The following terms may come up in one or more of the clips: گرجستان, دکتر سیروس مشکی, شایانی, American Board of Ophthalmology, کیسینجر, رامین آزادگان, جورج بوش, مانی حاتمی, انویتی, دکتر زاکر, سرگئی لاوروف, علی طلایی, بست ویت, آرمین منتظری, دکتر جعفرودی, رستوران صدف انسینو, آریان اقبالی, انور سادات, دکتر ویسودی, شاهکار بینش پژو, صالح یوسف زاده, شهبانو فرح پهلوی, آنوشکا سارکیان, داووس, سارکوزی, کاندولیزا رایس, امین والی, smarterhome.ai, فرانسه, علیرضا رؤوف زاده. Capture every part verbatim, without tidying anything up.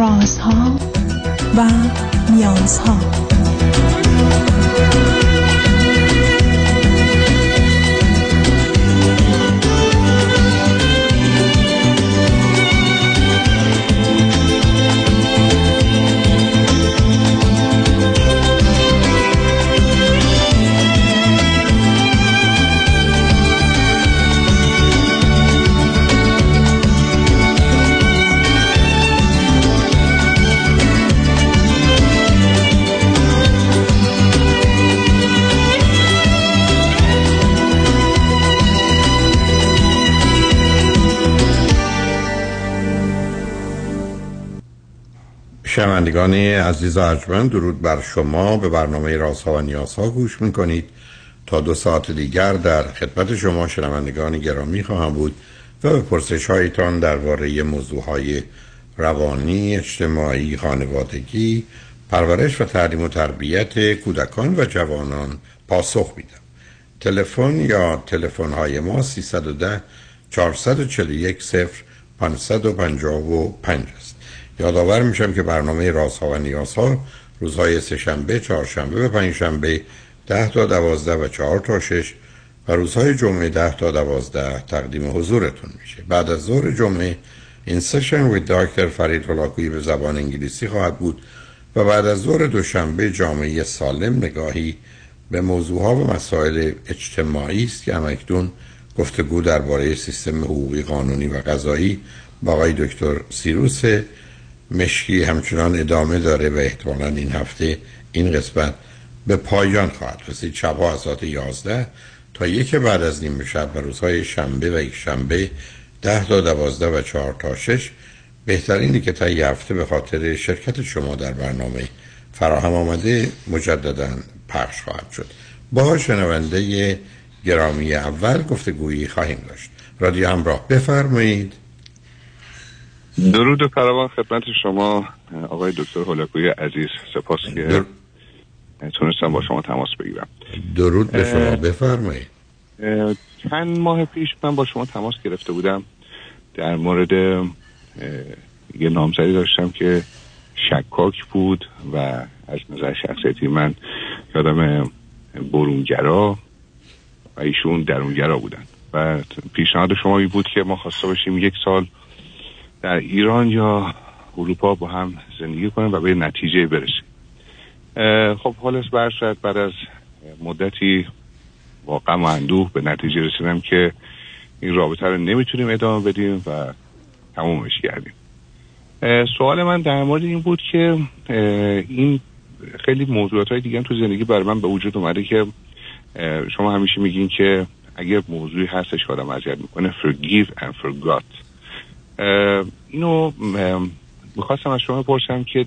رازها و نیازها. شنوندگان عزیز ارجمند، درود بر شما. به برنامه رازها و نیازها گوش میکنید. تا دو ساعت دیگر در خدمت شما شنوندگان گرامی خواهم بود و به پرسش‌هایتان درباره موضوعهای روانی، اجتماعی، خانوادگی، پرورش و تعلیم و تربیت کودکان و جوانان پاسخ میدم. تلفن یا تلفن‌های ما سیصد و ده چهارصد و چهل و یک صفر پانصد و پنجاه و پنج است. یادآور میشم که برنامه رازها و نیازها روزهای سه شنبه، چهارشنبه و پنجشنبه ده تا دوازده و چهار تا شش و روزهای جمعه ده تا دوازده تقدیم حضورتون میشه. بعد از ظهر جمعه این سشن وید دکتر فرید ولایقی به زبان انگلیسی خواهد بود و بعد از ظهر دوشنبه جامعه سالم نگاهی به موضوعها و مسائل اجتماعی است که همکنون گفتگو درباره سیستم حقوقی، قانونی و قضایی با آقای دکتر سیروس مشکی همچنان ادامه داره و احتمالاً این هفته این قسمت به پایان خواهد رسید. شب‌ها از ساعت یازده تا یک بعد از نیم شب و روزهای شنبه و یک شنبه ده تا دوازده و چهار تا شش بهترینی که تا یه هفته به خاطر شرکت شما در برنامه فراهم آمده مجدداً پخش خواهد شد. با شنونده گرامی اول گفتگویی خواهیم داشت. رادیو همراه، بفرمایید. درود و فراوان خدمت شما آقای دکتر هلاکویی عزیز، سپاس که در... تونستم با شما تماس بگیرم. درود به شما، بفرمایید. چند ماه پیش من با شما تماس گرفته بودم در مورد یه نامزدی داشتم که شکاک بود و از نظر شخصیتی من یادم برونگرا و ایشون درونگرا بودن و پیشنهاد شما این بود که ما خواسته باشیم یک سال در ایران یا اروپا با هم زندگی کنیم و به نتیجه برسیم. خب خالص برشد بعد از مدتی واقعا و اندوه به نتیجه رسیدم که این رابطه رو نمیتونیم ادامه بدیم و تمومش کردیم. سوال من در مورد این بود که این خیلی موضوعات های دیگه هم تو زندگی برای من به وجود اومده که شما همیشه میگین که اگر موضوعی هستش که آدم اذیت میکنه forgive and forgot. اینو میخواستم از شما بپرسم که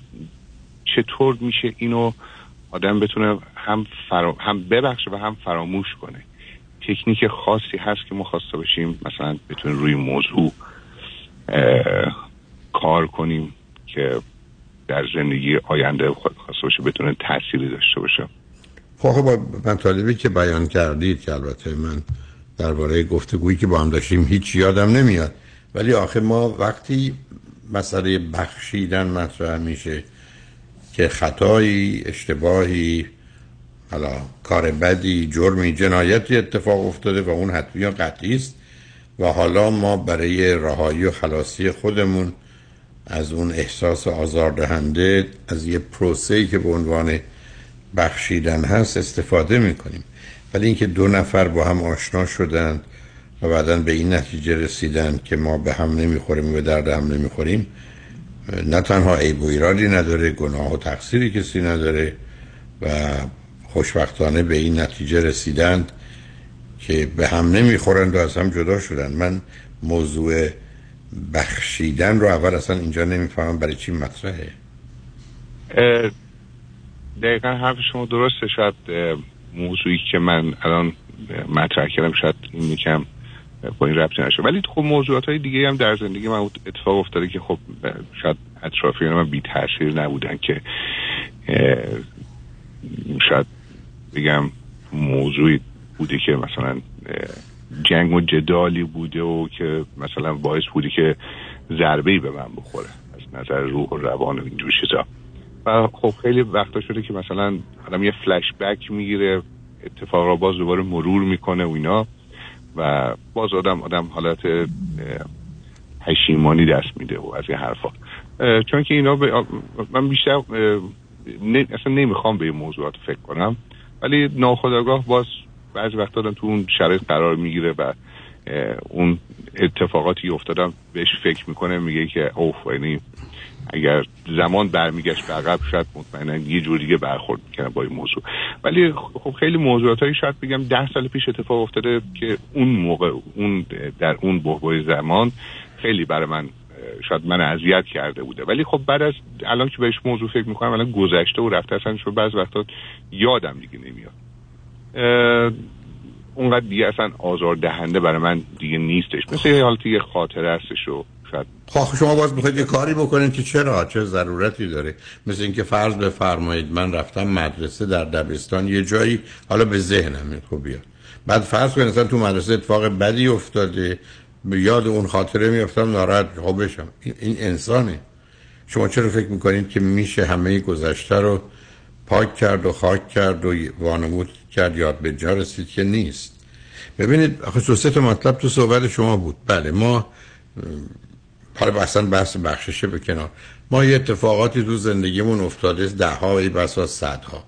چطور میشه اینو آدم بتونه هم فرا... هم ببخشه و هم فراموش کنه. تکنیک خاصی هست که ما خواسته باشیم مثلا بتونه روی موضوع کار کنیم که در زندگی آینده خواسته باشه بتونه تأثیری داشته باشه؟ خب با مطالبی که بیان کردید که البته من درباره گفتگویی که با هم داشتیم هیچ یادم نمیاد، ولی آخه ما وقتی مسئله بخشیدن مطرح میشه که خطایی، اشتباهی، حالا کار بدی، جرمی، جنایتی اتفاق افتاده و اون حتمی و قطعی است و حالا ما برای رهایی و خلاصی خودمون از اون احساس آزاردهنده از یه پروسه‌ای که به عنوان بخشیدن هست استفاده میکنیم. ولی اینکه دو نفر با هم آشنا شدن و بعداً به این نتیجه رسیدن که ما به هم نمیخوریم و درد هم نمیخوریم، نه تنها عیب و ایرادی نداره، گناه و تقصیری کسی نداره و خوشبختانه به این نتیجه رسیدند که به هم نمیخورند و از هم جدا شدن. من موضوع بخشیدن رو اول اصلا اینجا نمیفهمم برای چی مطرحه. دقیقا حرف شما درسته. شاید موضوعی که من الان مطرح کردم شاید این یکم با این ربطی نشه، ولی خب موضوعات های دیگه هم در زندگی من اتفاق افتاده که خب شاید اطرافیان من بی تاثیر نبودن که شاید بگم موضوعی بوده که مثلا جنگ و جدالی بوده و که مثلا باعث بوده که ضربه‌ای به من بخوره از نظر روح و روان و این جور چیزا. و خب خیلی وقتا شده که مثلا آدم یه فلش بک میگیره، اتفاقا رو باز دوباره مرور میکنه و اینا، و باز آدم آدم حالت پشیمانی دست میده و از این حرفا. چون که اینا ب... من بیشتر نه... اصلا نمیخوام به این موضوعات فکر کنم، ولی ناخودآگاه باز بعضی وقتا آدم تو اون شرایط قرار میگیره و اون اتفاقاتی افتادم بهش فکر میکنه، میگه که اوف، یعنی اگر زمان برمیگشت به عقب شاید مطمئنا یه جور دیگه برخورد میکنه با این موضوع. ولی خب خیلی موضوعاتی شاید بگم ده سال پیش اتفاق افتاده که اون موقع اون در اون بحبوح زمان خیلی برای من شاید من اذیت کرده بوده، ولی خب بعد از الان که بهش موضوع فکر میکنم الان گذشته و رفته، اصلا شو بعض وقتا یادم دیگه نمیاد، اونقدر دیگه اصلا آزار دهنده برای من دیگه نیستش، مثل یه حالتی یه خاطره استش. و شاید خب شما باز میخواید یه کاری بکنید که چرا، چه ضرورتی داره؟ مثل اینکه فرض بفرمایید من رفتم مدرسه در دبستان یه جایی، حالا به ذهنم میاد خب بیاد، بعد فرض کنید مثلا تو مدرسه اتفاق بدی افتاده، به یاد اون خاطره میافتم ناراحت خب بشم، این انسانه. شما چرا فکر میکنید که میشه همه گذشته رو پاک کرد و خاک کرد و وانمود کرد یاد به جا رسید که نیست؟ ببینید خصوصا تو مطلب تو صحبت شما بود، بله ما حالا اصلا بحث بخششه به کنار، ما یه اتفاقاتی تو زندگیمون افتاده است، ده ها و بسا صدها،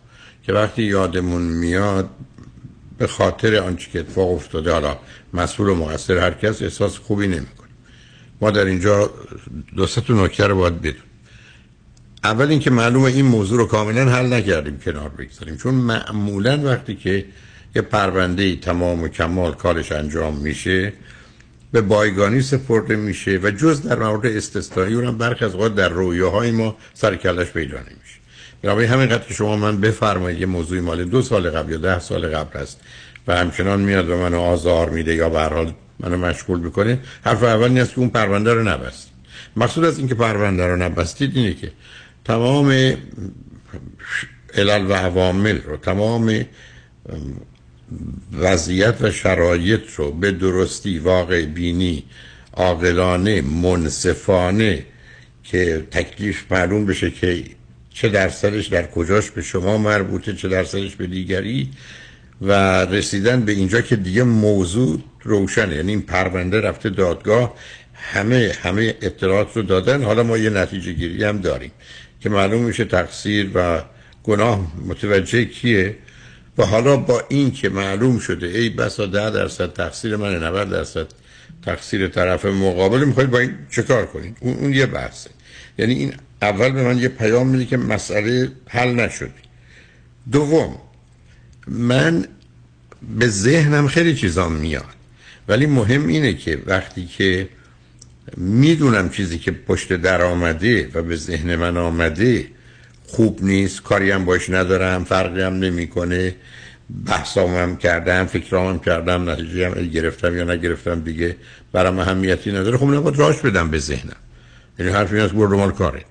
که وقتی یادمون میاد به خاطر آنچه که اتفاق افتاده، حالا مسئول و مقصر هر کس، احساس خوبی نمی‌کنه. ما در اینجا دو سه تا نکته رو باید بدونیم. اول اینکه معلومه این موضوع رو کاملا حل نکردیم، کنار بگذاریم، چون معمولا وقتی که یه پرونده‌ای تمام و کمال کارش انجام میشه به بایگانی سپرده میشه و جز در موارد استثنایی اونم برخی از اوقات در رویاهای ما سرکلش پیدا نمیشه. برای همینقدر که شما من بفرمایید یه موضوعی مال دو سال قبل یا ده سال قبل است و همچنان میاد و منو آزار میده یا به هر حال منو مشغول میکنه، حرف اول نیست که اون پرونده رو نبستید. مقصود از اینکه پرونده رو نبستید اینه که تمام علل و عوامل رو، تمام وضعیت و شرایط رو به درستی، واقع بینی، عاقلانه، منصفانه که تکلیف معلوم بشه که چه درصدش در کجاش به شما مربوطه، چه درصدش به دیگری، و رسیدن به اینجا که دیگه موضوع روشنه، یعنی این پرونده رفته دادگاه، همه همه اطلاعات رو دادن، حالا ما یه نتیجه گیری هم داریم که معلوم میشه تقصیر و گناه متوجه کیه. و حالا با این که معلوم شده ای بسا ده درصد تقصیر من، نود درصد تقصیر طرف مقابل، میخواید با این چه کار کنید؟ اون, اون یه بحثه. یعنی این اول به من یه پیام میده که مسئله حل نشده. دوم، من به ذهنم خیلی چیزا میاد، ولی مهم اینه که وقتی که میدونم چیزی که پشت در آمده و به ذهن من آمده خوب نیست، کاری هم باش ندارم، فرقی هم نمی کنه، بحثام هم کردم، فکرام هم کردم، نتیجه هم گرفتم یا نگرفتم دیگه برام اهمیتی نداره، خب نباید راش بدم به ذهنم. یعنی حرف این است برو دنبال کاره.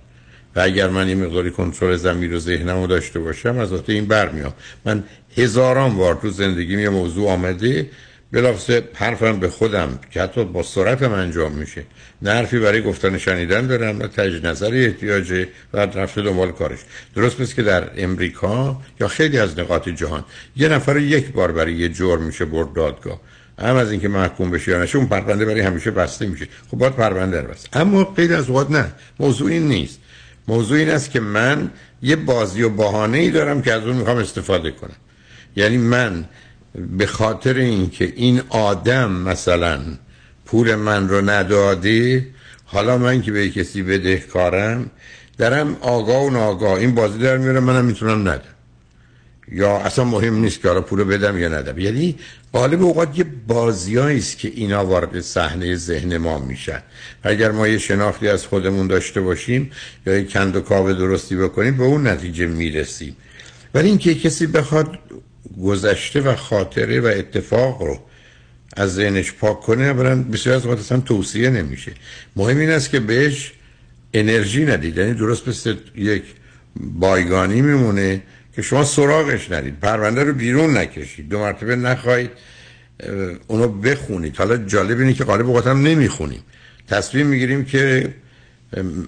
و اگر من این مقداری کنترل ضمیر و ذهنم رو داشته باشم از حتی این برمیام. من هزاران بار تو زندگیم یه موضوع آمده، بلافاصله حرفم به خودم که حتی با سرعتم انجام میشه، نه حرفی برای گفتن شنیدن دارم، نه تجدید نظری احتیاجه و رفته دنبال کارش. درست مثل که در امریکا یا خیلی از نقاط جهان یه نفر یک بار برای یه جرم میشه برد دادگاه، هم از اینکه محکوم بشه یا نشه اون پرونده برای همیشه بسته میشه. خب باید پرونده رو بسته. اما غیر از اوقات نه، موضوع این نیست، موضوع این است که من یه بازی و بهانه‌ای دارم که از اون میخوام استفاده کنم. یعنی من به خاطر اینکه این آدم مثلا پول من رو نداده، حالا من که به کسی بدهکارم، درم آگاه و ناآگاه این بازی در میارم، منم میتونم ندم، یا اصلا مهم نیست که آره پول رو بدم یا ندم. یعنی غالب اوقات یه بازیایی است که اینا وارد صحنه ذهن ما میشن. اگر ما یه شناختی از خودمون داشته باشیم یا یه کند و کاو درستی بکنیم به اون نتیجه میرسیم. ولی اینکه کسی بخواد گذشته و خاطره و اتفاق رو از ذهنش پاک کنه، برن بسیار از وقت اصلا توصیه نمیشه. مهم این است که بهش انرژی ندید، یعنی درست مثل یک بایگانی میمونه که شما سراغش ندید، پرونده رو بیرون نکشید، دو مرتبه نخواید اونو بخونید. حالا جالب اینه که غالب اوقات هم نمیخونیم، تصمیم میگیریم که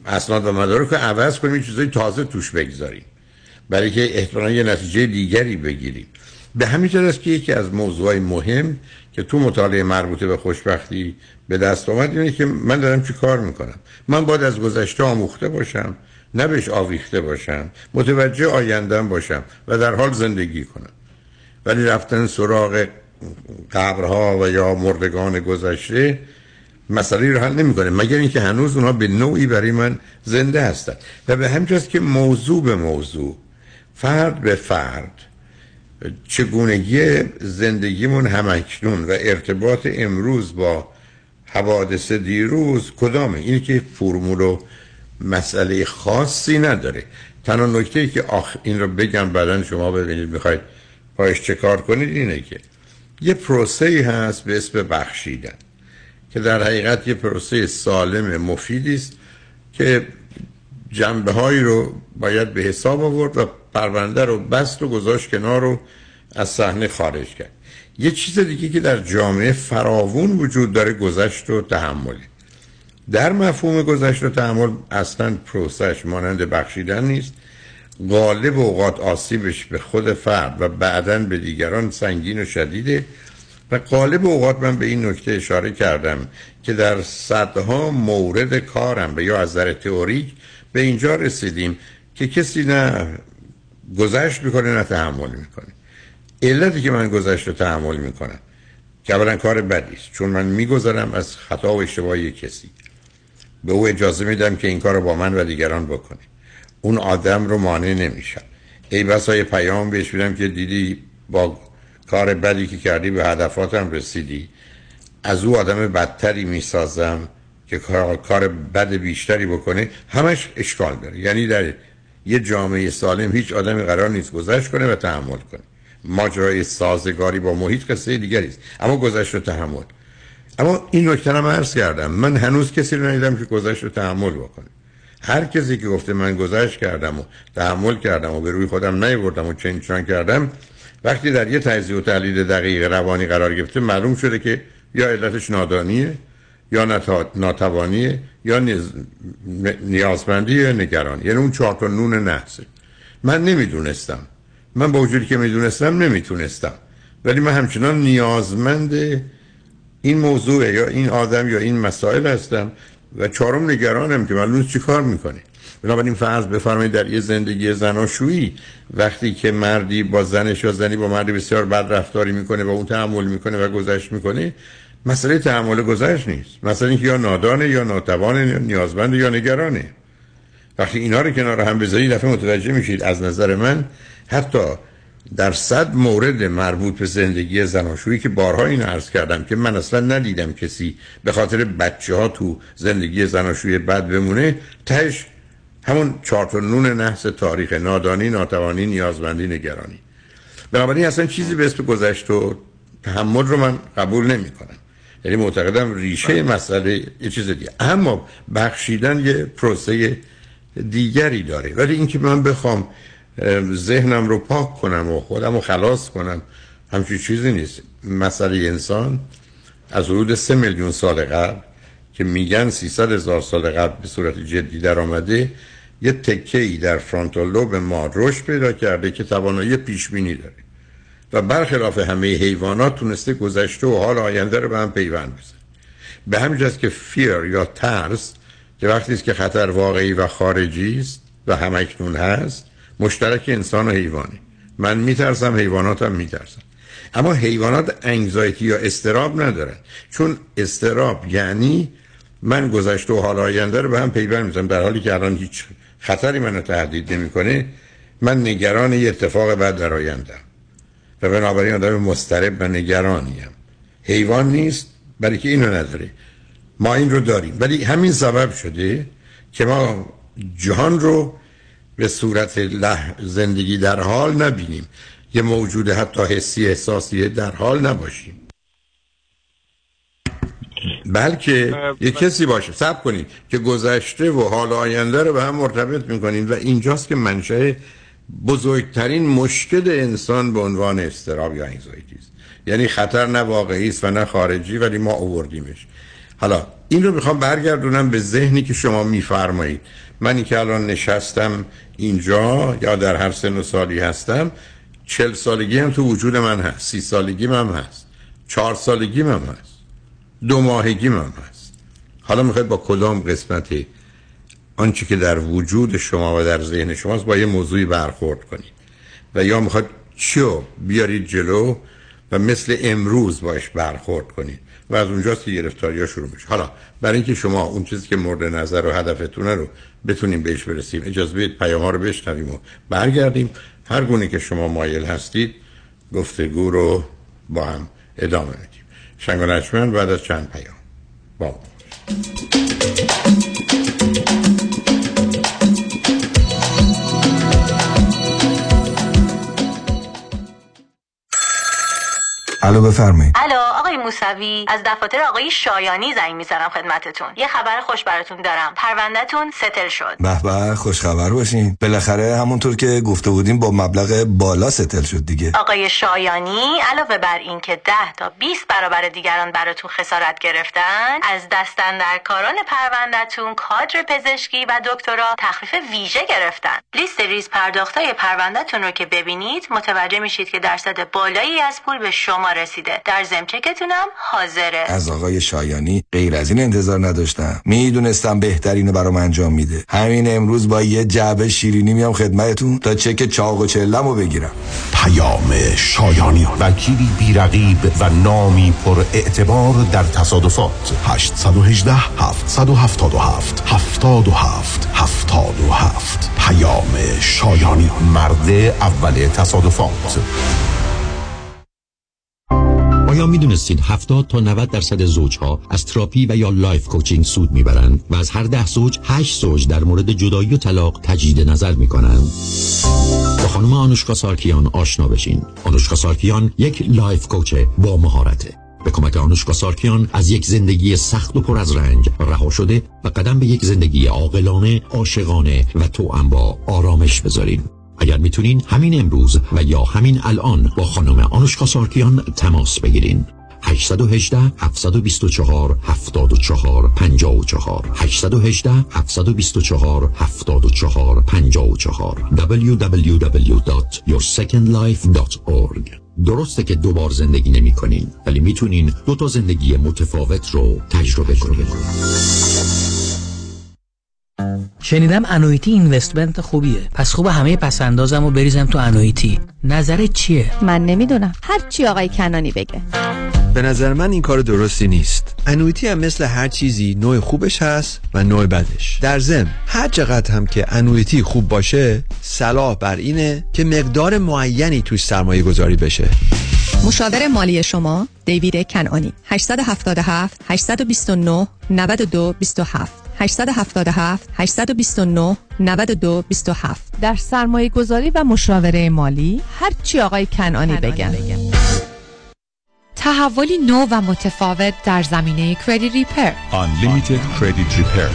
اسناد و مدارک رو عوض کنیم، چیزای تازه توش بگذاریم برای که احتمالاً یه نتیجه دیگری بگیریم. به همین جهت است که یکی از موضوعای مهم که تو مطالعه مربوطه به خوشبختی به دست اومد اینه که من دارم چی کار میکنم. من باید از گذشته آموخته باشم، نه بهش آویخته باشم، متوجه آینده‌ام باشم و در حال زندگی کنم. ولی رفتن سراغ قبرها و یا مردگان گذشته مسئله رو حل نمیکنه، مگر اینکه هنوز اونها به نوعی برای من زنده هستن. و به همین جاست که موضوع به موضوع، فرد به فرد، چگونگی زندگیمون همکنون و ارتباط امروز با حوادث دیروز کدامه، اینه که فرمول و مسئله خاصی نداره. تنها نکته‌ای که آخ این رو بگم بعدن شما ببینید میخواید پایش چه کار کنید اینه که یه پروسه‌ای هست به اسم بخشیدن که در حقیقت یه پروسه سالم مفیدی است که جنبه‌هایی رو باید به حساب آورد و پرونده رو بست و گذاشت کنار رو از صحنه خارج کرد. یه چیز دیگه که در جامعه فراوون وجود داره گذشت و تحمله. در مفهوم گذشت و تحمل اصلا پروسش مانند بخشیدن نیست. غالب اوقات آسیبش به خود فرد و بعداً به دیگران سنگین و شدیده و غالب اوقات من به این نکته اشاره کردم که در صدها مورد کارم به یا از نظر تئوریک به اینجا رسیدیم که کسی نه گذشت میکنه نه تحمل میکنه. علتی که من گذشت رو تحمل میکنم که اولا کار بدیست، چون من میگذرم از خطا و اشتباهی کسی، به او اجازه میدم که این کار رو با من و دیگران بکنه، اون آدم رو مانع نمیشم. ای بسا یه پیام بهش میدم که دیدی با کار بدی که کردی به هدفاتم رسیدی، از او آدم بدتری میسازم که کار بد بیشتری بکنه، همش اشکال داره. یعنی در یه جامعه سالم هیچ آدمی قرار نیست گذشت کنه و تحمل کنه. ماجرای سازگاری با محیط قصه دیگری است، اما گذشت و تحمل. اما این نکته رو عرض کردم، من هنوز کسی رو ندیدم که گذشت و تحمل بکنه. هر کسی که گفته من گذشت کردم و تحمل کردم و به روی خودم نیاوردم و چنین چنان کردم، وقتی در یه تجزیه و تحلیل دقیق روانی قرار گرفته معلوم شده که یا علتش نادانیه یا ناتوانیه یا نیاز... نیازمندی یا نگران، یعنی اون چهار تا نون نحسه. من نمیدونستم، من با وجودی که میدونستم نمیتونستم، ولی من همچنان نیازمند این موضوع یا این آدم یا این مسائل هستم و چهارم نگرانم که معلوم نیست چی کار میکنه. بنابراین فرض بفرمایید در یه زندگی زناشویی وقتی که مردی با زنش یا زنی با مردی بسیار بد رفتاری میکنه و اون تحمل میکنه و گذشت میکنه، مسئله تحمل گذشت نیست، مسئله اینکه یا نادانه یا ناتوانه یا نیازمند یا نگرانه. وقتی اینا رو کنار هم بذارید دفعه متوجه میشید از نظر من حتی در صد مورد مربوط به زندگی زناشویی که بارها این عرض کردم که من اصلا ندیدم کسی به خاطر بچه‌ها تو زندگی زناشویی بد بمونه، تهش همون چهار تا نون نحس تاریخ، نادانی، ناتوانی، نیازمندی، نگرانی. بنابراین اصلا چیزی به اسم گذشت و تحمل رو من قبول نمی‌کنم. یعنی معتقدم ریشه مسئله یه چیز دیگه، اما بخشیدن یه پروسه دیگری داره. ولی اینکه من بخوام ذهنم رو پاک کنم و خودم رو خلاص کنم همچین چیزی نیست. مسئله انسان از حدود سه میلیون سال قبل که میگن سیصد هزار سال قبل به صورت جدی در آمده، یه تکه‌ای در فرانتال لوب ما رشد پیدا کرده که توانایی پیشبینی داره و برخلاف همه حیوانات تونسته گذشته و حال آینده رو به هم پیوند بزنه. به همین جاست که فیر یا ترس که وقتی است که خطر واقعی و خارجی است و همکنون هست مشترک انسان و حیوانه. من میترسم، حیواناتم میترسن، اما حیوانات انگزایتی یا استراب ندارن، چون استراب یعنی من گذشته و حال آینده رو به هم پیوند میزنم در حالی که الان هیچ خطری منو تهدید نمیکنه. من نگران یه اتفاق بد در آینده و بنابراین آدم مضطرب و نگرانیم. حیوان نیست برای که اینو نداره، ما این رو داریم. ولی همین سبب شده که ما جهان رو به صورت زندگی در حال نبینیم، یه موجود حتی حسی احساسی در حال نباشیم، بلکه یه کسی باشه صبر کنید که گذشته و حال آینده رو به هم مرتبط میکنیم و اینجاست که منشأ بزرگترین مشکل انسان به عنوان اضطراب یا انگزایتی است. یعنی خطر نه واقعی است و نه خارجی، ولی ما آوردیمش. حالا این رو میخوام برگردونم به ذهنی که شما میفرمایید من که الان نشستم اینجا یا در هر سن و سالی هستم، چهل سالگی هم تو وجود من هست، سی سالگی من هست، چهار سالگی من هست، دو ماهگی من هست. حالا میخواید با کدام قسمت آنچه که در وجود شما و در ذهن شماست با یه موضوعی برخورد کنید و یا میخواید چیو بیارید جلو و مثل امروز باش برخورد کنید و از اونجاست که گرفتاری‌ها شروع میشه. حالا برای اینکه شما اون چیزی که مورد نظر و هدفتونه رو بتونیم بهش برسیم، اجازه بدید پیام‌ها رو بشنویم و برگردیم. هر گونه که شما مایل هستید گفتگو رو با هم ادامه بدیم. شنگونشمن بعد از چند پیام با ما. الو بفرمایید. الو آقای موسوی، از دفاتر آقای شایانی زنگ میزنم خدمتتون. یه خبر خوش براتون دارم، پروندهتون ستل شد. به به، خوش خبر باشین. بالاخره همونطور که گفته بودیم با مبلغ بالا ستل شد دیگه. آقای شایانی علاوه بر این که ده تا بیست برابر دیگران براتون خسارت گرفتن، از دست اندرکاران پروندهتون، کادر پزشکی و دکترا تخفیف ویژه گرفتن. لیست ریز پرداختای پروندهتون رو که ببینید متوجه میشید که درصد بالایی از پول به شما رسیده. در ضمن چکتونم حاضره. از آقای شایانی غیر از این انتظار نداشتم. میدونستم بهترینو برام انجام میده. همین امروز با یه جعبه شیرینی میام خدمتتون تا چک چاق و چلمو بگیرم. پیام شایانی، وکیلی بی‌رقیب و نامی پر اعتبار در تصادفات. هشت یک هشت هفت هفت هفت هفت هفت هفت هفت هفت. پیام شایانی، مرد اول تصادفات. آیا میدونستید هفتاد تا نود درصد زوجها از تراپی و یا لایف کوچینگ سود میبرند و از هر ده زوج هشت زوج در مورد جدایی و طلاق تجدید نظر میکنند؟ با خانم آنوشکا سارکیان آشنا بشین. آنوشکا سارکیان یک لایف کوچه با مهارته. به کمک آنوشکا سارکیان از یک زندگی سخت و پر از رنج رها شده و قدم به یک زندگی عاقلانه، عاشقانه و توأم با آرامش بذارین. اگر میتونین همین امروز و یا همین الان با خانم آنوشکا سارکیان تماس بگیرین. هشت یک هشت هفت دو چهار هفت چهار پنج چهار هشت یک هشت هفت دو چهار هفت چهار پنج چهار دبلیو دبلیو دبلیو دات یور سکند لایف دات اورگ. درسته که دوبار زندگی نمی کنین، ولی میتونین دو تا زندگی متفاوت رو تجربه کنین. شنیدم انویتی اینوستمنت خوبیه، پس خوب همه پسندازمو بریزم تو انویتی. نظرت چیه؟ من نمیدونم، هر چی آقای کنعانی بگه. به نظر من این کار درستی نیست. انویتی هم مثل هر چیزی نوع خوبش هست و نوع بدش. در ضمن هر چقدر هم که انویتی خوب باشه، صلاح بر اینه که مقدار معینی توش سرمایه گذاری بشه. مشاور مالی شما دیوید کنعانی. هشت هفت هفت هشت دو نه نه دو دو هفت هشت هفت هفت هشت دو نه نه دو دو هفت. در سرمایه گذاری و مشاوره مالی هرچی آقای کنعانی بگن. تحولی نو و متفاوت در زمینه کردیت ریپر. Unlimited Credit Reaper.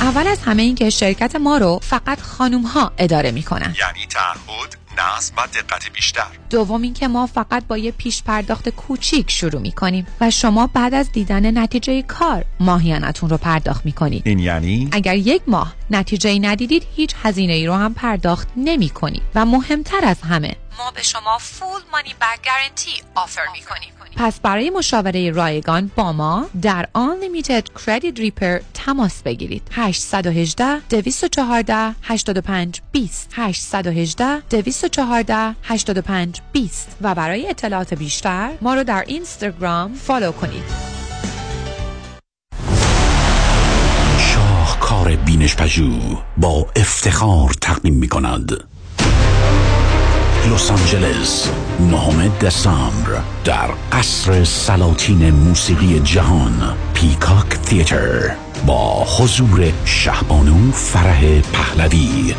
اول از همه این که شرکت ما رو فقط خانوم ها اداره می کنن، یعنی تعهد، نظم و دقت بیشتر. دوم این که ما فقط با یه پیش پرداخت کوچیک شروع می کنیم و شما بعد از دیدن نتیجه کار ماهیانتون رو پرداخت می کنید. این یعنی اگر یک ماه نتیجه ندیدید هیچ هزینه ای رو هم پرداخت نمی کنید. و مهمتر از همه ما به شما فول مانی بک گارانتی آفر می کنیم. پس برای مشاوره رایگان با ما در Unlimited Credit Reaper تماس بگیرید. هشت یک هشت دو یک چهار هشت پنج دو صفر هشت یک هشت دو یک چهار هشت پنج دو صفر. و برای اطلاعات بیشتر ما رو در اینستاگرام فالو کنید. شاهکار بینش پژو با افتخار تقدیم می‌کند. لس آنجلس، نهم دسامبر، در قصر سلاطین موسیقی جهان، پیکاک تئاتر، با حضور شهبانو فرح پهلوی.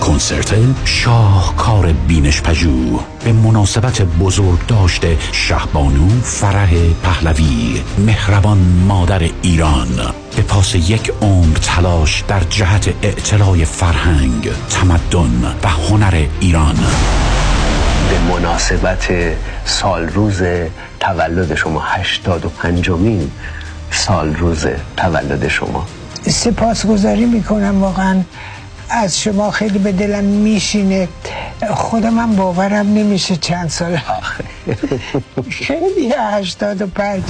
کنسرت شاهکار بینش پژوه به مناسبت بزرگداشت شهبانو فرح پهلوی، مهربان مادر ایران، به پاس یک عمر تلاش در جهت اعتلای فرهنگ، تمدن و هنر ایران. به مناسبت سالروز تولد شما، هشتاد و پنجمین سال روز تولد شما. سپاسگزاری میکنم واقعا از شما، خیلی به دلم میشینه، خودم هم باورم نمیشه چند سال آخر. خیلی هشتاد و پنج.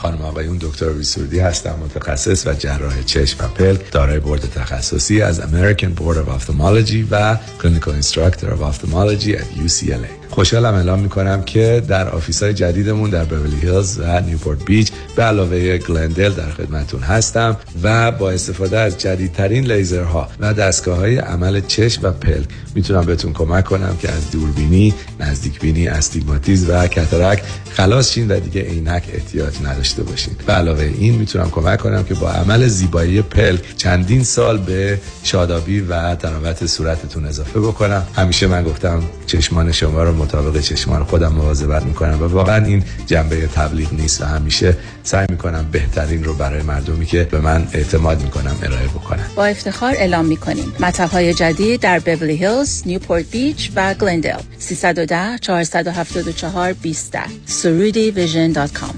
خانم آقایون، دکتر ویسودی هستم، متخصص و جراح چشم و پلک، دارای بورد تخصصی از American Board of Ophthalmology و Clinical Instructor of Ophthalmology at یو سی ال ای. خوشحالم اعلام میکنم که در آفیس‌های جدیدمون در بیولی هیلز و نیوپورت بیچ به علاوه گلندل در خدمتتون هستم و با استفاده از جدیدترین لیزرها و دستگاه‌های عمل چشم و پلک میتونم بهتون کمک کنم که از دوربینی، نزدیکبینی، استیگماتیسم و کاتاراکت خلاص شین و دیگه عینک احتیاج نداشته باشین. به علاوه این میتونم کمک کنم که با عمل زیبایی پلک چندین سال به شادابی و تناوت صورتتون اضافه بکنم. همیشه من گفتم چشمان شما رو مطابق چشمان خودم مواظبت میکنم و واقعا این جنبه تبلیغ نیست و همیشه سعی میکنم بهترین رو برای مردمی که به من اعتماد میکنم ارائه بکنم. با افتخار اعلام میکنیم مطب‌های جدید در بیولی هیلز، نیوپورت بیچ و گلندل. سه یک صفر چهار هفت چهار دو صفر یک صفر سرودی ویژن دات کام.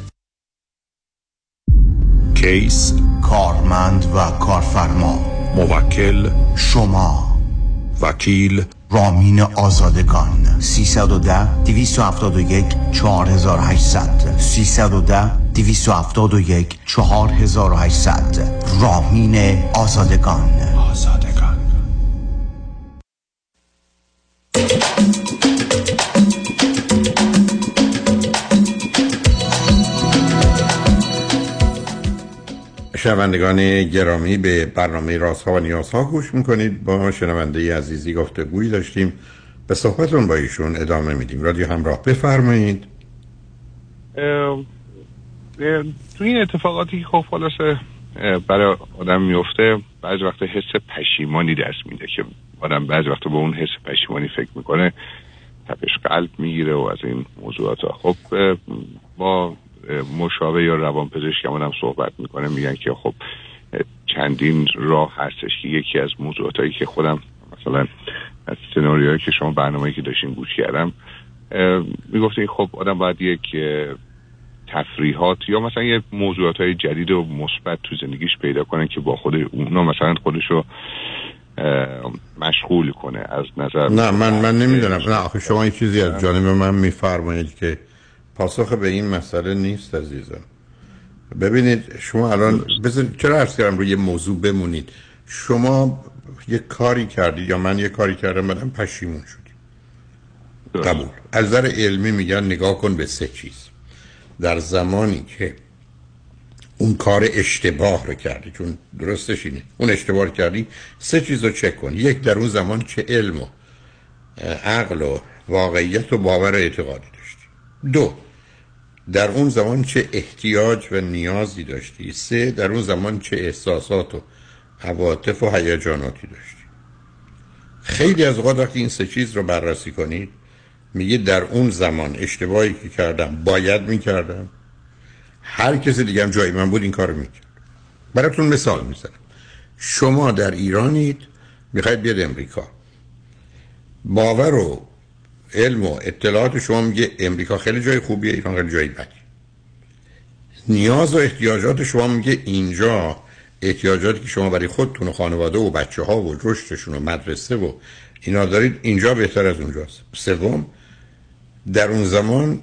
کیس، کارمند و کارفرما، موکل شما، وکیل رامین آزادگان، سه یک صفر دو هفت یک چهار هشت صفر صفر سه یک صفر دو هفت یک چهار هشت صفر صفر رامین آزادگان. آزادگان شنوندگان گرامی، به برنامه رازها و نیازها گوش میکنید. با شنونده عزیزی گفتگویی داشتیم، به صحبتون با ایشون ادامه میدیم. رادیو همراه، بفرمایید. تو این اتفاقاتی که خب خلاصه برای آدم میفته، بعض وقت حس پشیمانی دست میده که آدم بعض وقت به اون حس پشیمانی فکر میکنه، تپش قلب میگیره و از این موضوعات ها. خب با مشاور یا روانپزشکمون هم صحبت میکنه، میگن که خب چندین راه هستش که یکی از موضوعاتایی که خودم مثلا از سناریوهایی که شما برنامه‌ای که داشتین گوش کردم میگفته خب آدم باید یک تفریحات یا مثلا یه موضوعاتای جدید و مثبت تو زندگیش پیدا کنه که با خود اونا مثلا خودشو مشغول کنه از نظر. نه من من نمیدونم، نه آخه شما یه چیزی از جانب من میفرمایید که پاسخ به این مسئله نیست عزیزم. ببینید شما الان بزن... چرا عرض کردم روی موضوع بمونید. شما یه کاری کردید یا من یه کاری کردم، بعدم پشیمون شدیم، قبول. از نظر علمی میگن نگاه کن به سه چیز. در زمانی که اون کار اشتباه رو کردی، چون درستش اینه، اون اشتباه رو کردی، سه چیز رو چک کن. یک، در اون زمان چه علم و عقل و واقعیت و باور و اعتقادی داشتی. دو، در اون زمان چه احتیاج و نیازی داشتی. سه، در اون زمان چه احساسات و عواطف و هیجاناتی داشتی. خیلی از اوقات وقتی این سه چیز رو بررسی کنید میگه در اون زمان اشتباهی که کردم باید میکردم، هر کسی دیگه هم جای من بود این کار رو میکرد. براتون مثال میزنم. شما در ایرانید، میخواید بیاد امریکا، باور و علم و اطلاعات شما میگه امریکا خیلی جای خوبیه، ایران خیلی جای بدی. نیاز و احتیاجات شما میگه اینجا، احتیاجاتی که شما برای خودتون و خانواده و بچه ها و رشدشون و مدرسه و اینا دارید، اینجا بهتر از اونجاست. سوم، در اون زمان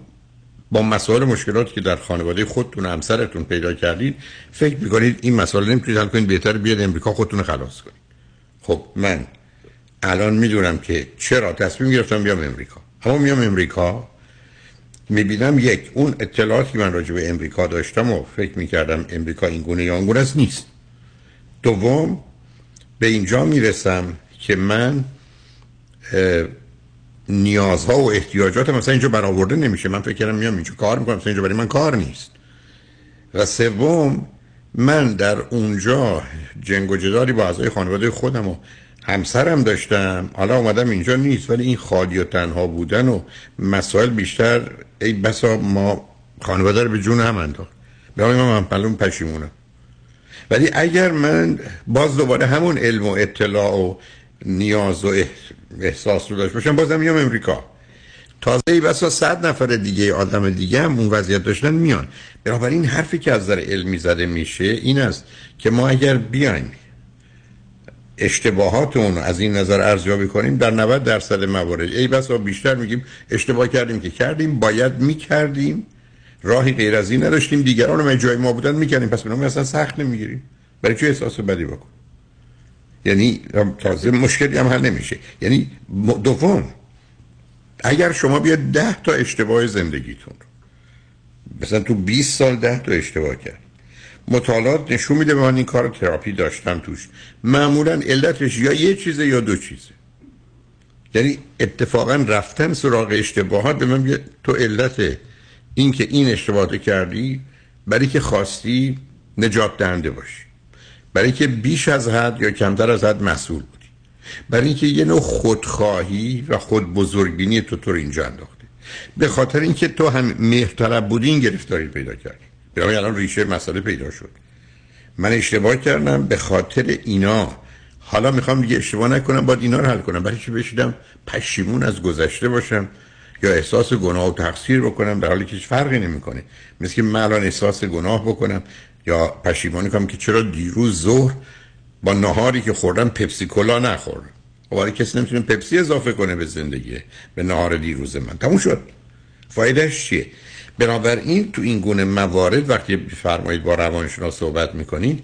با مسائل مشکلاتی که در خانواده خودتون و همسرتون پیدا کردید فکر میکنید این مسائل نمیتونید حل کنید، بهتر بیاد امریکا خودتون خلاص کنید. خب من الان میدونم که چرا تصمیم گرفتم بیام امریکا. اما میام امریکا میبینم یک، اون اطلاعاتی که من راجع به امریکا داشتم و فکر میکردم امریکا این گونه یا اون گونه است، نیست. دوم، به اینجا میرسم که من نیازها و احتیاجات مثلا اینجا برآورده نمیشه، من فکر کردم میام اینجا کار میکنم، مثلا اینجا برای من کار نیست. و سوم، من در اونجا جنگ و جدالی با اعضای خانواده خودم و همسرم داشتم، حالا اومدم اینجا نیست، ولی این خالی و تنها بودن و مسائل بیشتر ای بسا ما خانواده رو به جون هم انداخت. ببینید من پلون پشیمونم. ولی اگر من باز دوباره همون علم و اطلاع و نیاز و احساس رو داشت باشم، بازم میام امریکا. تازه ای بسا صد نفر دیگه آدم دیگه هم اون وضعیت داشتن میان. بنابراین حرفی که از نظر علمی زده میشه این است که ما اگر بیایم اشتباهات اون از این نظر ارزیابی کنیم در نود درصد موارد ای بسا بیشتر میگیم اشتباه کردیم که کردیم، باید میکردیم، راهی غیر از این نداشتیم، دیگران هم جای ما بودن میکردیم، پس بنابراین اصلا سخت نمیگیریم. برای چه احساس بدی بکن؟ یعنی تازه مشکلی هم حل نمیشه. یعنی دوم اگر شما بیا ده تا اشتباه زندگیتون مثلا تو بیست سال ده تا اشتباه کرد، مطالعات نشون میده من این کار تراپی داشتم توش، معمولا علتش یا یه چیزه یا دو چیزه. یعنی اتفاقا رفتن سراغ اشتباهات به من میگه تو علت این که این اشتباهات کردی برای که خواستی نجات دهنده باشی، برای که بیش از حد یا کمتر از حد مسئول بودی، برای اینکه یه نوع خودخواهی و خودبزرگبینی تو تو رو اینجا انداخته، به خاطر اینکه تو هم مهرطلب بودی این گرفتاری پیدا کردی. برای الان ریشه مسئله پیدا شد، من اشتباه کردم، به خاطر اینا حالا میخوام دیگه اشتباه نکنم، باید اینا رو حل کنم. برای چی بشیدم پشیمون از گذشته باشم یا احساس گناه و تقصیر بکنم در حالی که هیچ فرقی نمیکنه؟ مثل که من الان احساس گناه بکنم یا پشیمانی کنم که چرا دیروز ظهر با ناهاری که خوردم پپسی کولا نخوردم. ولی کسی نمیتونه پپسی اضافه کنه به زندگی، به ناهار دیروز من. تموم شد. فایدهش چیه؟ بنابراین تو این گونه موارد وقتی بفرمایید با روانشناس صحبت میکنید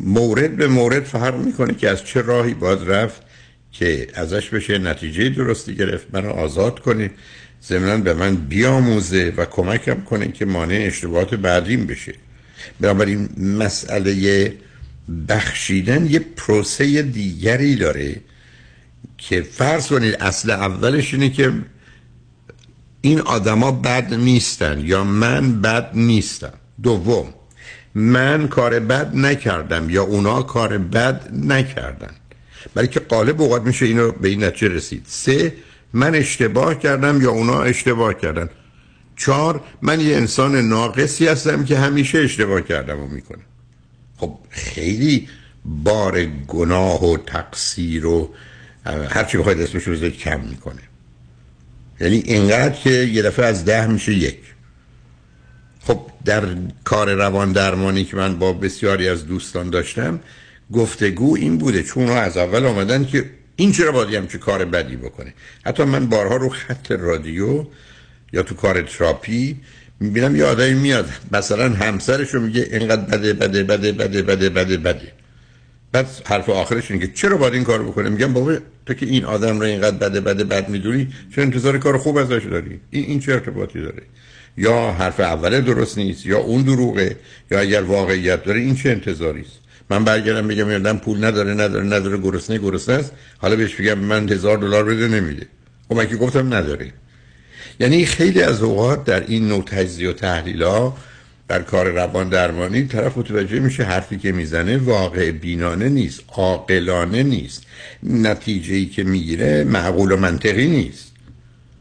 مورد به مورد فرق میکنه که از چه راهی باید رفت که ازش بشه نتیجه درستی گرفت، منو آزاد کنه، ضمناً به من بیاموزه و کمکم کنه که مانع اشتباهات بعدیم بشه. بنابراین مسئله بخشیدن یه پروسه دیگری داره که فرض کنید اصل اولش اینه که این آدما بد نیستن یا من بد نیستم. دوم من کار بد نکردم یا اونا کار بد نکردن، بلکه غالب اوقات میشه اینو به این نتیجه رسید. سه من اشتباه کردم یا اونا اشتباه کردن. چهار من یه انسان ناقصی هستم که همیشه اشتباه کردم و میکنم. خب خیلی بار گناه و تقصیر و هرچی بخواید اسمش رو بذارید کم میکنه. یعنی اینقدر که یه دفعه از ده میشه یک. خب در کار روان درمانی که من با بسیاری از دوستان داشتم گفتگو این بوده، چون ها از اول آمدن که این چرا باید همچه کار بدی بکنه. حتی من بارها رو خط رادیو یا تو کار تراپی میبینم یه آدمی میاد مثلا همسرش رو میگه اینقدر بده بده بده بده بده بده بده، بعد حرف آخرش اینه که چرا باید این کار بکنه. میگم بابا تو که این آدم رو اینقدر بده بده بد میدونی، چرا انتظار کار خوب ازش داری؟ این این چه ارتباطی داره؟ یا حرف اوله درست نیست یا اون دروغه یا اگر واقعیت داره این چه انتظاری است؟ من برگردم بگم مردم پول نداره نداره نداره گرسنه گرسنه است، حالا بهش بگم من هزار دلار بده نمیده، خب من که گفتم نداره. یعنی خیلی از اوقات در این نوع تجزیه و تحلیل‌ها در کار روان درمانی طرف متوجه میشه حرفی که میزنه واقع بینانه نیست، عاقلانه نیست، نتیجه‌ای که میگیره معقول و منطقی نیست.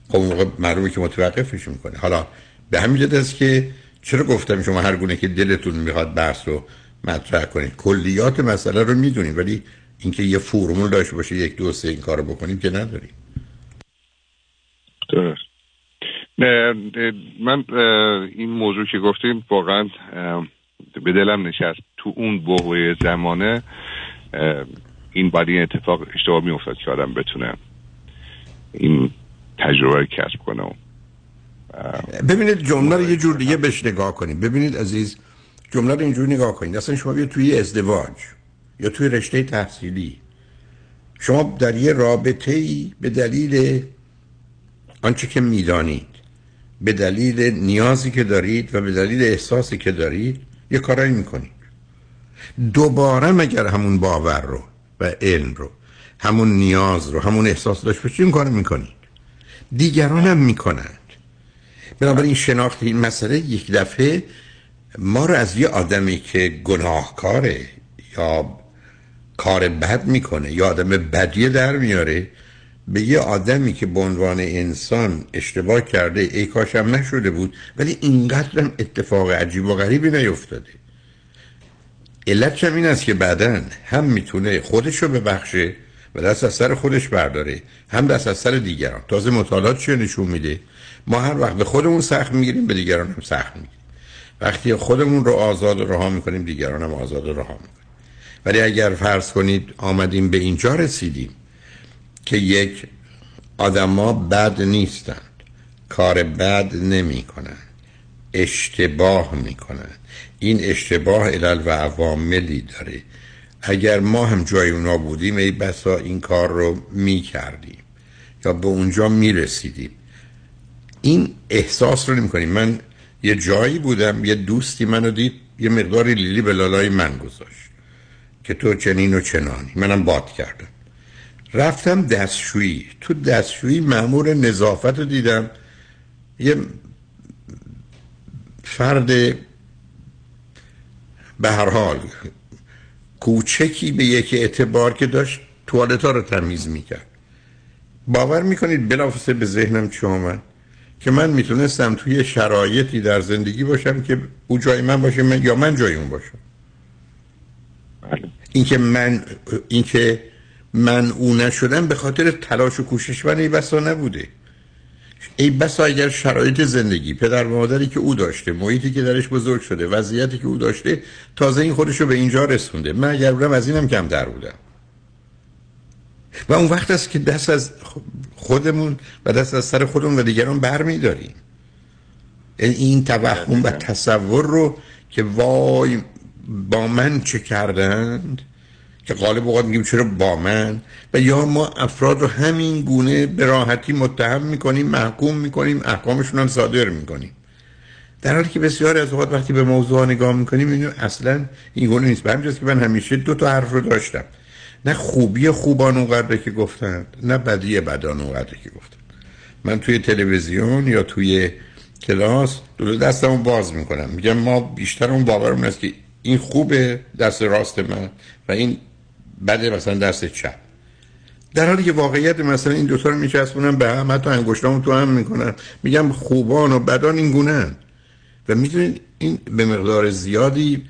خب معلومه که متوقفش میکنه. حالا به همین جهت است که چرا گفتم شما هر گونه که دلتون میخواد بحث رو مطرح کنید، کلیات مسئله رو میدونید، ولی اینکه یه فرمول داشته باشه یک دو سه این کارو بکنیم که نداریم. درست. من این موضوع که گفتیم واقعا به دلم نشست. تو اون بحوه زمانه این باید این اتفاق اشتباه می افتاد که آدم بتونه این تجربه کسب کنه. ببینید جمله رو یه جور دیگه بهش نگاه کنیم. ببینید عزیز جمله رو اینجور نگاه کنید، اصلا شما بیا توی ازدواج یا توی رشته تحصیلی شما در یه رابطه‌ای به دلیل آنچه که میدانید، به دلیل نیازی که دارید و به دلیل احساسی که دارید یه کارایی میکنید. دوباره مگر همون باور رو و علم رو، همون نیاز رو، همون احساس داشت باشید این کارو میکنید، دیگران هم میکنند. بنابراین شناخت این مسئله یک دفعه ما رو از یه آدمی که گناهکاره یا کار بد میکنه یا آدم بدیه در میاره به یه آدمی که به عنوان انسان اشتباه کرده، ای کاشم نشده بود، ولی اینقدر هم اتفاق عجیب و غریبی نیفتاده. علتش این است که بعداً هم میتونه خودشو ببخشه و دست از سر خودش برداره هم دست از سر دیگران. تازه مطالعات چی نشون میده؟ ما هر وقت به خودمون سخت میگیریم به دیگران هم سخت میگیریم. وقتی خودمون رو آزاد و رها میکنیم دیگران هم آزاد و رها میکنیم. ولی اگر فرض کنید آمدیم به اینجا رسیدیم که یک آدما بد نیستند، کار بد نمیکنند، اشتباه میکنند، این اشتباه علل و عواملی داره. اگر ما هم جای اونا بودیم ای بسا این کار رو میکردیم یا به اونجا میرسیدیم. این احساس رو نمیکنیم. من یه جایی بودم، یه دوستی منو دید، یه مقداری لیلی به لالای من گذاشت که تو چنین و چنانی، منم باد کردم. رفتم دستشویی، تو دستشویی مأمور نظافت رو دیدم، یه فرد به هر حال کوچکی به یک اعتبار که داشت توالت‌ها رو تمیز میکرد. باور میکنید بلافاصله به ذهنم چی اومد که من میتونستم توی شرایطی در زندگی باشم که او جای من باشه من یا من جای اون باشم. اینکه من اینکه من اون نشدم به خاطر تلاش و کوشش من ای بسا نبوده. ای بسا اگر شرایط زندگی، پدر و مادری که او داشته، محیطی که درش بزرگ شده، وضعیتی که او داشته، تازه این خودشو به اینجا رسونده. من اگر بودم از اینم کم در بودم. و اون وقت است که دست از خودمون و دست از سر خودمون و دیگران برمیداریم. این توهم و تصور رو که وای با من چه کردند، که غالب اوقات میگیم چرا با من، و یا ما افراد رو همین گونه به راحتی متهم میکنیم، محکوم میکنیم، احکامشون هم صادر میکنیم، در حالی که بسیاری از اوقات وقتی به موضوع نگاه میکنیم اینو اصلا این گونه نیست. به همینجاست که من همیشه دو تا حرف رو داشتم، نه خوبی خوبان اونقدر که گفتند، نه بدی بدان اونقدر که گفتند. من توی تلویزیون یا توی کلاس دو دستمو باز میکنم، میگم ما بیشتر اون باورمون است که این خوبه دست راست من و این بده مثلا دست چپ، در حالی که واقعیت مثلا این دوتا رو میچسبونن به هم، حتی انگشتامو تو هم میکنن. میگم خوبان و بدان این گونه هن. و میدونید این به مقدار زیادی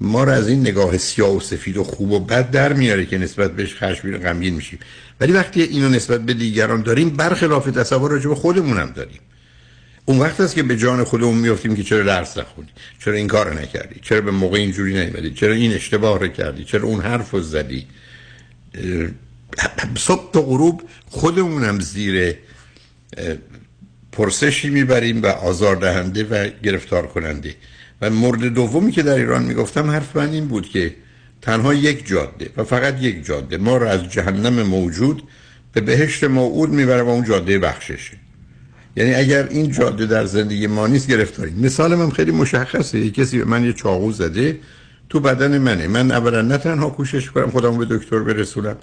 ما رو از این نگاه سیاه و سفید و خوب و بد در میاره که نسبت بهش خشمگین و غمگین میشیم. ولی وقتی اینو نسبت به دیگران داریم برخلاف تصور راجع به خودمونم داریم. اون وقت است که به جان خودمون میافتیم که چرا درس نخوندی، چرا این کارو نکردی، چرا به موقع اینجوری نیومدی، چرا این اشتباه رو کردی، چرا اون حرفو زدی. صبح تا غروب خودمونم زیر پرسشی میبریم و آزاردهنده و گرفتار کننده. و مورد دومی که در ایران میگفتم حرف من این بود که تنها یک جاده و فقط یک جاده ما رو از جهنم موجود به بهشت موعود میبره و اون جاده بخششه. یعنی اگر این جاده در زندگی ما نیست گرفتاریم. مثالم هم خیلی مشخصه، کسی به من یه چاقو زده تو بدن منه، من اولا نه تنها کوشش کنم خودمو به دکتر برسونم،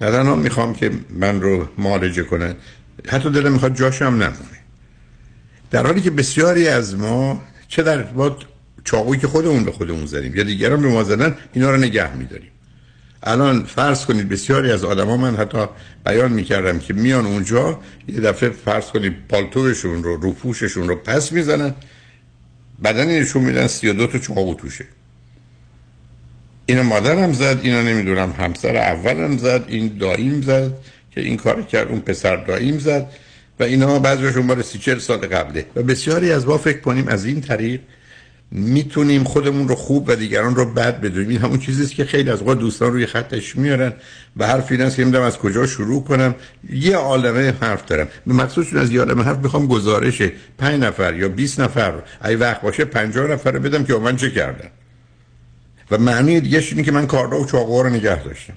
نه تنها میخوام که من رو معالجه کنن، حتی دلم میخواد جاشم نمونه. در حالی که بسیاری از ما چه در با چاقویی که خودمون به خودمون زدیم یا دیگران به ما زدن اینا رو نگه میداریم. الان فرض کنید بسیاری از آدما، من حتی بیان میکردم که میان اونجا یه دفعه فرض کنید پالتوشون رو روپوششون رو پس میزنن، بدنشون میدن سی و دو تا چاقو توشه. اینو مادرم زد، اینو نمیدونم همسر اولم زد، این داییم زد که این کار کرد، اون پسر داییم زد و اینها بعضیشون بار سی چهل سال قبله. و بسیاری از ما فکر کنیم از این طریق میتونیم خودمون رو خوب و دیگران رو بد بدونیم. این همون چیزیست که خیلی از اوقات دوستان روی خطش میارن و حرفی نیست که نمیدونم از کجا شروع کنم. یه عالمه حرف دارم، به مقصودشون از یه عالمه حرف میخوام گزارش پنج نفر یا بیست نفر ای وقت باشه پنجاه نفر رو بدم که من چه کردم. و معنی دیگه اینه که من کاردا و چاقوها رو نگه داشتم.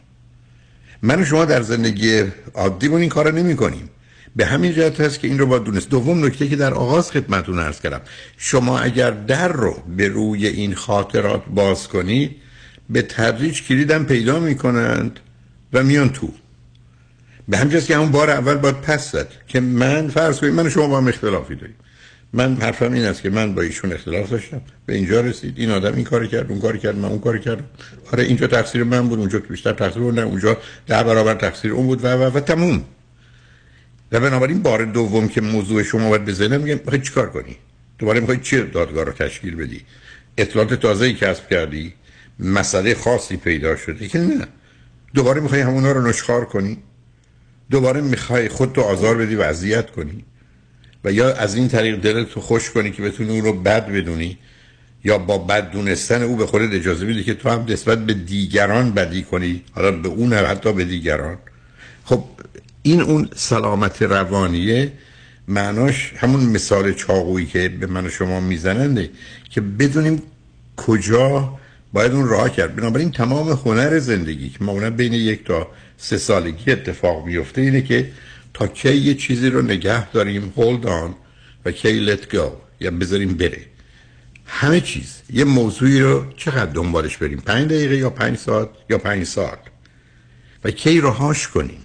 من و شما در زندگی عادیمون این کارو نمی‌کنیم، به همین جهت هست که این رو باید دونست. دوم نکته که در آغاز خدمتتون عرض کردم، شما اگر در رو به روی این خاطرات باز کنید به تدریج کلیدم پیدا میکنند و میان تو. به همین جهت که همون بار اول باید پس زد که من فرض کنید من و شما با هم اختلافی داریم، من حرفم این است که من با ایشون اختلاف داشتم به اینجا رسید، این آدم این کار کرد، اون کار کرد، من اون کار کردم، آره اینجا تقصیر من بود، اونجا بیشتر تقصیر من، اونجا ده برابر تقصیر اون بود و و و تموم. و بنابراین بار دوم که موضوع شما باید بزنم میگم میخوای چیکار کنی؟ دوباره میخوای چه دادگاه رو تشکیل بدی؟ اطلاعات تازه‌ای کسب کردی؟ مسئله خاصی پیدا شده که نه. دوباره میخوای همونا رو نشخوار کنی، دوباره میخوای خودتو آزار بدی و اذیت کنی و یا از این طریق دلتو خوش کنی که بتونی اون رو بد بدونی یا با بد دونستن او به خودت اجازه میدی که تو هم نسبت به دیگران بدی کنی، حالا به اون هم حتی به دیگران. خب این اون سلامت روانیه، معناش همون مثال چاقویی که به من و شما میزننده که بدونیم کجا باید اون راه کرد. بنابراین تمام هنر زندگی که معمولا بین یک تا سه سالگی اتفاق میفته اینه که تا کی یه چیزی رو نگه داریم hold on و کی let go یا بذاریم بره. همه چیز یه موضوعی رو چقدر دنبالش بریم، پنج دقیقه یا پنج ساعت یا پنج سال، و کی رهاش کنیم.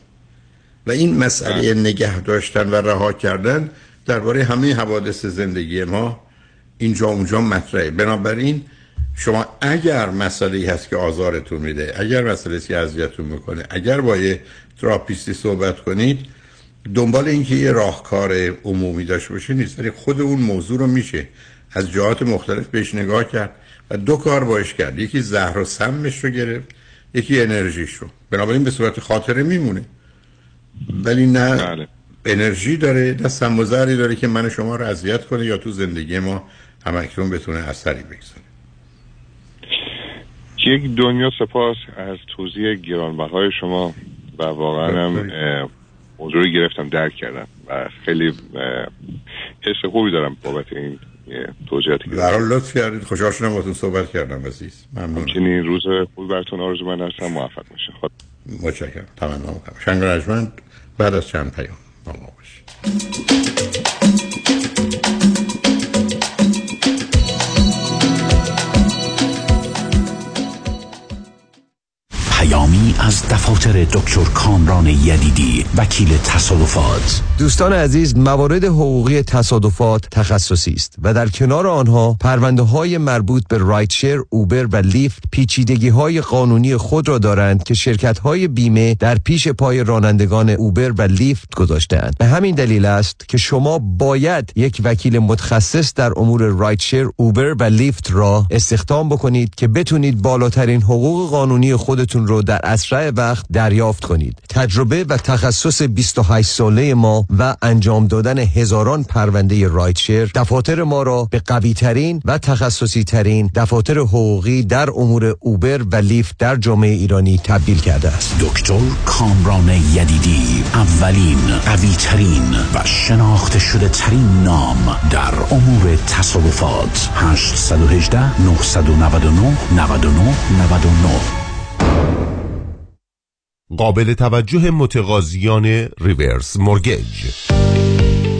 و این مسئله نگه داشتن و رها کردن درباره همه حوادث زندگی ما اینجا اونجا مطرحه. بنابراین شما اگر مسئله‌ای هست که آزارتون میده، اگر مسئله‌ای هست که اذیتتون میکنه، اگر با یه تراپیستی صحبت کنید، دنبال اینکه یه راهکار عمومی داشته باشه نیست، ولی خود اون موضوع رو میشه از جهات مختلف بهش نگاه کرد و دو کار باش کرد، یکی زهر و سمش رو گرفت، یکی انرژیش رو. بنابراین به صورت خاطره میمونه ولی نه داره. انرژی داره، نه سم و زهری داره که من شما رو اذیت کنه یا تو زندگی ما همکنون بتونه اثری بگذاره. یک دنیا سپاس از توضیح گرانبهای شما و واقعا هم موضوع رو گرفتم، درک کردم و خیلی حس خوبی دارم بابت این توضیحاتی که در حال لطف کردید. خوشحال شدم باهاتون صحبت کردم عزیز، ممنون. همچنین روز خوبی براتون آرزو من هستم، موفق باشید. خدا متشکرم، تمام نامم شنگ رجمند. بعد از چند پیام با ما باشید. پیامی از دفاتر دکتر کامران یدیدی، وکیل تصادفات. دوستان عزیز، موارد حقوقی تصادفات تخصصی است و در کنار آنها پرونده‌های مربوط به رایتشر، اوبر و لیفت پیچیدگی‌های قانونی خود را دارند که شرکت‌های بیمه در پیش پای رانندگان اوبر و لیفت گذاشته‌اند. به همین دلیل است که شما باید یک وکیل متخصص در امور رایتشر، اوبر و لیفت را استخدام بکنید که بتونید بالاترین حقوق قانونی خودتون رو در اسرع وقت دریافت کنید. تجربه و تخصص بیست و هشت ساله ما و انجام دادن هزاران پرونده رایتشر دفاتر ما را به قوی ترین و تخصصی ترین دفاتر حقوقی در امور اوبر و لیفت در جامعه ایرانی تبدیل کرده است. دکتر کامران یدیدی، اولین، قوی ترین و شناخته شده ترین نام در امور تصادفات. هشت یک هشت، نه نه نه، نه نه نه نه نه. قابل توجه متقاضیان ریورس مورگیج.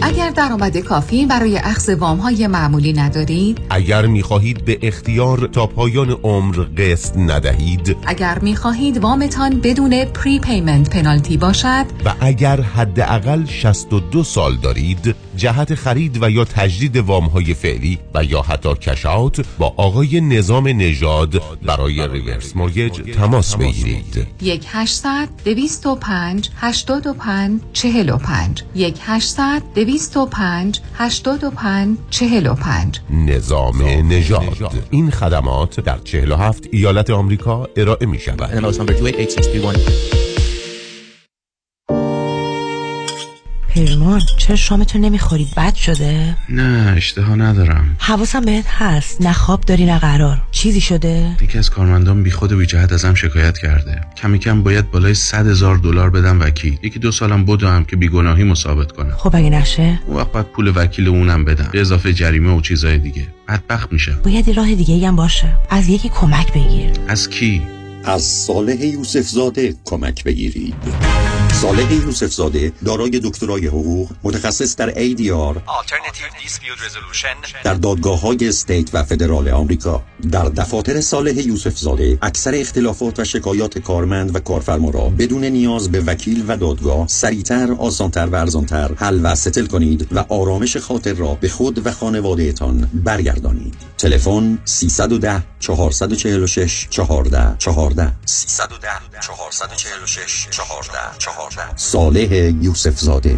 اگر درآمد کافی برای اخذ وام‌های معمولی ندارید، اگر می‌خواهید به اختیار تا پایان عمر قسط ندهید، اگر می‌خواهید وامتان بدون پری پیمنت پنالتی باشد و اگر حداقل شصت و دو سال دارید، جهت خرید و یا تجدید وام‌های فعلی و یا حتی کش‌آوت با آقای نظام نژاد برای ریورس مورگیج تماس بگیرید. یک هشتصد دویست و پنج هشتاد و پنج چهل و پنج یک هشتصد دویست و پنج هشتاد و پنج چهل و پنج. نظام نژاد. این خدمات در چهل و هفت ایالت آمریکا ارائه می شود. پیمان، چرا شامتون نمیخورید؟ بد شده؟ نه، اشتها ندارم. حواسم بهت هست، نه خواب داری نه قرار. چیزی شده؟ یکی از کارمندان بیخود و بیجهت ازم شکایت کرده. کمی کم باید بالای صد هزار دلار بدم وکیل. یکی دو سالم بدم که بیگناهی ثابت کنم. خب اگه نشه؟ اون وقت باید پول وکیل اونم بدم، به اضافه جریمه و چیزای دیگه. بدبخت میشم. باید راه دیگه‌ای هم باشه. از یکی کمک بگیر. از کی؟ از صالح یوسف زاده کمک بگیرید. صالح یوسف زاده دارای دکترای حقوق، متخصص در ای دی آر در دادگاه‌های استیت و فدرال آمریکا. در دفاتر صالح یوسف زاده اکثر اختلافات و شکایات کارمند و کارفرما را بدون نیاز به وکیل و دادگاه سریعتر، آسانتر و ارزانتر حل و ستل کنید و آرامش خاطر را به خود و خانواده‌تان برگردانید. تلفن سیصد و ده چهارصد و چهل و شش چهارده چهارده سیصد و ده چهارصد و چهل و شش چهارده چهارده. صالح یوسف زاده.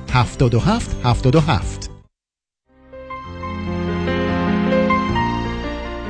هفت دو هفت هفت دو هفت.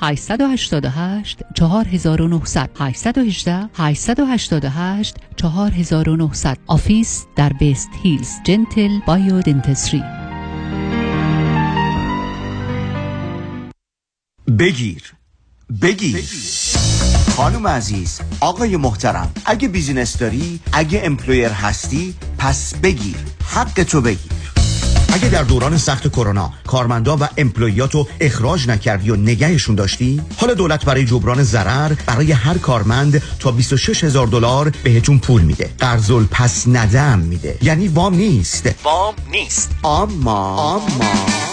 هشت هشت هشت چهار نه صفر صفر هشت یک هشت هشت هشت هشت چهار نه صفر صفر. آفیس در بست هیلز، جنتل بایو دنتسری. بگیر بگیر خانم عزیز، آقای محترم، اگه بیزینس داری، اگه امپلویر هستی، پس بگیر، حق تو بگیر. اگه در دوران سخت کرونا کارمندا و امپلویاتو اخراج نکردی و نگهشون داشتی، حالا دولت برای جبران ضرر برای هر کارمند تا بیست و شش هزار دلار بهتون پول میده. قرض پس ندم میده، یعنی وام نیست. وام نیست، اما اما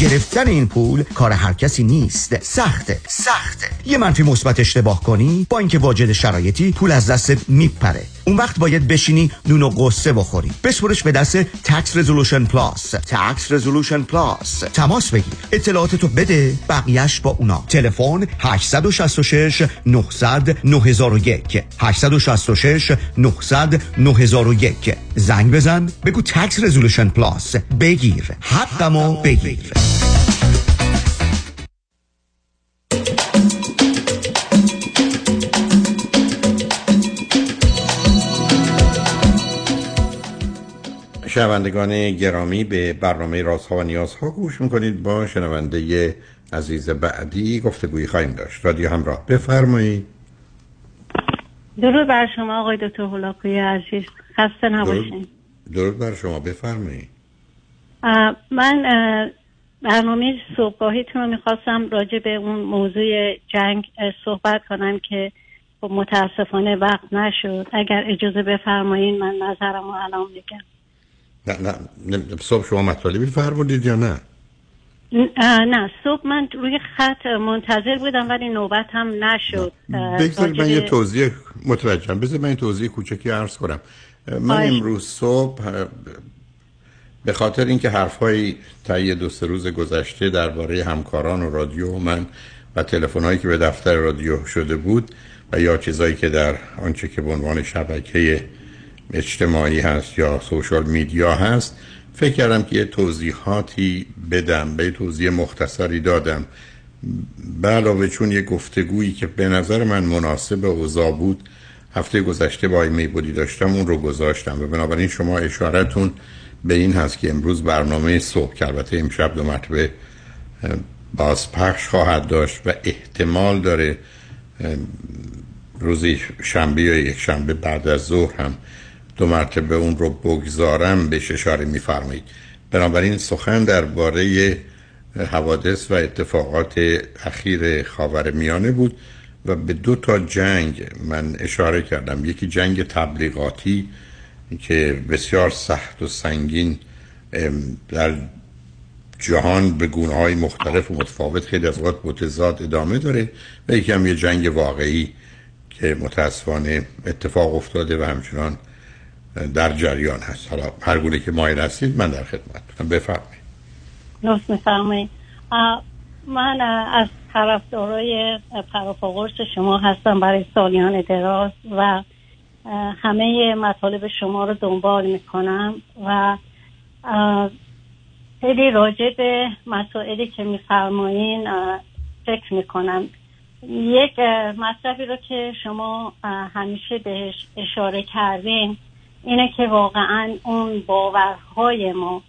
گرفتن این پول کار هر کسی نیست. سخته سخته. یه منفی مثبت اشتباه کنی، با اینکه واجد شرایطی، پول از دستت میپره. اون وقت باید بشینی نون و قصه بخوری. بسپرش به دست تاکس ریزولوشن پلاس. تاکس ریزولوشن پلاس. تماس بگیر، اطلاعاتتو بده، بقیهش با اونا. تلفن هشت شش شش نه صفر صفر نه صفر صفر یک هشت شش شش نه صفر صفر نه صفر صفر یک. زنگ بزن بگو تاکس ریزولوشن پلاس. بگیر حقمو، بگیر. شنوندگان گرامی، به برنامه رازها و نیازها گوش میکنید. با شنونده عزیز بعدی گفتگویی خواهیم داشت. رادیو همراه، بفرمایید. درود بر شما آقای دکتر هلاکویی عزیز، خسته نباشید. درود بر شما، بفرمایید. من برنامه صبحگاهیتون رو میخواستم راجع به اون موضوع جنگ صحبت کنم که متاسفانه وقت نشد. اگر اجازه بفرمایید من نظرم رو الان میگم. نه نه صبح شما مطالبی فرمودید یا نه؟ نه صبح من روی خط منتظر بودم ولی نوبت هم نشد. بگذارید من یه توضیح متوجهم بذارید من یه توضیح کوچکی عرض کنم. من آی. امروز صبح به خاطر اینکه حرف‌های طی دو سه روز گذشته درباره همکاران و رادیو من و تلفن‌هایی که به دفتر رادیو شده بود و یا چیزایی که در آنچه که به عنوان شبکه اجتماعی هست یا سوشال میدیا هست، فکر کردم که یه توضیحاتی بدم. به توضیح مختصری دادم، به علاوه چون یه گفتگویی که به نظر من مناسب اوضاع بود هفته گذشته با ایمی بودی داشتم، اون رو گذاشتم و بنابراین شما اشارتون به این هست که امروز برنامه صبح که البته امشب دو مرتبه بازپخش خواهد داشت و احتمال داره روزی شنبه یا یک شنبه بعد از ظهر هم دو مرتبه اون رو بگذارم، بهش اشاره می‌فرمایید. بنابراین سخن درباره حوادث و اتفاقات اخیر خاورمیانه بود و به دو تا جنگ من اشاره کردم. یکی جنگ تبلیغاتی که بسیار سخت و سنگین در جهان به گونه‌های مختلف و متفاوت خیلی از وقت متضاد ادامه داره و یکی هم یه جنگ واقعی که متاسفانه اتفاق افتاده و همچنان در جریان هست. حالا هر گونه که مایل هستید من در خدمتتونم. بفرمایید. لطف می‌فرمایید. من از طرفدارای پرافاقرس شما هستم برای سالیان دراز و همه مطالب شما رو دنبال میکنم و خیلی راجع به مسائلی که میفرمایین فکر میکنم. یک مطلبی رو که شما همیشه بهش اشاره کردین اینه که واقعا اون باورهای ما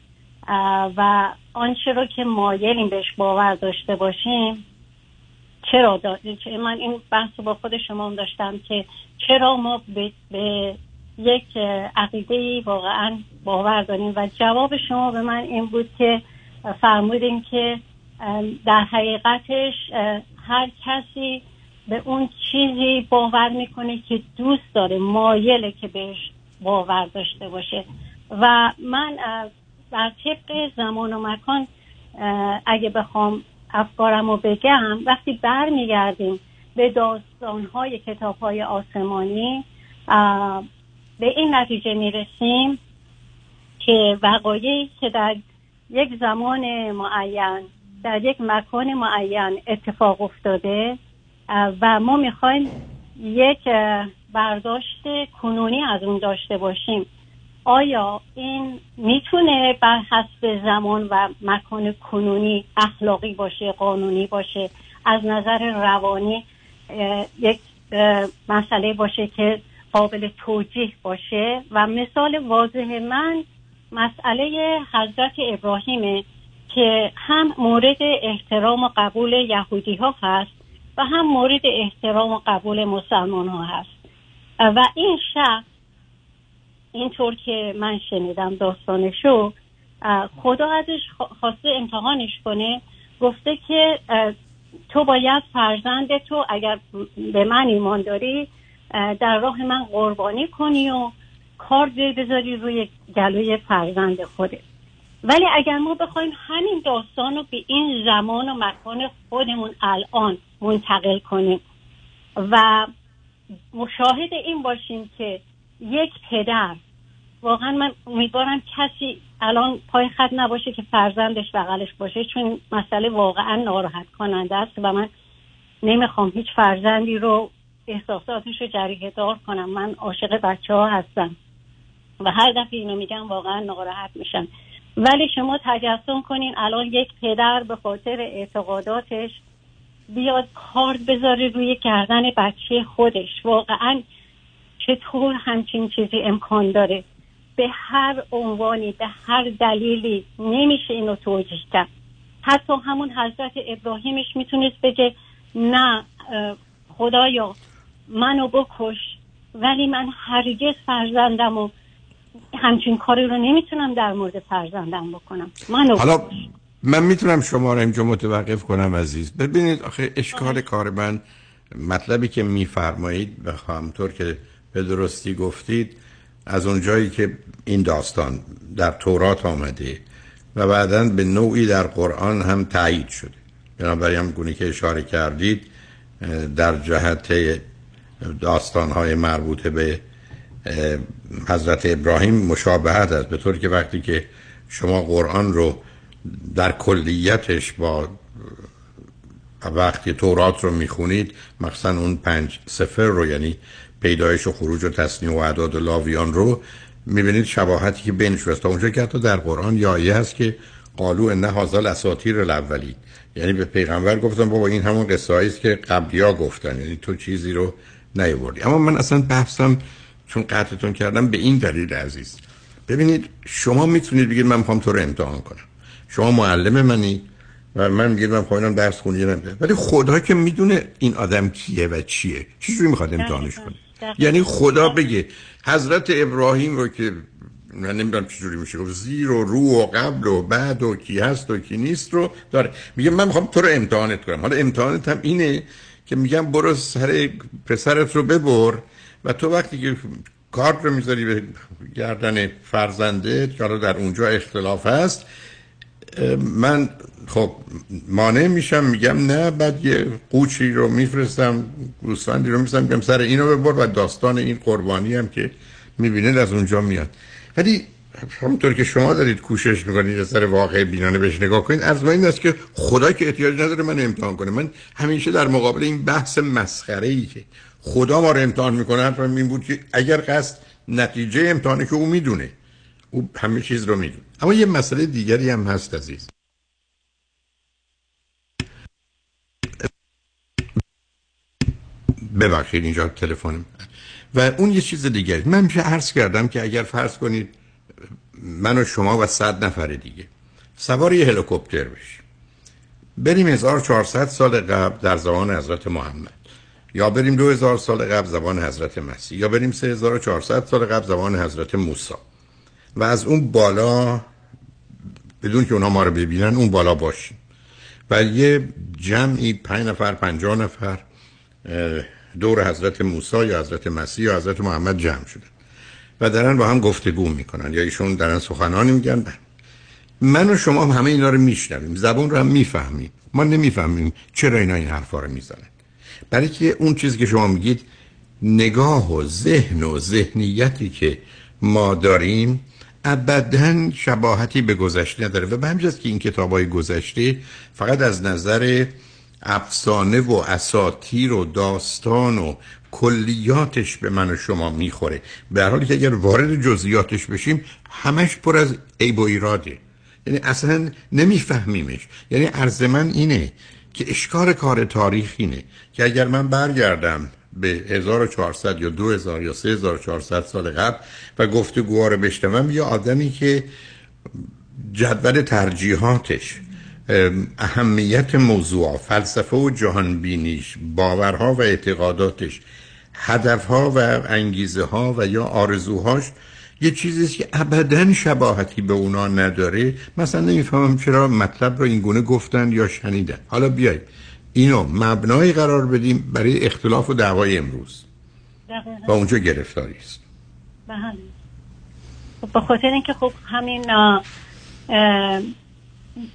و آنچه رو که مایلیم بهش باور داشته باشیم چرا داریم. من این بحث رو با خود شما هم داشتم که چرا ما به, به یک عقیدهی واقعا باور داریم و جواب شما به من این بود که فرمودین که در حقیقتش هر کسی به اون چیزی باور میکنه که دوست داره، مایله که بهش باور داشته باشه. و من در طبق زمان و مکان اگه بخوام افکارم رو بگم، وقتی بر میگردیم به داستانهای کتابهای آسمانی به این نتیجه میرسیم که وقایعی که در یک زمان معین در یک مکان معین اتفاق افتاده و ما میخوایم یک برداشت کنونی از اون داشته باشیم، آیا این میتونه بر حسب زمان و مکان کنونی اخلاقی باشه، قانونی باشه، از نظر روانی یک مسئله باشه که قابل توجیه باشه؟ و مثال واضح من مسئله حضرت ابراهیمه که هم مورد احترام و قبول یهودی ها هست و هم مورد احترام و قبول مسلمان ها هست. و این شخص اینطور که من شنیدم داستانشو، خدا ازش خواسته امتحانش کنه، گفته که تو باید فرزند تو اگر به من ایمان داری در راه من قربانی کنی و کار بذاری روی گلوی فرزند خودت. ولی اگر ما بخوایم همین داستان رو به این زمان و مکان خودمون الان منتقل کنیم و مشاهد این باشیم که یک پدر، واقعا من امیدوارم کسی الان پای خط نباشه که فرزندش بغلش باشه، چون مسئله واقعا ناراحت کننده است و من نمیخوام هیچ فرزندی رو احساساتش رو جریحه دار کنم. من عاشق بچه ها هستم و هر دفعه اینو میگم واقعا ناراحت میشم. ولی شما تجسم کنین الان یک پدر به خاطر اعتقاداتش بیاد کارد بذاره روی گردن بچه خودش. واقعا چطور همچین چیزی امکان داره؟ به هر عنوانی، به هر دلیلی نمیشه اینو توجیه کرد. حتی همون حضرت ابراهیمش میتونست بگه نه خدایا منو بکش، ولی من هرگز فرزندمو همچین کاری رو نمیتونم در مورد فرزندم بکنم. منو حالا بکش. من میتونم شما رو اینجا متوقف کنم عزیز. ببینید آخه اشکال کار من مطلبی که میفرمایید به همطور که به درستی گفتید از اونجایی که این داستان در تورات آمده و بعداً به نوعی در قرآن هم تایید شده، بنابراین هم گونه که اشاره کردید در جهت داستان‌های مربوط به حضرت ابراهیم مشابهت است، به طور که وقتی که شما قرآن رو در کلیتش با وقتی تورات رو میخونید، مخصوصا اون پنج سفر رو، یعنی پیدایش و خروج و تصنیه و اعداد و لاویان رو میبینید شباهتی که بینش هست. تا اونجا که حتی در قرآن یه آیه هست که قالوا ان هذا الاساطیر الاولین، یعنی به پیغمبر گفتن بابا این همون قصه هایی است که قبلیا گفتن، یعنی تو چیزی رو نیاوردی. اما من اصلا بحثم چون قطعتون کردم به این دلیل عزیز، ببینید شما میتونید بگید من میخوام تو رو امتحان کنم، شما معلم منی و من میگم من خودم درس خوندم، ولی خدا که میدونه این آدم کیه و چیه، چجوری میخواد امتحانش کنه. یعنی خدا بگه حضرت ابراهیم رو که من نمیدونم چجوری میشه گفت زیر و رو و قبل و بعد و کی هست و کی نیست رو داره، میگه من میخوام تو رو امتحانت کنم. حالا امتحانت هم اینه که میگم برو سر پسرت رو ببر و تو وقتی که کارت رو میذاری به گردن فرزنده که حالا در اونجا اختلاف هست، من خب مانع میشم، میگم نه، بعد یه قوچی رو میفرستم، گوسفندی رو میفرستم میگم سر اینو ببر و داستان این قربانی هم که میبینید از اونجا میاد. ولی همونطور که شما دارید کوشش میکنید از سر واقع بینانه بهش نگاه کنید، عرض این است که خدا که احتیاج نداره من امتحان کنه. من همیشه در مقابل این بحث مسخره ای که خدا ما رو امتحان میکنه فهمیدم این بود که اگر قصد نتیجه امتحانی که او میدونه، او همه چیز رو میدونه. اما یه مسئله دیگری هم هست عزیز، ببخشید اینجا تلفنم، و اون یه چیز دیگری. من میشه عرض کردم که اگر فرض کنید من و شما و صد نفر دیگه سوار یه هلیکوپتر بشیم بریم هزار و چهارصد سال قبل در زمان حضرت محمد، یا بریم دو هزار سال قبل زمان حضرت مسیح، یا بریم سه هزار و چهارصد سال قبل زمان حضرت موسی، و از اون بالا بدون که اونا ما رو ببینن اون بالا باشیم و یه جمعی پنج نفر پنجاه نفر دور حضرت موسی یا حضرت مسیح یا حضرت محمد جمع شدن و دارن با هم گفتگو میکنن یا ایشون دارن سخنانی میگن. من و شما هم همه اینا رو میشنویم، زبان رو هم میفهمیم، ما نمیفهمیم چرا اینا این حرفا رو میزنن، برای که اون چیزی که شما میگید نگاه و ذهن و ذهنیتی که ما داریم ابداً شباهتی به گذشته نداره. و به همین جاست که این کتاب‌های گذشته فقط از نظر افسانه و اساطیر و داستان و کلیاتش به من و شما میخوره، در حالی که اگر وارد جزئیاتش بشیم همش پر از عیب و ایراده، یعنی اصلا نمیفهمیمش. یعنی عرض من اینه که اشکار کار تاریخ اینه که اگر من برگردم به هزار و چهارصد یا دو هزار یا سه هزار و چهارصد سال قبل و گفتگوها رو بشنوم، یا آدمی که جدول ترجیحاتش، اهمیت موضوع، فلسفه و جهان بینیش، باورها و اعتقاداتش، هدفها و انگیزه ها و یا آرزوهاش یه چیزیه که ابداً شباهتی به اونا نداره، مثلا نمیفهمم چرا مطلب رو اینگونه گفتن یا شنیدن. حالا بیایید اینو مبنای قرار بدیم برای اختلاف و دعوای امروز و اونجا گرفتاری است. بله، به خاطر اینکه خب همین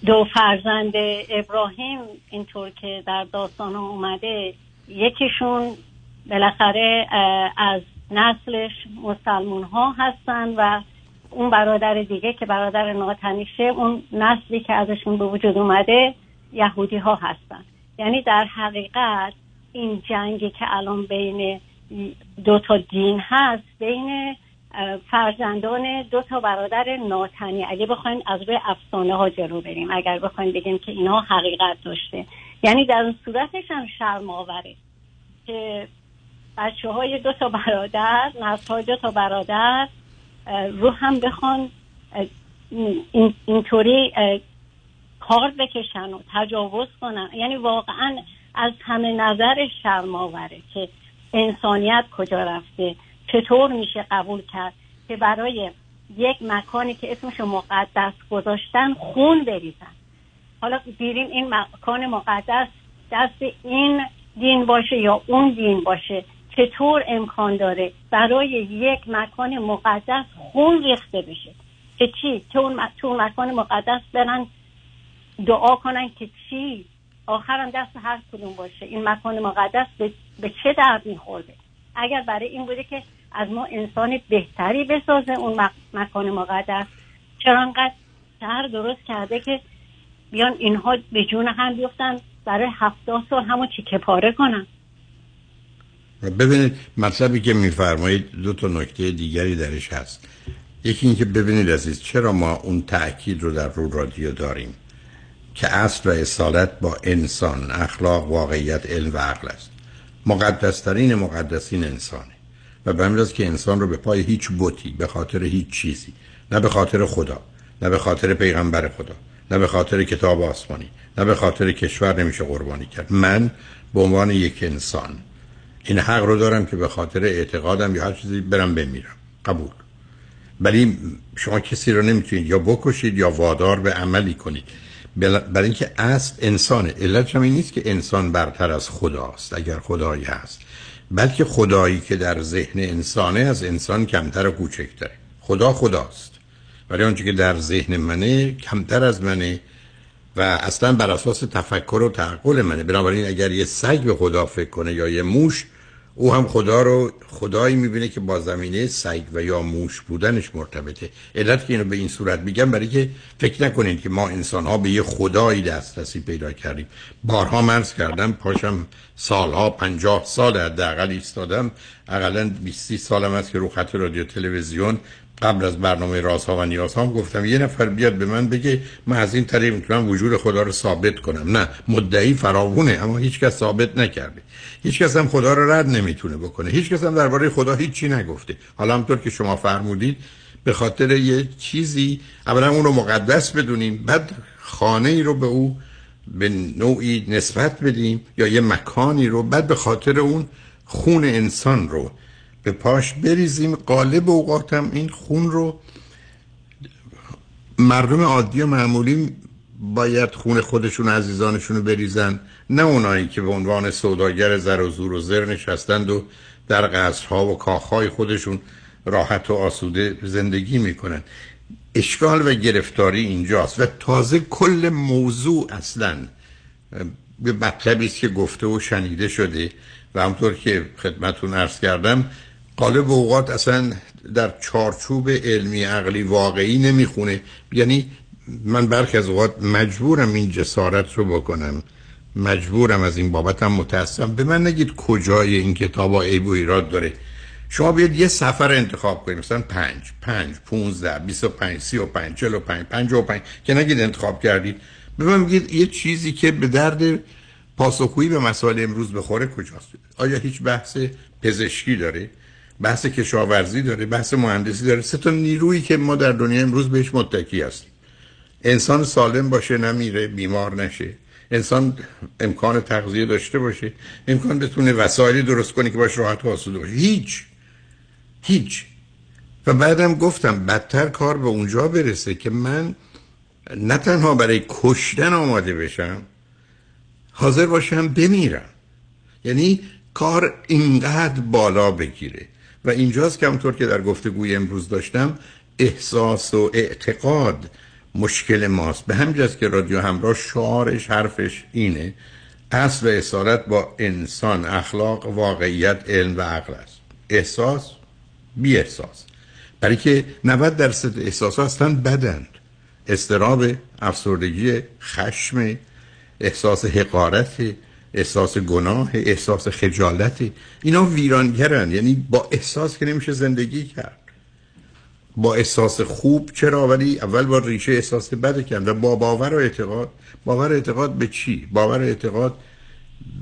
دو فرزند ابراهیم اینطور که در داستان اومده، یکیشون بالاخره از نسلش مسلمون ها هستن و اون برادر دیگه که برادر ناتنیشه اون نسلی که ازشون به وجود اومده یهودی ها هستن. یعنی در حقیقت این جنگی که الان بین دو تا دین هست بین فرزندان دو تا برادر ناتنی، اگه بخوایم از روی افسانه ها جلو بریم، اگر بخوایم بگیم که اینا حقیقت داشته، یعنی در اون صورتش هم شرم آوره که بچه های دو تا برادر، نسل های دو تا برادر رو هم بخوان این، اینطوری کار بکشن و تجاوز کنن. یعنی واقعا از همه نظر شرم آوره که انسانیت کجا رفته، چطور میشه قبول کرد که برای یک مکانی که اسمشو مقدس گذاشتن خون بریزن. حالا بیریم این مکان مقدس دست این دین باشه یا اون دین باشه، چطور امکان داره برای یک مکان مقدس خون ریخته بشه که چی؟ که اون م... مکان مقدس برن دعا کنن که چی؟ آخرم دست هر کدوم باشه این مکان مقدس به, به چه درد میخورده؟ اگر برای این بوده که از ما انسان بهتری بسازه اون مق... مکان مقدس، چرا انقدر شهر درست کرده که بیان اینها به جون هم بیفتن برای هفتاد سال همون تیکه پاره کنن؟ ببینید مطلبی که میفرمایید دو تا نکته دیگری درش هست. یکی این که ببینید عزیز چرا ما اون تأکید رو در رو رادیو داریم که اصل و اصالت با انسان، اخلاق، واقعیت، علم و عقل است. مقدسترین مقدسین انسانه و به همین که انسان رو به پای هیچ بتی، به خاطر هیچ چیزی، نه به خاطر خدا، نه به خاطر پیغمبر خدا، نه به خاطر کتاب آسمانی، نه به خاطر کشور نمیشه قربانی کرد. من به عنوان یک انسان این حق رو دارم که به خاطر اعتقادم یا هر چیزی برم بمیرم، قبول. ولی شما کسی رو نمیتونید یا بکشید یا وادار به عملی کنید، برای اینکه اصل انسانه. علتش هم این نیست که انسان برتر از خداست اگر خدایی هست، بلکه خدایی که در ذهن انسانه از انسان کمتر و کوچکتره. خدا خداست ولی آنچه که در ذهن منه کمتر از منه و اصلا بر اساس تفکر و تعقل منه. بنابراین اگر یه سگ به خدا فکر کنه یا یه موش، او هم خدا رو خدایی میبینه که با زمینه سگ و یا موش بودنش مرتبطه. علت که اینو به این صورت میگم برای که فکر نکنید که ما انسان‌ها به یه خدایی دسترسی پیدا کردیم. بارها منس کردم، پاشم سالها پنجاه سال حداقل ایستادم، حداقل بیست سالم است که رو خط رادیو تلویزیون قبل از برنامه رازها و نیازها گفتم یه نفر بیاد به من بگه من از این طریق میتونم وجود خدا رو ثابت کنم. نه، مدعی فراوونه اما هیچکس ثابت نکرده. هیچکس هم خدا رو رد نمیتونه بکنه. هیچکس هم درباره خدا هیچی نگفته. حالا همونطور که شما فرمودید به خاطر یه چیزی اولا اون رو مقدس بدونیم، بعد خانه‌ای رو به او به نوعی نسبت بدیم یا یه مکانی رو، بعد به خاطر اون خون انسان رو به پاش بریزیم. غالب اوقات هم این خون رو مردم عادی و معمولی باید خون خودشون و عزیزانشون رو بریزن، نه اونایی که به عنوان سوداگر زر و زور و زر نشستند و در قصرها و کاخهای خودشون راحت و آسوده زندگی میکنن. اشکال و گرفتاری اینجاست و تازه کل موضوع اصلا به مطلبی است که گفته و شنیده شده و همطور که خدمتون عرض کردم قالب اوقات اصلا در چارچوب علمی عقلی واقعی نمیخونه. یعنی من برخی از اوقات مجبورم این جسارت رو بکنم، مجبورم، از این بابتم متاسفم. به من نگید کجای این کتابا عیب و ایراد داره. شما بیاید یه سفر انتخاب کنید، مثلا پنج پنج پونزده بیست و پنج سی و پنج چل و پنج پنج و پنج که نگید انتخاب کردید، به من بگید یه چیزی که به درد پاسخگویی به مسائل امروز بخوره کجاست؟ آیا هیچ بحث پزشکی داره؟ بحث کشاورزی داره؟ بحث مهندسی داره؟ سه تا نیرویی که ما در دنیا امروز بهش متکی هستیم. انسان سالم باشه، نمیره، بیمار نشه. انسان امکان تغذیه داشته باشه، امکان بتونه وسایلی درست کنه که باش راحت و آسوده باشه. هیچ هیچ و بعدم گفتم بدتر کار به اونجا برسه که من نه تنها برای کشتن آماده بشم، حاضر باشم بمیرم. یعنی کار اینقدر بالا بگیره و اینجاست که همونطور که در گفتگوی امروز داشتم احساس و اعتقاد مشکل ماست. به همینجاست که رادیو همراه شعارش حرفش اینه: اصل و اصالت با انسان، اخلاق، واقعیت، علم و عقل است. احساس بی احساس، برای که نود درصد احساس ها اصلا بدند. اضطراب، افسردگی، خشم، احساس حقارت، احساس گناه، احساس خجالت، اینا ویرانگرن. یعنی با احساس که نمیشه زندگی کرد. با احساس خوب چرا، ولی اول با ریشه احساس بده کن. و با باور و اعتقاد، باور و اعتقاد به چی؟ باور و اعتقاد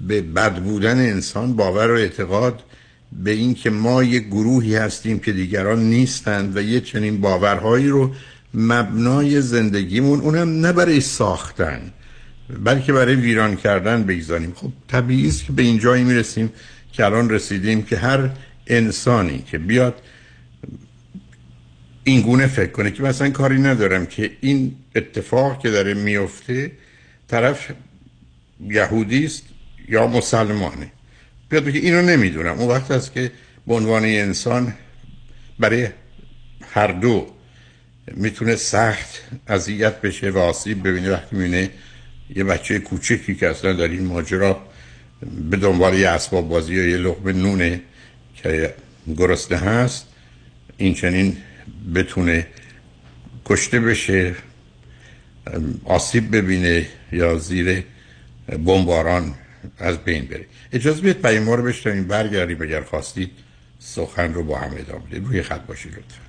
به بد بودن انسان، باور و اعتقاد به این که ما یک گروهی هستیم که دیگران نیستند و یه چنین باورهایی رو مبنای زندگیمون، اونم نه برای ساختن بلکه برای ویران کردن بگذاریم. خب طبیعی است که به این جایی میرسیم که الان رسیدیم که هر انسانی که بیاد این گونه فکر کنه که مثلا کاری ندارم که این اتفاق که داره میفته طرف یهودی است یا مسلمانه، بیاد بگه اینو نمیدونم، اون وقت است که به عنوان انسان برای هر دو میتونه سخت اذیت بشه و آسیب ببینه وقتی میبینه یه بچه کوچکی که اصلا در این ماجرا به دنبال یه اسباب بازی یا یه لقمه نونه که گرسنه هست این چنین بتونه کشته بشه، آسیب ببینه یا زیر بمباران از بین بره. اجازه بدید پیام رو بشنویم، برگردیم اگر خواستید سخن رو با هم ادامه بدیم. روی خط باشید لطفا.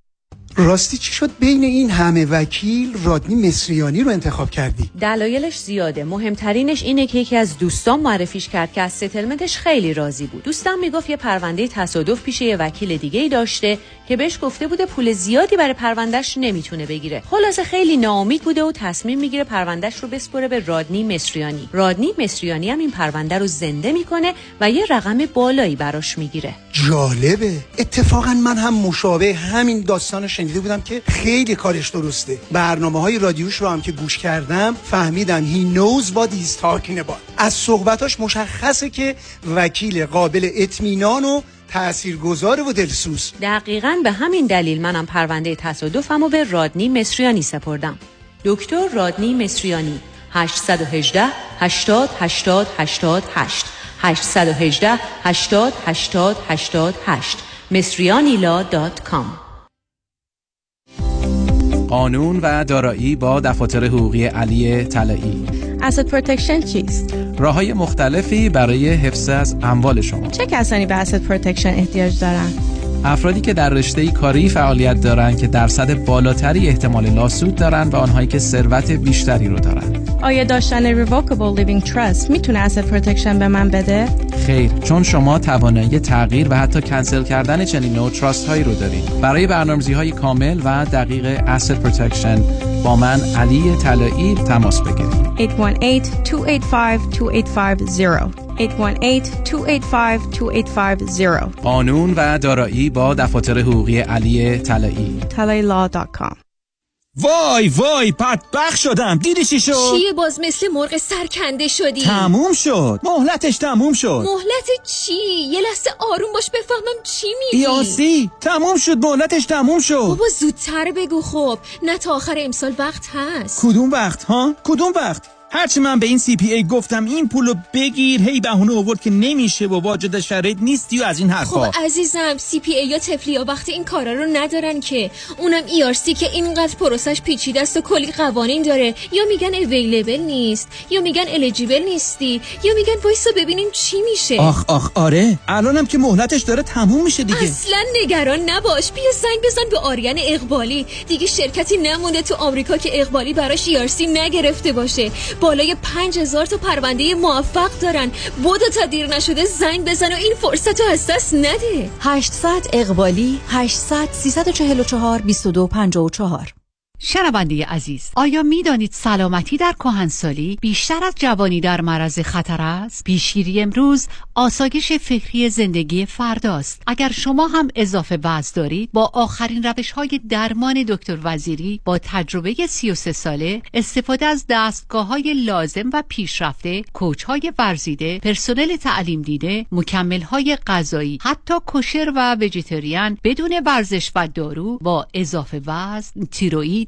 راستی چی شد بین این همه وکیل رادنی مصریانی رو انتخاب کردی؟ دلایلش زیاده. مهمترینش اینه که یکی از دوستان معرفیش کرد که از ستلمنتش خیلی راضی بود. دوستم میگفت یه پرونده تصادف پیش یه وکیل دیگه‌ای داشته که بهش گفته بوده پول زیادی برای پروندهش نمیتونه بگیره. خلاصه خیلی ناامید بوده و تصمیم میگیره پروندهش رو بسپره به رادنی مصریانی. رادنی مصریانی هم این پرونده رو زنده میکنه و یه رقم بالایی براش میگیره. جالبه. اتفاقا من هم مشابه همین داستان شنیده بودم که خیلی کارش درسته. برنامه‌های رادیوش رو هم که گوش کردم فهمیدم he knows what he's talking about. از صحبتاش مشخصه که وکیل قابل اطمینان و تاثیرگذار و دلسوز. دقیقاً به همین دلیل منم پرونده تصادفمو به رادنی مصریانی سپردم. دکتر رادنی مصریانی هشت یک هشت هشتاد هشتاد هشتاد هشت هشت یک هشت هشتاد هشتاد هشتاد هشت مصریانی لا دات کام. قانون و دارایی با دفاتر حقوقی علی طلایی. asset protection چیست؟ راه‌های مختلفی برای حفظ از اموال شما. چه کسانی به asset protection احتیاج دارند؟ افرادی که در رشته‌ای کاری فعالیت دارند که درصد بالاتری احتمال لاسود دارند و آنهایی که ثروت بیشتری رو دارند. آیا داشتن revocable living trust میتونه asset protection به من بده؟ خیر، چون شما توانایی تغییر و حتی کنسل کردن چنین نوع تراست هایی رو دارید. برای برنامه‌ریزی‌های کامل و دقیق asset protection با من علی طلایی تماس بگیرید. هشت یک هشت دو هشت پنج دو هشت پنج صفر هشت یک هشت دو هشت پنج دو هشت پنج صفر. قانون و دارایی با دفاتر حقوقی علی طلایی. طلایی لا دات کام. وای وای بدبخت شدم. دیدی چی شد؟ چیه باز مثل مرغ سرکنده شدی؟ تموم شد، مهلتش تموم شد. مهلت چی؟ یه لحظه آروم باش بفهمم چی میگی. یاسی تموم شد، مهلتش تموم شد. بابا زودتر بگو خب، نه تا آخر امسال وقت هست. کدوم وقت ها؟ کدوم وقت؟ هرچی من به این سی پی ای گفتم این پولو بگیر، هی بهونه آورد که نمیشه و واجد شرایط نیستی و از این حرفا. خب عزیزم، سی پی ای یا تفلیا وقتی این کارا رو ندارن که، اونم ای آر سی که اینقدر پروسش پیچیده است و کلی قوانین داره، یا میگن اویلیبل نیست، یا میگن الیجیبل نیستی، یا میگن وایسا ببینیم چی میشه. آخ آخ آره، الانم که مهلتش داره تموم میشه دیگه. اصلا نگران نباش، بیا زنگ بزن به آریان اقبالی. دیگه شرکتی نمونده تو آمریکا که اقبالی براش ای آر سی نگرفته باشه. بالای پنج هزار تا پرونده موفق دارن. بودو تا دیر نشده زنگ بزن و این فرصت رو از دست نده. هشتصد اقبالی هشتصد سیصد و چهل و چهار بیست و دو پنجاه و چهار. شنونده عزیز، آیا می‌دانید سلامتی در کهنسالی بیشتر از جوانی در معرض خطر است؟ پیشگیری امروز آسایش فکری زندگی فرداست. اگر شما هم اضافه وزن دارید، با آخرین روش‌های درمان دکتر وزیری با تجربه سی و سه ساله، استفاده از دستگاه‌های لازم و پیشرفته، کوچ‌های ورزیده، پرسنل تعلیم دیده، مکمل‌های غذایی، حتی کوشر و ویجیتریان بدون ورزش و دارو، با اضافه وزن، تیروئید،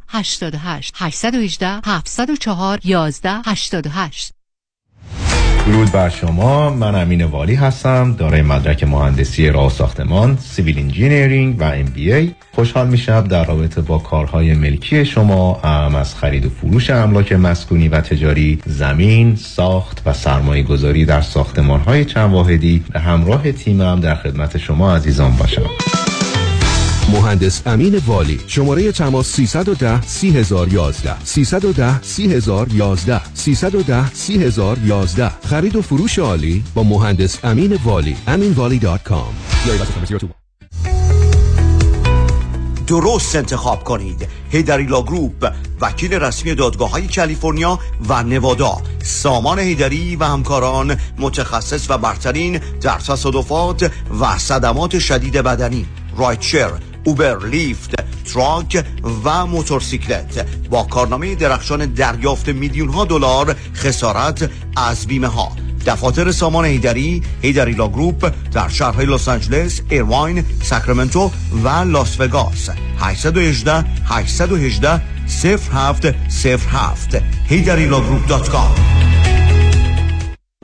هشتاد و هشت هشت یک هشت هفت صفر چهار یازده هشتاد و هشت. درود بر شما، من امین والی هستم، دارای مدرک مهندسی راه و ساختمان، سیویل انجینیرینگ و ام بی ای. خوشحال میشم در رابطه با کارهای ملکی شما هم از خرید و فروش املاک مسکونی و تجاری، زمین، ساخت و سرمایه گذاری در ساختمان‌های چند واحدی به همراه تیمم در خدمت شما عزیزان باشم. مهندس امین والی، شماره تماس سیصد و ده سی هزار و یازده سیصد و ده سی هزار و یازده سیصد و ده سی هزار و یازده. خرید و فروش عالی با مهندس امین والی. امین والی دات کام. درست انتخاب کنید. هیدریلا گروپ، وکیل رسمی دادگاه‌های کالیفرنیا و نوادا. سامان هیدری و همکاران، متخصص و برترین در تصادفات و صدمات شدید بدنی، رایتشر، اوبر، لیفت، تراک و موتورسیکلت، با کارنامه درخشان دریافت میلیون ها دلار خسارت از بیمه ها. دفاتر سامان هیدری، هیدریلا گروپ در شهرهای لس آنجلس، ایرواین، ساکرامنتو و لاس وگاس. هشت یک هشت هشت یک هشت صفر هفت صفر هفت هیدریلا گروپ دات کام.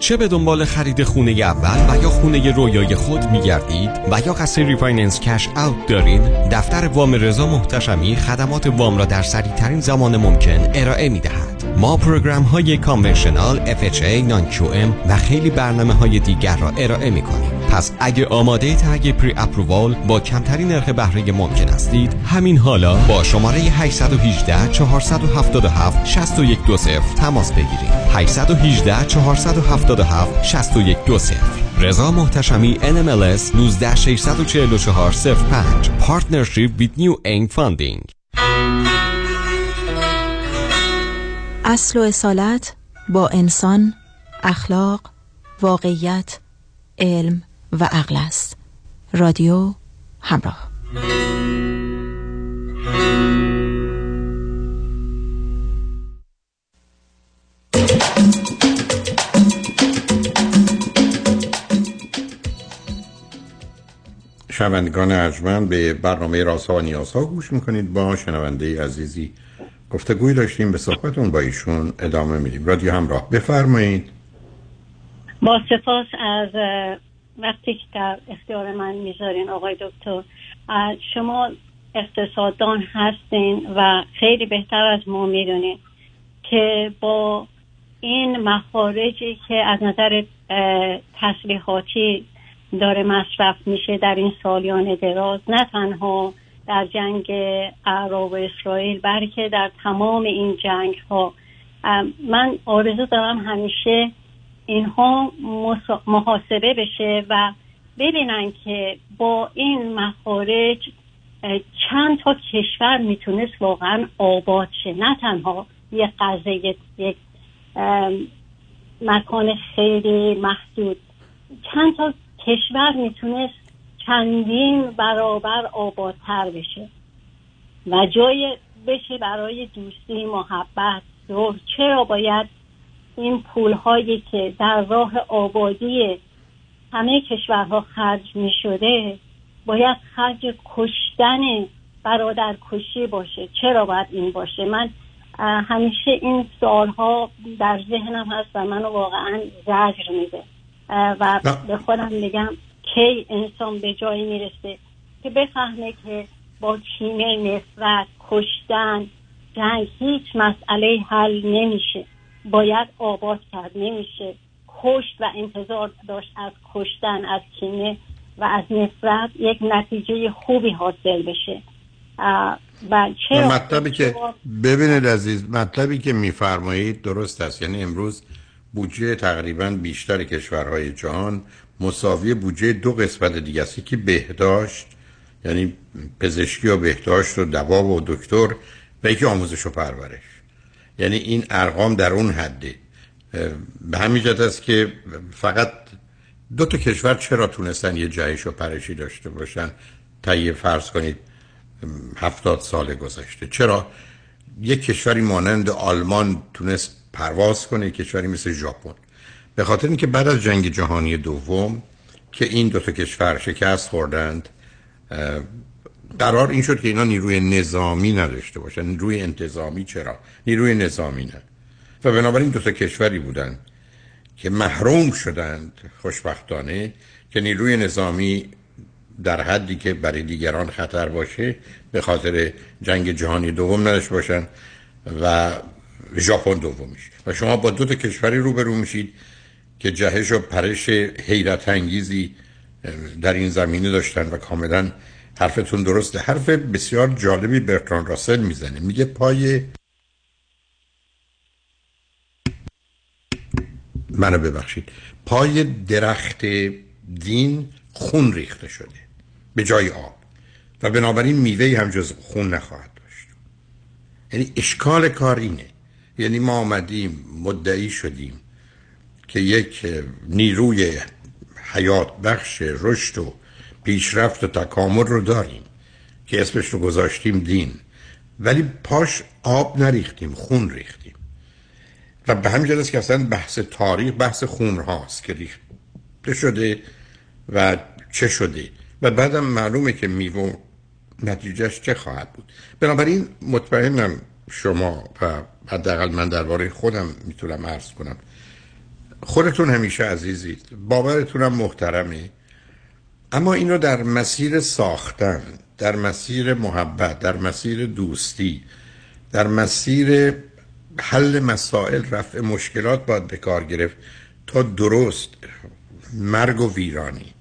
چه به دنبال خرید خونه اول و یا خونه رویای خود می‌گردید و یا قصد ریفایننس کش اوت دارید؟ دفتر وام رضا محتشمی خدمات وام را در سریع‌ترین زمان ممکن ارائه می‌دهد. ما پروگرام‌های کانونشنال، اف اچ ای، نان کیو ام و خیلی برنامه‌های دیگر را ارائه می‌کنیم. پس اگه آماده تگ پری اپرووال با کمترین نرخ بهره ممکن هستید، همین حالا با شماره هشت یک هشت چهار هفت هفت شش یک دو صفر تماس بگیرید. هشت یک هشت چهار هفت هفت شش یک دو صفر. رضا محتشمی ان ام ال اس یک نه شش چهار چهار صفر پنج. Partnership with New Aim Funding. اصل و اصالت با انسان، اخلاق، واقعیت، علم و عقل است. رادیو همراه. شنوندگان ارجمند، به برنامه رازها و نیازها گوش میکنید. با شنونده عزیزی گفتگوی داشتیم، به صحبتون با ایشون ادامه میدیم. رادیو همراه، بفرمایید. با سپاس از وقتی که در اختیار من میذارین آقای دکتر. شما اقتصاددان هستین و خیلی بهتر از ما میدونین که با این مخارجی که از نظر تسلیحاتی داره مصرف میشه در این سالیان دراز، نه تنها در جنگ عراق و اسرائیل بلکه در تمام این جنگ ها، من آرزو دارم همیشه اینها محاسبه بشه و ببینن که با این مخارج چند تا کشور میتونست واقعا آباد شه، نه تنها یک قضیه، یک مکان خیلی محدود، چند تا کشور میتونست چندین برابر آبادتر بشه و جای بشه برای دوستی، محبت. چرا باید این پولهایی که در راه آبادی همه کشورها خرج می شده باید خرج کشتن، برادر کشی باشه؟ چرا باید این باشه؟ من همیشه این سوالها در ذهنم هست و منو واقعا زجر میده و به خودم میگم کی انسان به جایی میرسه که بفهمه که با کینه، نفرت، کشتن، جنگ هیچ مسئله حل نمیشه. باید آباد کرد، نمیشه کشت و انتظار داشت از کشتن، از کینه و از نفرت یک نتیجه خوبی حاصل بشه. و چرا مطلبی که ببینید عزیز، مطلبی که میفرمایید درست است. یعنی امروز بودجه تقریبا بیشتر کشورهای جهان مساوی بودجه دو قسمت دیگه است که بهداشت، یعنی پزشکی و بهداشت و دوا و دکتر، و یکی آموزش و پرورش. یعنی این ارقام در اون حده. به همین جهت است که فقط دو تا کشور چرا تونستن یه جهش و پرشی داشته باشن طی فرض کنید هفتاد سال گذشته؟ چرا یک کشوری مانند آلمان تونست پرواز کنه، یک کشوری مثل ژاپن؟ به خاطر اینکه بعد از جنگ جهانی دوم که این دو تا کشور شکست خوردند، قرار این شد که اینا نیروی نظامی نداشته باشن. نیروی انتظامی چرا؟ نیروی نظامی نه. و بنابراین دو تا کشوری بودن که محروم شدند خوشبختانه که نیروی نظامی در حدی که برای دیگران خطر باشه به خاطر جنگ جهانی دوم نداشته باشن و ژاپن دومیش. و شما با دو تا کشوری روبرو میشید که جهش و پرش حیرت انگیزی در این زمینه داشتن و کاملا حرفتون درسته. حرف بسیار جالبی برتراند راسل میزنه، میگه پای منو ببخشید پای درخت دین خون ریخته شده به جای آب و بنابراین میوه‌ای هم جز خون نخواهد داشت. یعنی اشکال کار اینه، یعنی ما آمدیم مدعی شدیم که یک نیروی حیات بخش رشد و پیشرفت و تکامل رو داریم که اسمش رو گذاشتیم دین، ولی پاش آب نریختیم، خون ریختیم. و به همین جهت که اصلا بحث تاریخ بحث خون هاست که ریخته شده و چه شده و بعدم معلومه که میوه نتیجهش چه خواهد بود. بنابراین مطمئنم شما و حداقل من درباره خودم میتونم عرض کنم، خودتون همیشه عزیزید، باورتونم محترمه، اما این رو در مسیر ساختن، در مسیر محبت، در مسیر دوستی، در مسیر حل مسائل، رفع مشکلات باید به کار گرفت تا درست مرگ و ویرانی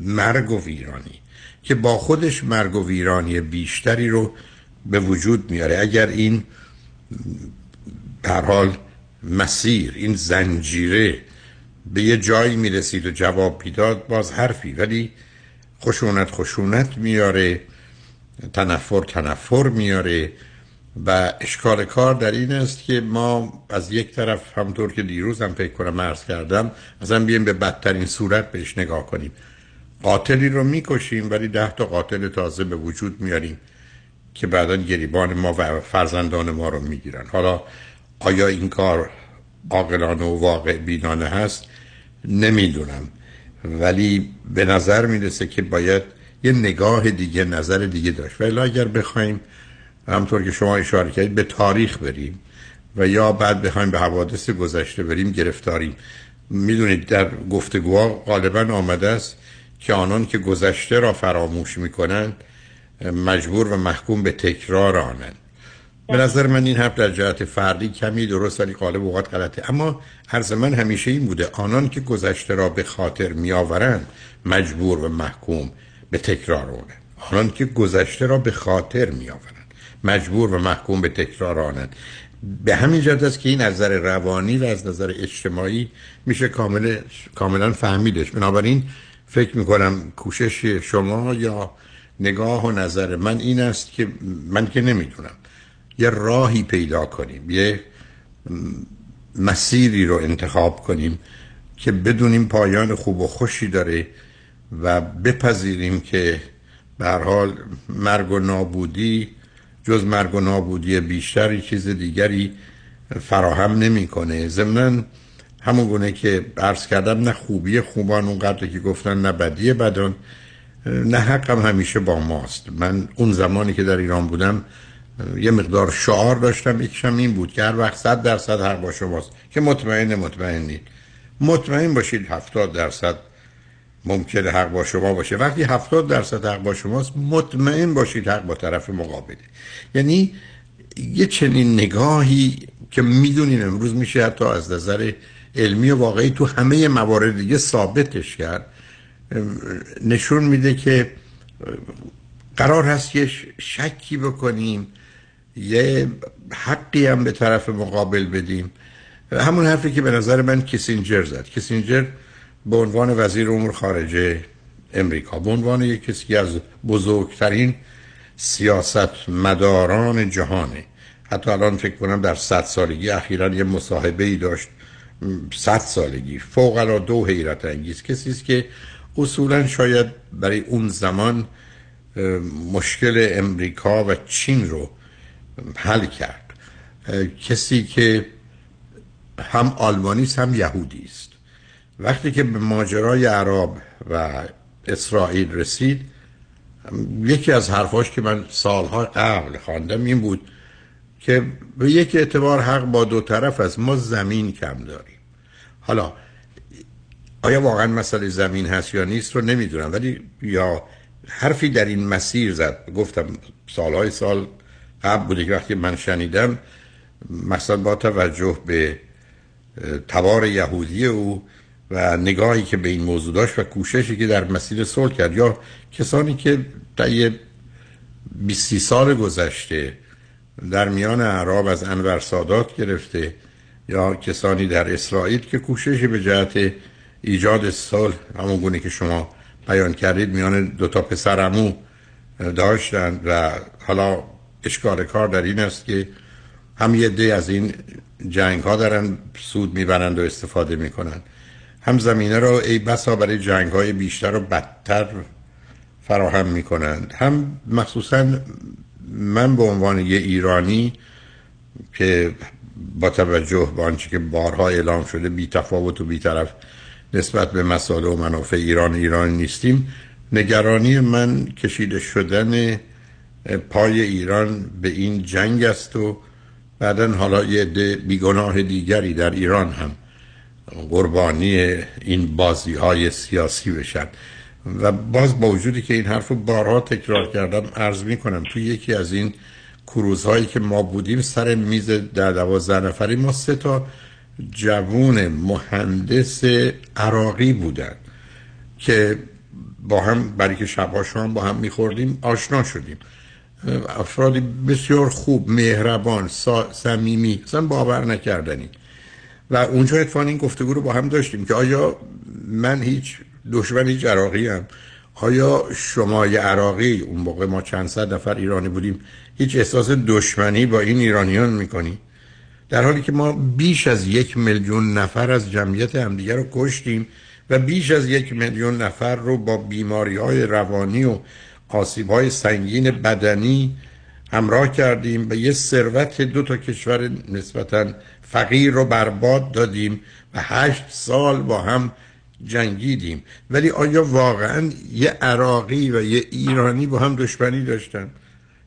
مرگ و ویرانی که با خودش مرگ و ویرانی بیشتری رو به وجود میاره اگر این به هر حال مسیر، این زنجیره به یه جایی میرسید و جواب میداد باز حرفی، ولی خشونت خشونت میاره، تنفر تنفر میاره و اشکال کار در این است که ما از یک طرف همطور که دیروز هم فکر کنم عرض کردم ازم بیایم به بدترین صورت بهش نگاه کنیم، قاتلی رو میکشیم ولی ده تا قاتل تازه به وجود میاریم که بعدا گریبان ما و فرزندان ما رو میگیرن. حالا آیا این کار عاقلانه و واقع بینانه هست؟ نمیدونم، ولی به نظر میرسه که باید یه نگاه دیگه، نظر دیگه داشت. ولی اگر بخوایم همطور که شما اشاره کردید به تاریخ بریم و یا بعد بخوایم به حوادث گذشته بریم گرفتاریم. میدونید در گفتگوها غالبا آمده است که آنان که گذشته را فراموش میکنند مجبور و محکوم به تکرار آنند. به نظر من این حرف در جهت فردی کمی درست ولی غالب اوقات غلطه، اما عرض من همیشه این بوده آنان که گذشته را به خاطر میآورند مجبور و محکوم به تکرار آنند. آنان که گذشته را به خاطر میآورند مجبور و محکوم به تکرار آنند. به همین جهت است که این از نظر روانی و از نظر اجتماعی میشه کامل کاملا فهمیدش. بنابراین فکر میکنم کوشش شما یا نگاه و نظر من این است که من که نمیدونم یه راهی پیدا کنیم، یه مسیری رو انتخاب کنیم که بدونیم پایان خوب و خوشی داره و بپذیریم که به هر حال مرگ و نابودی جز مرگ و نابودی بیشتری چیز دیگری فراهم نمی‌کنه. ضمناً همون گونه که عرض کردم نه خوبی خوبان اونقدر که گفتن نه بدی بدان، نه حقم همیشه با ماست. من اون زمانی که در ایران بودم یه مقدار شعار داشتم، یکیشم این بود که هر وقت صد درصد هر با شماست که مطمئن مطمئنید مطمئن باشید هفتاد درصد ممکنه حق با شما باشه. وقتی هفتاد درصد حق با شماست مطمئن باشید حق با طرف مقابله. یعنی یه چنین نگاهی که میدونین امروز میشه حتی از نظر علمی و واقعی تو همه موارد دیگه ثابتش کرد، نشون میده که قرار هست یه شکی بکنیم، یه حقی هم به طرف مقابل بدیم. همون حرفی که به نظر من کیسینجر زد. کیسینجر به عنوان وزیر امور خارجه امریکا، به عنوان یک کسی که از بزرگترین سیاستمداران جهانه، حتی الان فکر کنم در صد سالگی اخیراً یه مصاحبه‌ای داشت، صد سالگی فوق‌العاده و حیرت انگیز، کسی است که اصولاً شاید برای اون زمان مشکل امریکا و چین رو حل کرد، کسی که هم آلمانی است هم یهودی است. وقتی که به ماجرای عرب و اسرائیل رسید یکی از حرفاش که من سالها قبل خواندم این بود که به یک اعتبار حق با دو طرف است، ما زمین کم داریم. حالا آیا واقعا مسئله زمین هست یا نیست رو نمیدونم، ولی یا حرفی در این مسیر زد. گفتم سالهای سال قبل بوده که وقتی من شنیدم مثلا با توجه به تبار یهودی او و نگاهی که به این موضوع داشت و کوششی که در مسیر صلح کرد، یا کسانی که طی بیست سال گذشته در میان اعراب از انور سادات گرفته یا کسانی در اسرائیل که کوششی به جهت ایجاد صلح همون گونه که شما بیان کردید میان دو تا پسر عمو داشتن و حالا اشکال کار در این است که هم یه عده از این جنگ ها دارن سود میبرند و استفاده میکنن، هم زمینه رو ای بسا برای جنگ های بیشتر و بدتر فراهم میکنند، هم مخصوصا من به عنوان یه ایرانی که با توجه به آنچه که بارها اعلام شده بی تفاوت و بی طرف نسبت به مسائل و منافع ایران ایران نیستیم، نگرانی من کشیده شدن پای ایران به این جنگ است و بعدن حالا یه عده بیگناه دیگری در ایران هم قربانی این بازی‌های سیاسی بشن. و باز با وجودی که این حرفو بارها تکرار کردم عرض می‌کنم توی یکی از این کروزهایی که ما بودیم سر میز در دوازده نفری ما سه تا جوون مهندس عراقی بودن که با هم برای که شبها شام با هم میخوردیم آشنا شدیم. افرادی بسیار خوب، مهربان، صمیمی، اصلا باور نکردنی. و اونجا اتفاقاً این گفتگو رو با هم داشتیم که آیا من هیچ دشمن هیچ عراقی هم، آیا شما یه عراقی، اون موقع ما چند صد نفر ایرانی بودیم، هیچ احساس دشمنی با این ایرانیان میکنی؟ در حالی که ما بیش از یک میلیون نفر از جمعیت همدیگر رو کشتیم و بیش از یک میلیون نفر رو با بیماری‌های روانی و آسیب‌های سنگین بدنی همراه کردیم و یه ثروت دو تا کشور نسبتاً فقیر رو برباد دادیم و هشت سال با هم جنگیدیم. ولی آیا واقعاً یه عراقی و یه ایرانی با هم دشمنی داشتن؟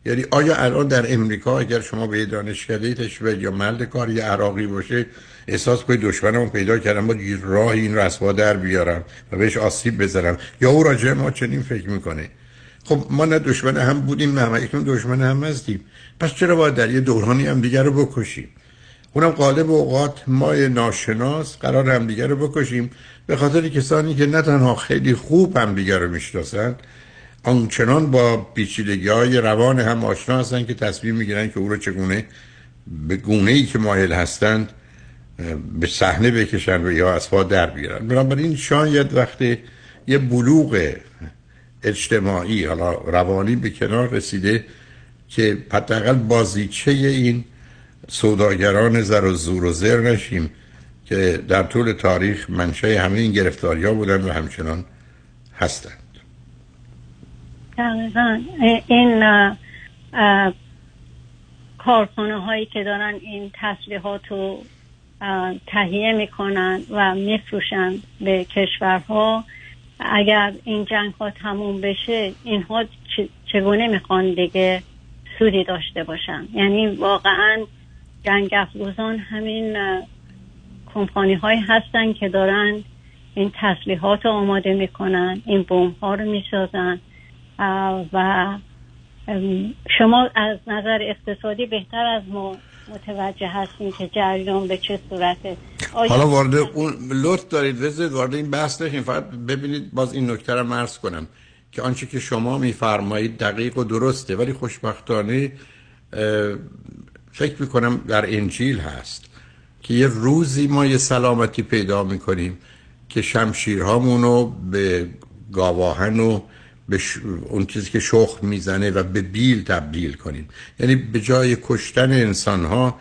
یعنی آیا الان در امریکا اگر شما به دانشکده تشبیه یا محل کار یه عراقی باشه احساس کنید دشمنمو پیدا کردم با راه این رسوا در بیارم و بهش آسیب بزنم، یا او راجع ما چنین فکر میکنه؟ خب ما نه دشمن هم بودیم، نه اکنون دشمن هم هستیم، پس چرا باید در یه دورانی هم دیگر رو بکشیم؟ اونم غالب اوقات ما ناشناس قرار هم دیگر رو بکشیم به خاطر کسانی که نه تنها خیلی خوب هم دیگر رو میشناسن، آنچنان با پیچیدگی‌های روان هم آشنا هستند که تصمیم می‌گیرن که او را چگونه به گونه‌ای که مایل هستند به صحنه بکشن و یا از پا در بیارن. بنابراین شاید وقتی یه بلوغ اجتماعی، حالا روانی، به کنار رسیده که حداقل بازیچه این سوداگران زر و زور و زر نشیم که در طول تاریخ منشأ همه این گرفتاری‌ها بودن و همچنان هستند. دقیقا این کارخانه هایی که دارن این تسلیحات رو تهیه میکنن و میفروشن به کشورها، اگر این جنگ ها تموم بشه اینها چگونه میخوان دیگه سودی داشته باشن؟ یعنی واقعا جنگ افروزان همین کمپانی هایی هستن که دارن این تسلیحات رو آماده میکنن، این بمب ها رو میسازن. و شما از نظر اقتصادی بهتر از ما متوجه هستین که جریان به چه صورته. حالا وارد اون لطف دارید وزید وارد این بحث نشین، فقط ببینید باز این نکته رو عرض کنم که آنچه که شما میفرمایید دقیق و درسته، ولی خوشبختانه فکر میکنم در انجیل هست که یه روزی ما یه سلامتی پیدا میکنیم که شمشیرهامونو به گاواهن و به اون چیزی که شخم میزنه و به بیل تبدیل کنیم، یعنی به جای کشتن انسانها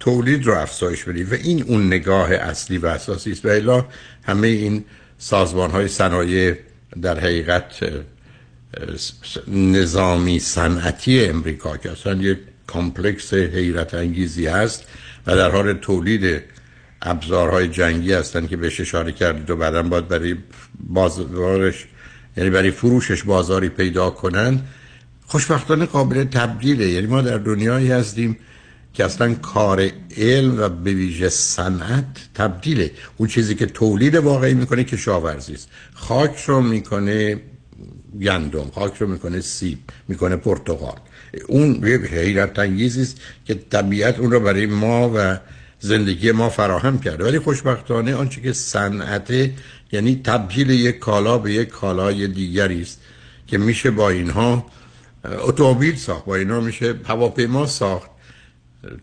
تولید رو افزایش بدیم و این اون نگاه اصلی و اساسی است. و الا همه این سازمان‌های صنایع در حقیقت نظامی صنعتی امریکا که اصلا یک کامپلکس حیرت انگیزی است و در حال تولید ابزارهای جنگی هستند که بهش اشاره کردید و بعداً باید برای بازارش، یعنی برای فروشش، بازاری پیدا کنن، خوشبختانه قابل تبدیله. یعنی ما در دنیایی هستیم که اصلا کار علم و به ویژه صنعت تبدیله. اون چیزی که تولید واقعی میکنه کشاورزی است، خاک رو میکنه گندم، خاک رو میکنه سیب، میکنه پرتقال. اون یه حیرت انگیزی است که طبیعت اون رو برای ما و زندگی ما فراهم کرده، ولی خوشبختانه آنچه که صنعته، یعنی تبدیل یک کالا به یک کالای دیگری است که میشه با اینها اتومبیل ساخت، با اینها میشه هواپیما ساخت،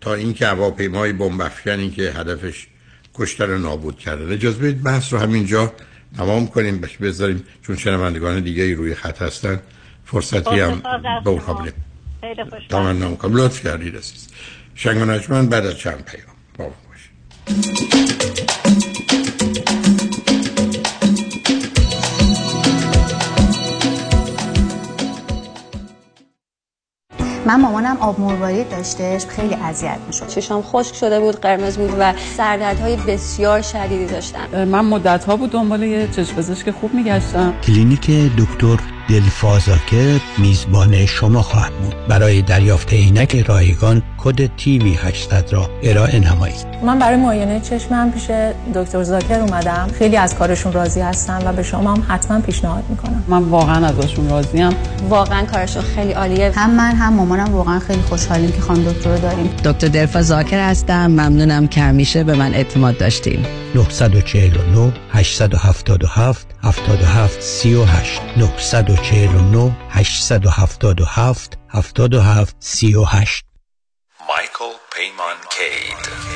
تا اینکه هواپیمای بمب افکنی که هدفش کشتن و نابود کردن. اجازه بدید بحث رو همینجا تمام کنیم، بذاریم چون شنوندگان دیگری روی خط هستن فرصتی هم به اون قابل تمام کنم. لطف کردید عزیز شنگ و نجمن بعد از چند پیام با ما باشید. من مامانم آب مروارید داشتش، خیلی اذیت می‌شد. چشام خشک شده بود، قرمز بود و سردردهای بسیار شدیدی داشتم. من مدت‌ها بود دنبال یه چشم پزشک خوب می‌گشتم. کلینیک دکتر دلفازا که میزبان شما خواهد بود. برای دریافت عینک رایگان کد تی وی هشتصد را ارائه نمایید. من برای معاینه چشمم پیش دکتر زاکر اومدم. خیلی از کارشون راضی هستم و به شما هم حتما پیشنهاد میکنم. من واقعا ازشون راضیم. واقعا کارشون خیلی عالیه. هم من هم مامانم واقعا خیلی خوشحالیم که خانم دکتر رو داریم. دکتر دلفازا زاکر هستم. ممنونم که همیشه به من اعتماد داشتین. نه چهار نه هشت هفت هفت هفت هفت سه هشت نه چهار نه هشت هفت هفت هفت هفت سه هشت. مایکل پیمان کید.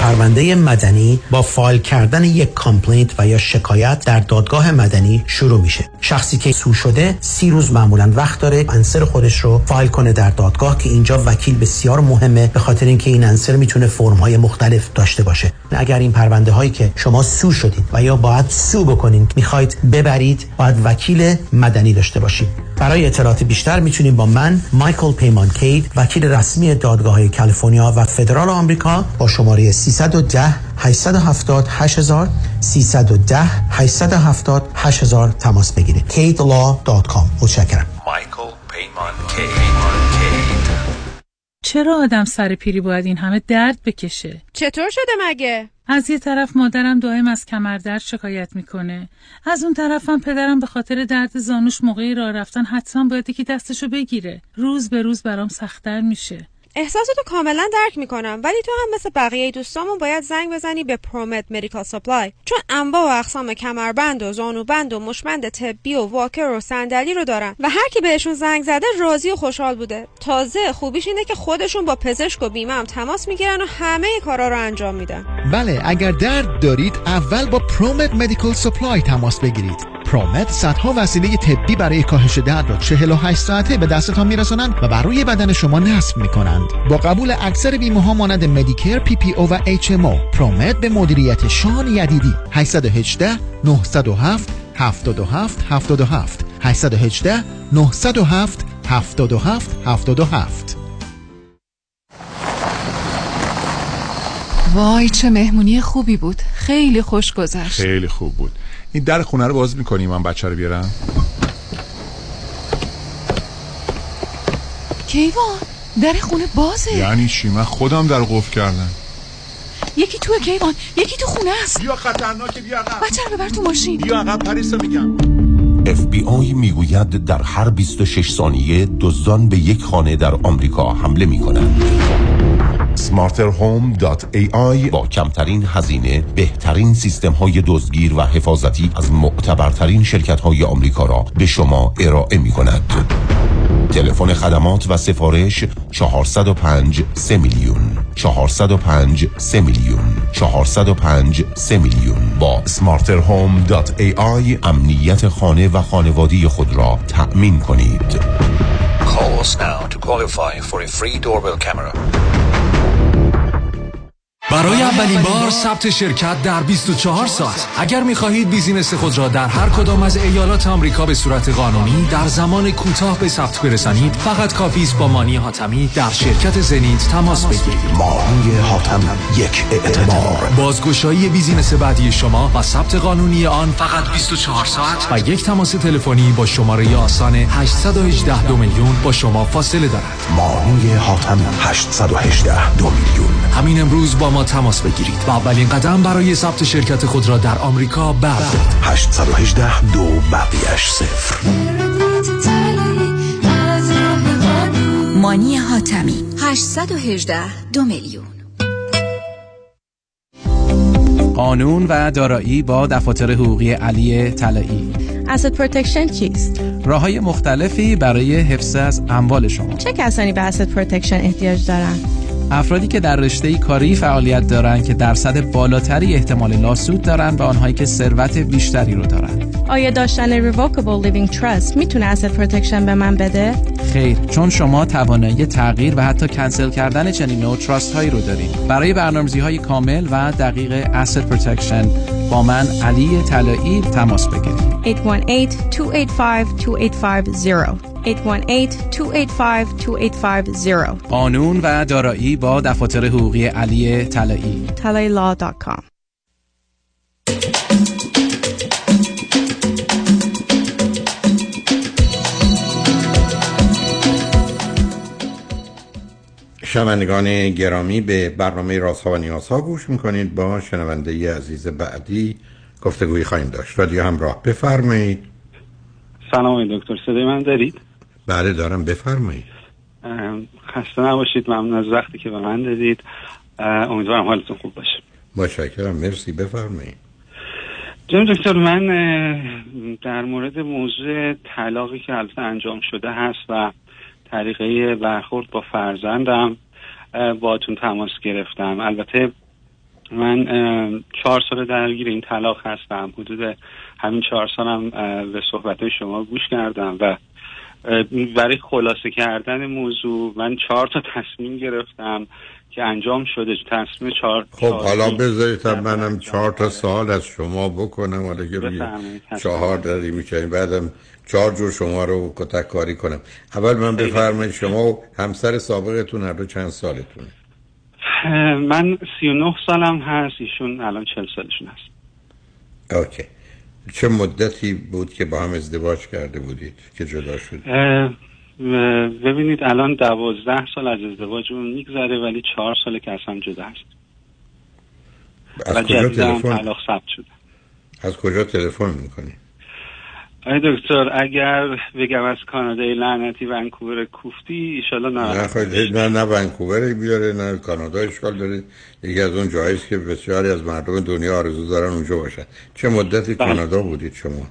پرونده مدنی با فایل کردن یک کامپلینت و یا شکایت در دادگاه مدنی شروع میشه. شخصی که سو شده سی روز معمولا وقت داره انصر خودش رو فایل کنه در دادگاه که اینجا وکیل بسیار مهمه، به خاطر اینکه این انصر میتونه فرم‌های مختلف داشته باشه. اگر این پرونده هایی که شما سو شدید و یا باید سو بکنید میخواید ببرید، باید وکیل مدنی داشته باشید. برای اطلاعات بیشتر میتونید با من، مایکل پیمان کید، وکیل رسمی دادگاه‌های کالیفرنیا و فدرال آمریکا، با شماره سه یک صفر هشت هفت صفر هشت صفر صفر سه یک صفر هشت هفت صفر هشت صفر صفر تماس بگیرید. کید لا دات کام. متشکرم. مایکل پیمان کید. چرا آدم سر پیری باید این همه درد بکشه؟ چطور شده مگه؟ از یه طرف مادرم دائم از کمردرد شکایت میکنه، از اون طرفم پدرم به خاطر درد زانوش موقعی راه رفتن حتما باید یکی دستشو بگیره. روز به روز برام سخت‌تر میشه. احساساتو کاملا درک میکنم، ولی تو هم مثل بقیه دوستامون باید زنگ بزنی به پرومت مدیکال سپلای، چون انواع و اقسام کمربند و زانوبند و مشمند طبی و واکر و صندلی رو دارن و هر کی بهشون زنگ زده راضی و خوشحال بوده. تازه خوبیش اینه که خودشون با پزشک و بیمه هم تماس میگیرن و همه کارا رو انجام میدن. بله، اگر درد دارید اول با پرومت مدیکال سپلای تماس بگیرید. پرومت صدها وسیله طبی برای کاهش درد را چهل و هشت ساعته به دستتان میرسانند و بر روی بدن شما نصب میکنند. با قبول اکثر بیمه‌ها مانند مدیکر، پی پی او و اچ ام او، پرومت به مدیریت شایانی یدیدی. هشت یک هشت نه صفر هفت هفت دو هفت هفت دو هفت هشت یک هشت نه صفر هفت هفت هفت هفت هفت. وای چه مهمونی خوبی بود، خیلی خوش گذشت. خیلی خوب بود. این در خونه رو باز میکنی من بچه رو بیارم؟ کیوان، در خونه بازه. یعنی چی؟ من خودم در قفل کردم. یکی توه کیوان، یکی تو خونه است. بیا خطرناکه، بیا عقب. بچه رو ببر تو ماشین. بیا عقب پریسا میگم. اف بی آی میگوید در هر بیست و شش ثانیه دزدان به یک خانه در آمریکا حمله میکنند. اسمارتر هوم دات ای آی با کمترین هزینه بهترین سیستم‌های دزدگیر و حفاظتی از معتبرترین شرکت‌های آمریکا را به شما ارائه می‌کند. تلفن خدمات و سفارش چهارصد و پنج سه میلیون چهارصد و پنج سه میلیون چهارصد و پنج سه میلیون. با اسمارتر هوم دات ای آی امنیت خانه و خانوادگی خود را تأمین کنید. Call us now to qualify for a free doorbell camera. برای اولین بار ثبت شرکت در بیست و چهار ساعت. اگر می‌خواهید بیزینس خود را در هر کدام از ایالات آمریکا به صورت قانونی در زمان کوتاه به ثبت برسانید، فقط کافی است با مانی حاتمی در شرکت زنیت تماس بگیرید. مانی حاتمی، یک اعتبار. بازگشایی بیزینس بعدی شما و ثبت قانونی آن فقط بیست و چهار ساعت و یک تماس تلفنی با شماره آسان هشت یک هشت دو میلیون با شما فاصله دارد. مانی حاتمی هشت یک هشت دو میلیون. همین امروز با تماس بگیرید و اولین قدم برای ثبت شرکت خود را در آمریکا بردارید. هشت یک هشت دو بقیه‌اش صفر. مانی حاتمی هشت یک هشت دو میلیون. قانون و دارایی با دفاتر حقوقی علی طلایی. Asset Protection چیست؟ راه‌های مختلفی برای حفظ از اموال شما. چه کسانی به Asset Protection احتیاج دارند؟ افرادی که در رشته‌ای کاری فعالیت دارند که درصد بالاتری احتمال لاسود دارند و آنهایی که ثروت بیشتری رو دارند. آیا داشتن Revocable Living Trust میتونه Asset Protection به من بده؟ خیر، چون شما توانایی تغییر و حتی کنسل کردن چنین نوع تراست هایی رو دارید. برای برنامه‌ریزی‌های کامل و دقیق Asset Protection با من علی طلایی تماس بگیرید. هشت یک هشت دو هشت پنج دو هشت پنج صفر هشت یک هشت دو هشت پنج دو هشت پنج صفر. قانون و دارایی با دفاتر حقوقی علی طلایی. طلایی لا دات کام. شنوندگان گرامی، به برنامه رازها و نیازها گوش میکنید. با شنونده عزیز بعدی گفتگویی خواهیم داشت. رادیو همراه، بفرمایید. سلام دکتر، صدای من دارید؟ بله دارم، بفرمایید. خسته نباشید، ممنون از وقتی که به من دادید. امیدوارم حالتون خوب باشه. متشکرم، مرسی، بفرمایید. جناب دکتر، من در مورد موضوع طلاقی که البته انجام شده هست و طریقه برخورد با فرزندم باهاتون تماس گرفتم. البته من چهار سال درگیر این طلاق هستم، حدود همین چهار سالم به صحبت‌های شما گوش کردم و برای خلاصه کردن موضوع من چهار تا تصمیم گرفتم که انجام شده. تصمیم چهار خب چهار حالا بذارید منم چهار تا سوال از شما بکنم، حالا که چهار داری میکنیم بعدم چهار جور شما رو کتک کاری کنم. اول من بفرمایید شما و همسر سابقتون هر دو چند سالتونه؟ من سی و نه سالم هست، ایشون الان چهل سالشون هست. اوکی، چه مدتی بود که با هم ازدواج کرده بودید که جدا شدید؟ ببینید الان دوازده سال از ازدواجمون میگذره ولی چهار سال که از هم جدا هست. از کجا تلفن طلاق ثبت شده؟ از کجا تلفن میکنی؟ آی دکتر اگر بگم از کانادای لعنتی ونکوور کوفتی ایشالله نه. نه خیلی نه نه ونکوور بیاره نه کانادا اشکال داره، یکی از اون جایی است که بسیاری از مردم دنیا آرزو دارن اونجا باشن. چه مدتی بس. کانادا بودید شما؟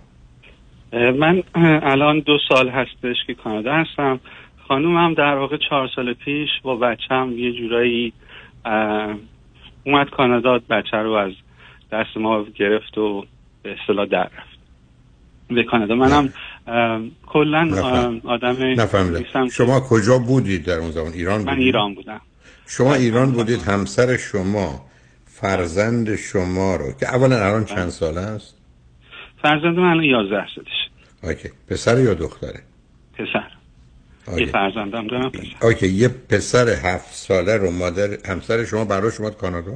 من الان دو سال هستش که کانادا هستم. خانومم در واقع چهار سال پیش با بچه‌م یه جورایی اومد کانادا، بچه رو از دست ما گرفت و به اصطلاح در رفت به کانادا. منم کلا آدم نفهمیدم شما کجا بودید در اون زمان؟ ایران بودید؟ من ایران بودم. شما ایران بودید، همسر شما فرزند شما رو که اولا الان چند ساله است؟ فرزند من الان یازده سالشه. اوکی، پسر یا دختره؟ پسر. اوکی. یه فرزندم دارم پسر. اوکی، یه پسر هفت ساله رو مادر همسر شما برای شما کانادا؟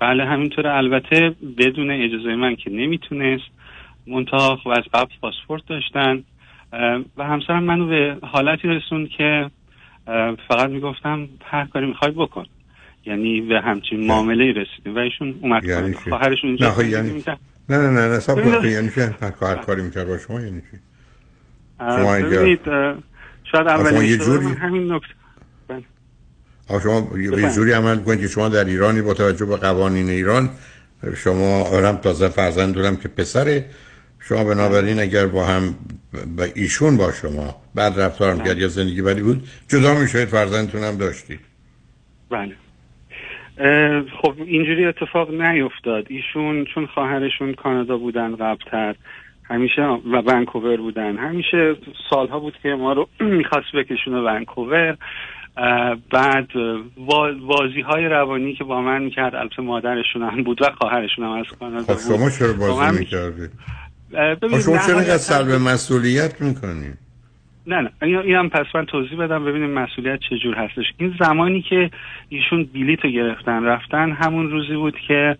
بله همینطوره، البته بدون اجازه من که نمیتونست، منتها خب از قبل پاسپورت داشتن و همسرم منو به حالتی رسوند که فقط میگفتم هر کاری میخوای بکن، یعنی به همچین معامله‌ای رسیدیم و ایشون اومد یعنی خواهرشون اینجا نه یعنی نه نه نه نه صاحب گفت یعنی که هر کاری میکرد با شما یعنی چی؟ شما اینجا شاید اولین جوری همین نکته شما یه جوری عمل کنید که شما در ایرانی با توجه به قوانین ایران شما آرام تازه فرزند دارم که پسر شما، بنابراین اگر با هم با ایشون با شما بعد رفتار می‌کرد یا زندگی بری بود جدا می‌شید، فرزندتون هم داشتید. بله خب اینجوری اتفاق نیفتاد. ایشون چون خواهرشون کانادا بودن قبل‌تر همیشه و ونکوور بودن، همیشه سالها بود که ما رو می‌خواست بکشون ونکوور. بعد واضی های روانی که با من میکرد، البته مادرشون هم بود و خواهرشون هم از کانادا. خب شما چرا بازی میکردید؟ خب شما چرا اینقدر سلب مسئولیت میکنید؟ نه نه اینم پس من توضیح بدم ببینیم مسئولیت چجور هستش. این زمانی که ایشون بلیط رو گرفتن رفتن همون روزی بود که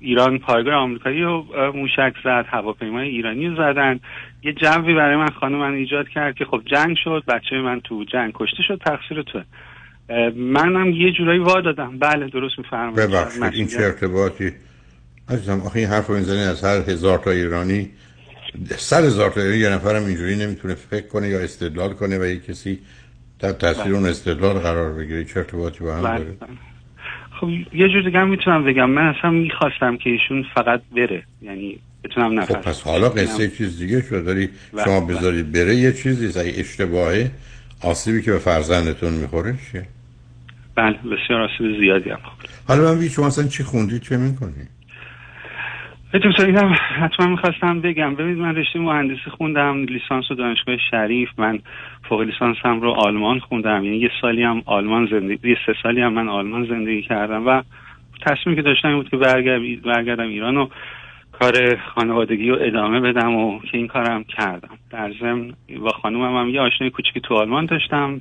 ایران پایگاه آمریکایی رو موشک زد، هواپیمای ایرانی رو زدن. یه جنبی برای من خانم من ایجاد کرد که خب جنگ شد، بچه من تو جنگ کشته شد، تقصیر تو. منم یه جورایی وا دادم. بله درست میفرمایید. ببخشید این چه ارتباطی عزیزم؟ آخه این حرف رو میزنی از هر هزار تا ایرانی سر زارتایی یه نفرم اینجوری نمیتونه فکر کنه یا استدلال کنه و یه کسی در تاثیر اون استدلال قرار بگیره. چه ارتباطی با هم داره؟ خب یه جور دیگه هم میتونم بگم من اصلا میخواستم که ایشون فقط بره، یعنی بتونم نفر. خب پس حالا قصه چیز دیگه شد. داری شما بذارید بره یه چیزی اگه اشتباهه، آسیبی که به فرزندتون میخوره چیه؟ بله بسیار آسیب زیادی هم خورد. حالا من شما اصلا چی خوندید چه میکنید؟ اینم حتما میخواستم بگم. ببینید من رشته مهندسی خوندم، لیسانس و دانشگاه شریف. من فوق لیسانسم رو آلمان خوندم، یعنی یه سالی هم آلمان زندگی یه سه سالی هم من آلمان زندگی کردم و تصمیمی که داشتم این بود که برگردم برگردم ایران و کار خانوادگی رو ادامه بدم و که این کارم کردم. در ضمن با خانومم هم یه آشنای کوچیکی تو آلمان داشتم،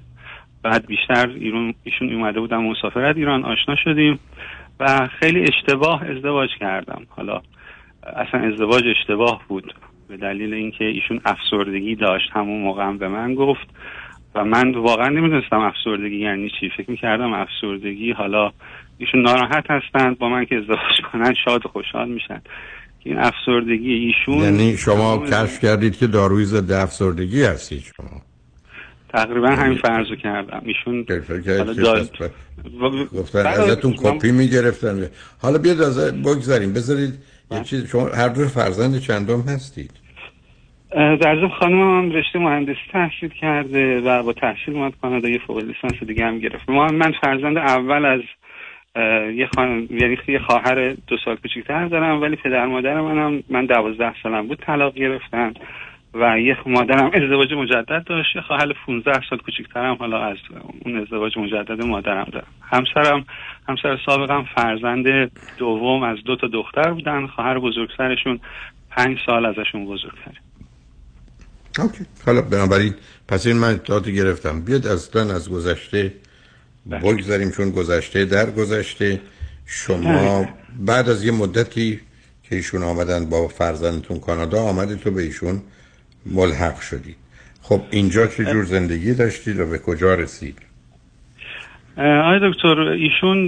بعد بیشتر ایران ایشون اومده بودن مسافرت ایران، آشنا شدیم و خیلی اشتباه ازدواج کردم. حالا اصلا ازدواج اشتباه بود به دلیل اینکه ایشون افسردگی داشت، همون موقع هم به من گفت و من واقعا نمیدونستم افسردگی یعنی چی. فکر میکردم افسردگی حالا ایشون ناراحت هستند با من که ازدواج کنن شاد و خوشحال میشن. این افسردگی ایشون یعنی شما کشف کردید که داروی ضد افسردگی هستید شما؟ تقریبا همین فرضو کردم. ایشون حالا گفتن ازتون کپی میگرفتن. حالا بیاد از بگذاریم، بذارید یه چیز. شما هر دو فرزند چندم هستید؟ درزم خانمم رشته مهندسی تحصیل کرده و با تحصیل اومد کانادا، یه فوق لیسانس دیگه هم گرفت. ما من فرزند اول از یه خانم، یعنی یه خواهر دو سال کوچیک‌تر دارم، ولی پدر مادر منم، من دوازده سالم بود طلاق گرفتن و یه مادرم ازدواج مجدد داشت. یه خواهر پانزده سال کوچیک‌ترم حالا از اون ازدواج مجدد مادرم دارم. همسرم، همسر سابقم فرزند دوم از دو تا دختر بودن. خواهر بزرگترشون پنج سال ازشون بزرگتره. اوکی. حالا بنابراین پس این من اطلاعاتی گرفتم. بیاد اصلا از گذشته بگذاریم، چون گذشته در گذشته. شما بعد از یه مدتی که ایشون آمدن با فرزندتون کانادا، آمدید تو به ایشون ملحق شدید. خب اینجا چه جور زندگی داشتید و به کجا رسید؟ آقای دکتر، ایشون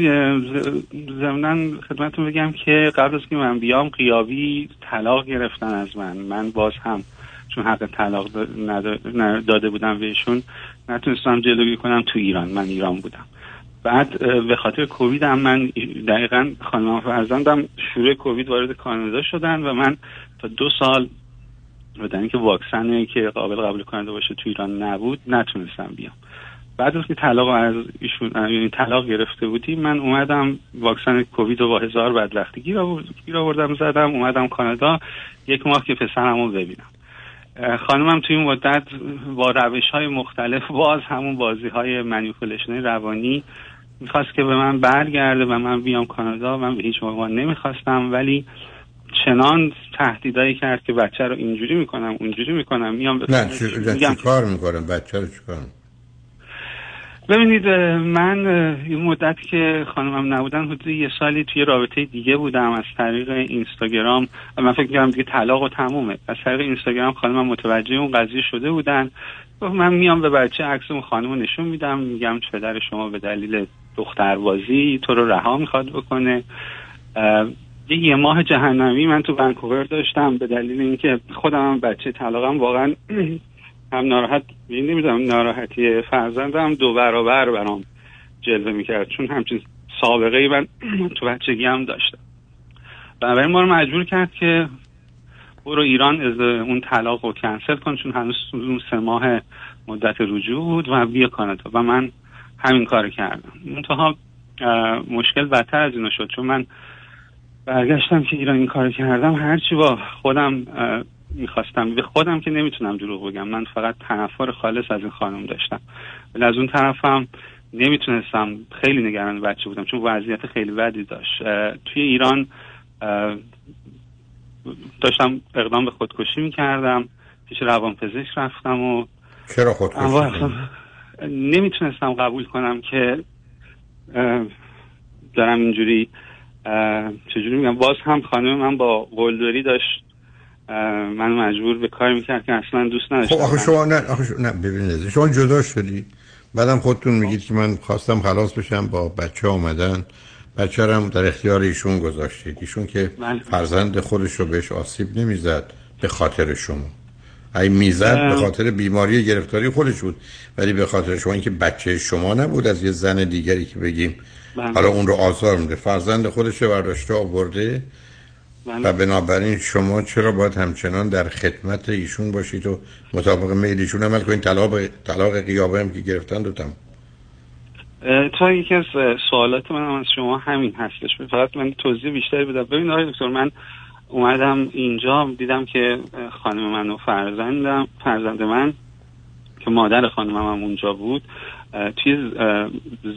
ضمناً خدمتتون بگم که قبل از که من بیام غیابی طلاق گرفتن از من. من باز هم چون حق طلاق داده بودم بهشون، نتونستم جلوگیری کنم. تو ایران، من ایران بودم. بعد به خاطر کووید هم من دقیقاً خانم فرزندم شروع کووید وارد کانادا شدن و من تا دو سال بدن که واکسنی که قابل قبول کننده باشه تو ایران نبود، نتونستم بیام. بعد از که طلاق از ایشون، یعنی طلاق گرفته بودیم، من اومدم واکسن کووید و با هزار بدبختگی رو گیر آوردم زدم، اومدم کانادا یک ماه که پسرمو ببینم. خانمم توی این مدت با روش‌های مختلف، باز همون بازی‌های منیپولیشن روانی، می‌خواست که به من برگرده و من بیام کانادا. من به هیچ عنوان نمی‌خواستم، ولی چنان تهدیدایی کرد که بچه رو اینجوری می‌کنم، اونجوری می‌کنم، میام نه چه کار می‌کنم، بچه رو چیکار می‌کنم. ببینید، من این مدت که خانمم نبودن حدود یه سالی توی رابطه دیگه بودم. از طریق اینستاگرام، من فکر می‌کردم دیگه طلاق و تمومه. از طریق اینستاگرام خانمم متوجه اون قضیه شده بودن. من میام به بچه عکس اون خانمو نشون میدم، میگم پدر شما به دلیل دختربازی تو رو رها می‌خواد بکنه. یه ماه جهنمی من تو ونکوور داشتم به دلیل اینکه خودم بچه طلاقم، واقعاً هم ناراحت نمیدونم، ناراحتی فرزندم دو برابر برام جلوه میکرد، چون همچین سابقه ای من تو بچگی هم داشتم. بنابراین ما رو مجبور کرد که برو ایران، از اون طلاق رو کنسل کن، چون هنوز سه ماه مدت رجوع بود، و بیا کانادا. و من همین کار کردم. منتها مشکل بدتر از اینو شد، چون من برگشتم که ایران این کار کردم. هرچی با خودم میخواستم، به خودم که نمیتونم دروغ بگم، من فقط تنفر خالص از این خانم داشتم. ولی از اون طرفم نمیتونستم، خیلی نگران بچه بودم چون وضعیت خیلی بدی داشت. توی ایران داشتم اقدام به خودکشی میکردم، پیش روانپزشک رفتم. و چرا خودکشی؟ نمیتونستم قبول کنم که دارم اینجوری، چجوری میگم، باز هم خانم من با قلدری داشت من مجبور به کار میکرد که اصلا دوست نداشتم. خب آخه شما نه، آخه شما نه، ببینید شما جدا شدی، بعدم خودتون میگید که من خواستم خلاص بشم، با بچه اومدن بچه رو در اختیار ایشون گذاشتید. ایشون که بله، فرزند خودش رو بهش آسیب نمیزد به خاطر شما. ای میزد اه... به خاطر بیماری گرفتاری خودش بود، ولی به خاطر شما، اینکه بچه شما نبود از یه زن دیگری که بگیم بله، حالا اون رو آزار میده، فرزند خودش رو برداشته آورده. و بنابراین شما چرا باید همچنان در خدمت ایشون باشید و مطابق میل ایشون عمل کنید؟ طلاق طلاق غیابی هم که گرفتن دوتام. تا یکی از سوالات من هم از شما همین هستش، فقط من توضیح بیشتری بدم. ببین آقای دکتر، من اومدم اینجا، دیدم که خانم من و فرزندم، فرزند من که مادر خانمم هم اونجا بود، توی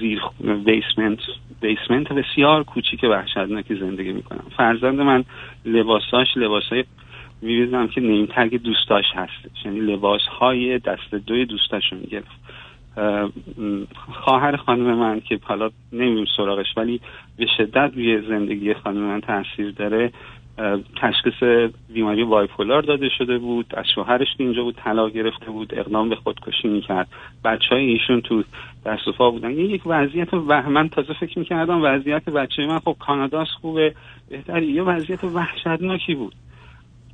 زیر بیسمنت بیسمنت بسیار کوچیک وحشتناکی زندگی میکنم. فرزند من لباساش لباسای می‌بینم که نیم تگ دوستاش هست، یعنی لباس‌های دست دوی دوستاشو میگرفت. خواهر خانم من که حالا نمی‌دونم سراغش، ولی به شدت روی زندگی خانم من تاثیر داره. تشخیص بیماری بایپولار داده شده بود، از شوهرش که اینجا بود طلاق گرفته بود، اقدام به خودکشی میکرد، بچه های ایشون تو دست و پا بودن. یک وضعیت، و من تازه فکر میکردم وضعیت بچه من خب کاناداست، خوبه، بهتره. یه وضعیت وحشتناکی بود،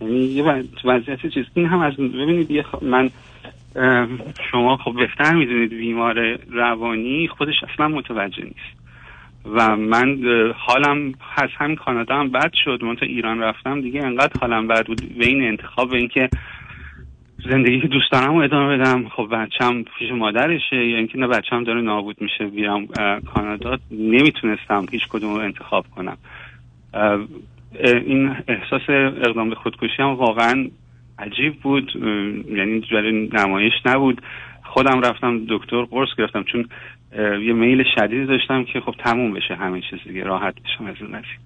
یعنی یه وضعیت چیز. این هم از ببینید، من شما خب بهتر میدونید بیمار روانی خودش اصلا متوجه نیست و من حالم از همین کانادا هم بد شد، من تا ایران رفتم دیگه انقدر حالم بد بود بین انتخاب و اینکه زندگی که دوست دارم رو ادامه بدم، خب بچه‌م پیش مادرشه، یا یعنی اینکه نه بچه‌م داره نابود میشه بیام کانادا، نمیتونستم هیچ کدوم رو انتخاب کنم. این احساس اقدام به خودکشی هم واقعا عجیب بود، یعنی جوری نمایش نبود. خودم رفتم دکتر قرص گرفتم چون یه میل شدیدی داشتم که خب تموم بشه همه چیز دیگه، راحت بشم از اون نزیم.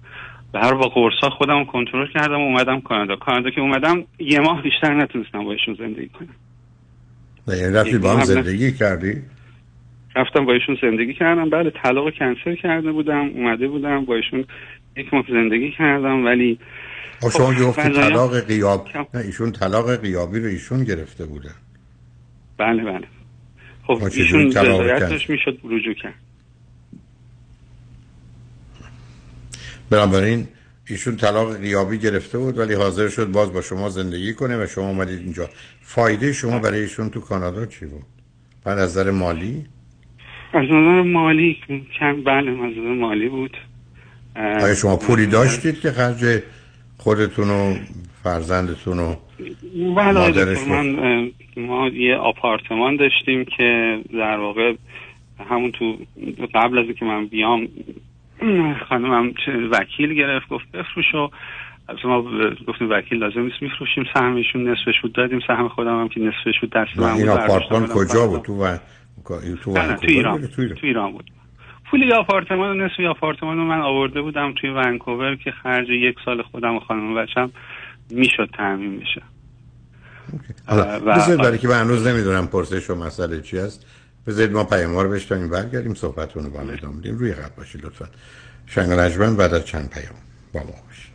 به هر با قرصا خودم کنترل کردم و اومدم کانادا. کانادا که اومدم یه ماه بیشتر نتونستم بایشون زندگی کنم. یعنی رفتی با هم زندگی کردی؟ رفتم بایشون زندگی کردم، بله طلاق و کنسل کرده بودم، اومده بودم بایشون یک ماه زندگی کردم. ولی خب شما گفتی طلاق غیاب، نه ایشون طلاق غیابی رو ایشون گرفته بودن. بله بله. خب ایشون جزایتش میشد رجوع کرد. بنابراین ایشون طلاق غیابی گرفته بود ولی حاضر شد باز با شما زندگی کنه و شما اومدید اینجا. فایده شما برای ایشون تو کانادا چی بود؟ از نظر مالی؟ از نظر مالی کم، بله از نظر مالی بود. آیا شما پولی داشتید که خرج خودتون و فرزندتون و مادرش بود؟ ما یه آپارتمان داشتیم که در واقع همون تو قبل از اینکه من بیام خانمم وکیل گرفت گفت بفروش و ما گفتیم وکیل لازم نیست میفروشیم، سهمشون نصفش بود دادیم، سهم خودم هم که نصفش بود دست من بود. این آپارتمان کجا بود؟ تو و... تو, و... تو ایران بود. تو ایران بود. پول آپارتمان و نصف آپارتمان رو من آورده بودم توی ونکوور که خرج یک سال خودم و خانم بچم میشد تامین بشه. حالا بذارید برای که من هنوز نمیدونم پرسش و مسئله چی است، بذارید ما پیام‌ها رو بشنویم برگردیم صحبتون رو با هم ادامه بدیم. روی خط باشید لطفا. شنگ رجبن بعد از چند پیام با ما باشید.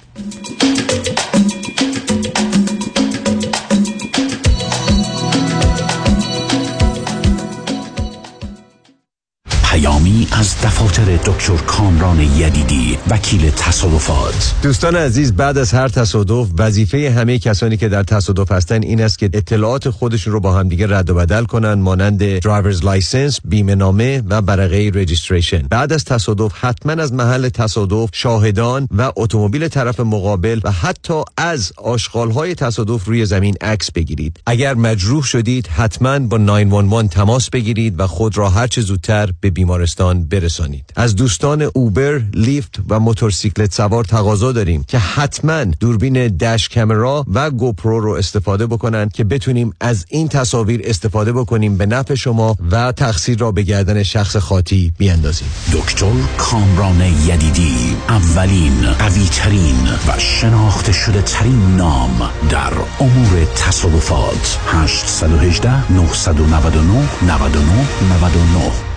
پیامی از دفاتر دکتر کامران یدیدی، وکیل تصادفات. دوستان عزیز، بعد از هر تصادف وظیفه همه کسانی که در تصادف هستن این است که اطلاعات خودشون رو با هم دیگه رد و بدل کنن، مانند درایورز لایسنس، بیمه نامه و برقه رجیستریشن. بعد از تصادف حتما از محل تصادف، شاهدان و اتومبیل طرف مقابل و حتی از آشغال‌های تصادف روی زمین عکس بگیرید. اگر مجروح شدید حتما با نه یک یک تماس بگیرید و خود را هر چه زودتر به بیمارستان برسانید. از دوستان اوبر، لیفت و موتورسیکلت سوار تقاضا داریم که حتما دوربین داش کامرا و گوپرو رو استفاده بکنن که بتونیم از این تصاویر استفاده بکنیم به نفع شما و تقصیر را به گردن شخص خاطی بیاندازیم. دکتر کامران یدیدی، اولین، قوی‌ترین و شناخته شده ترین نام در امور تصادفات. هشت یک هشت نه نه نه نه نه نه نه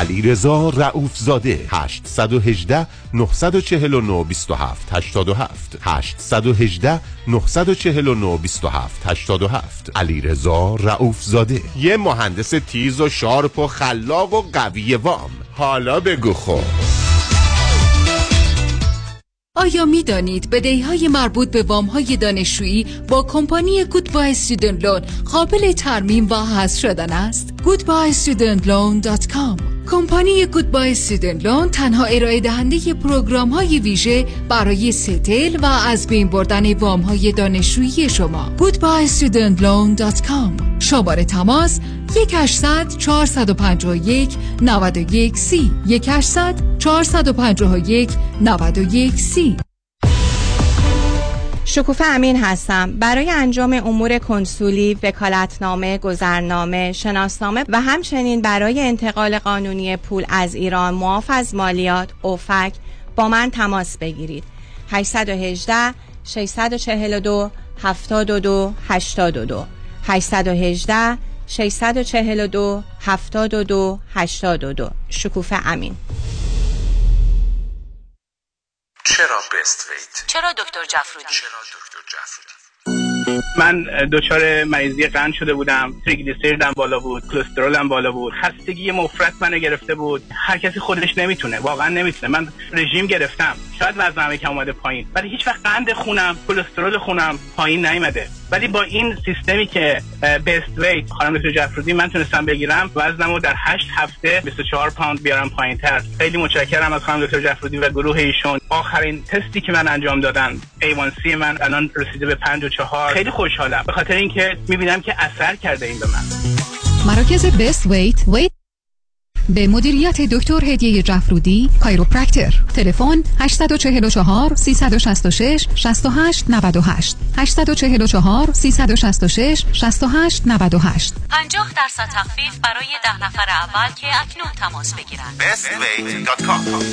علیرضا رؤوف زاده. هشت یک هشت نه چهار نه دو هفت هشت هفت هشت یک هشت نه چهار نه دو هفت هشت هفت علیرضا رؤوف زاده، یه مهندس تیز و شارپ و خلاق و قوی وام. حالا بگو خب آیا می دانید بدهی‌های مربوط به وام‌های دانشجویی با کمپانی گودبای استودنت لون قابل ترمیم و حذف شدن است؟ گودبای استودنت لون دات کام. کمپانی گودبای استودنت لون تنها ارائه دهنده پروگرام‌های ویژه برای ستل و از بین بردن وام‌های دانشجویی شما. گودبای استودنت لون دات کام. شماره تماس یک هشتصد چهارصد و پنجاه و یک نود و یک سی یک هشتصد چهارصد و پنجاه و یک نود و یک سی. شکوفه امین هستم. برای انجام امور کنسولی، وکالتنامه، گذرنامه، شناسنامه و همچنین برای انتقال قانونی پول از ایران، معاف از مالیات، اوفک، با من تماس بگیرید. هشت یک هشت شش چهار دو هفت دو هشت دو هشت یک هشت شش چهار دو هفتاد و دو هشتاد و دو. شکوفه امین. چرا بست ویت؟ چرا دکتر جعفرودی؟ چرا دکتر جعفرودی؟ من دچار مریضی قند شده بودم، تریگلیسیریدم بالا بود، کلسترولم بالا بود، خستگی مفرط منو گرفته بود. هر کسی خودش نمیتونه، واقعا نمیتونه. من رژیم گرفتم، شاید وزنم یکم اومده پایین، ولی هیچ وقت قند خونم، کلسترول خونم پایین نیومده. ولی با این سیستمی که بست ویت خانم دکتر جعفرودی من تونستم بگیرم، وزنمو در هشت هفته بیست و چهار پوند بیارم پایینتر. خیلی متشکرم از خانم دکتر جعفرودی و گروه ایشون. آخرین تستی که من انجام دادن، ای وان سی من الان رسیده به پنج و چهار. خیلی خوشحالم به خاطر اینکه میبینم که اثر کرده این به من. مراکز بست ویت ویت به مدیریت دکتر هدیه جعفرودی، کایروپرکتر. تلفن هشت چهار چهار سه شش شش شش هشت نود و هشت هشت چهار چهار سه شش شش شش هشت نود و هشت. پنجاه درصد تخفیف برای ده نفر اول که اکنون تماس بگیرند. best weight dot com.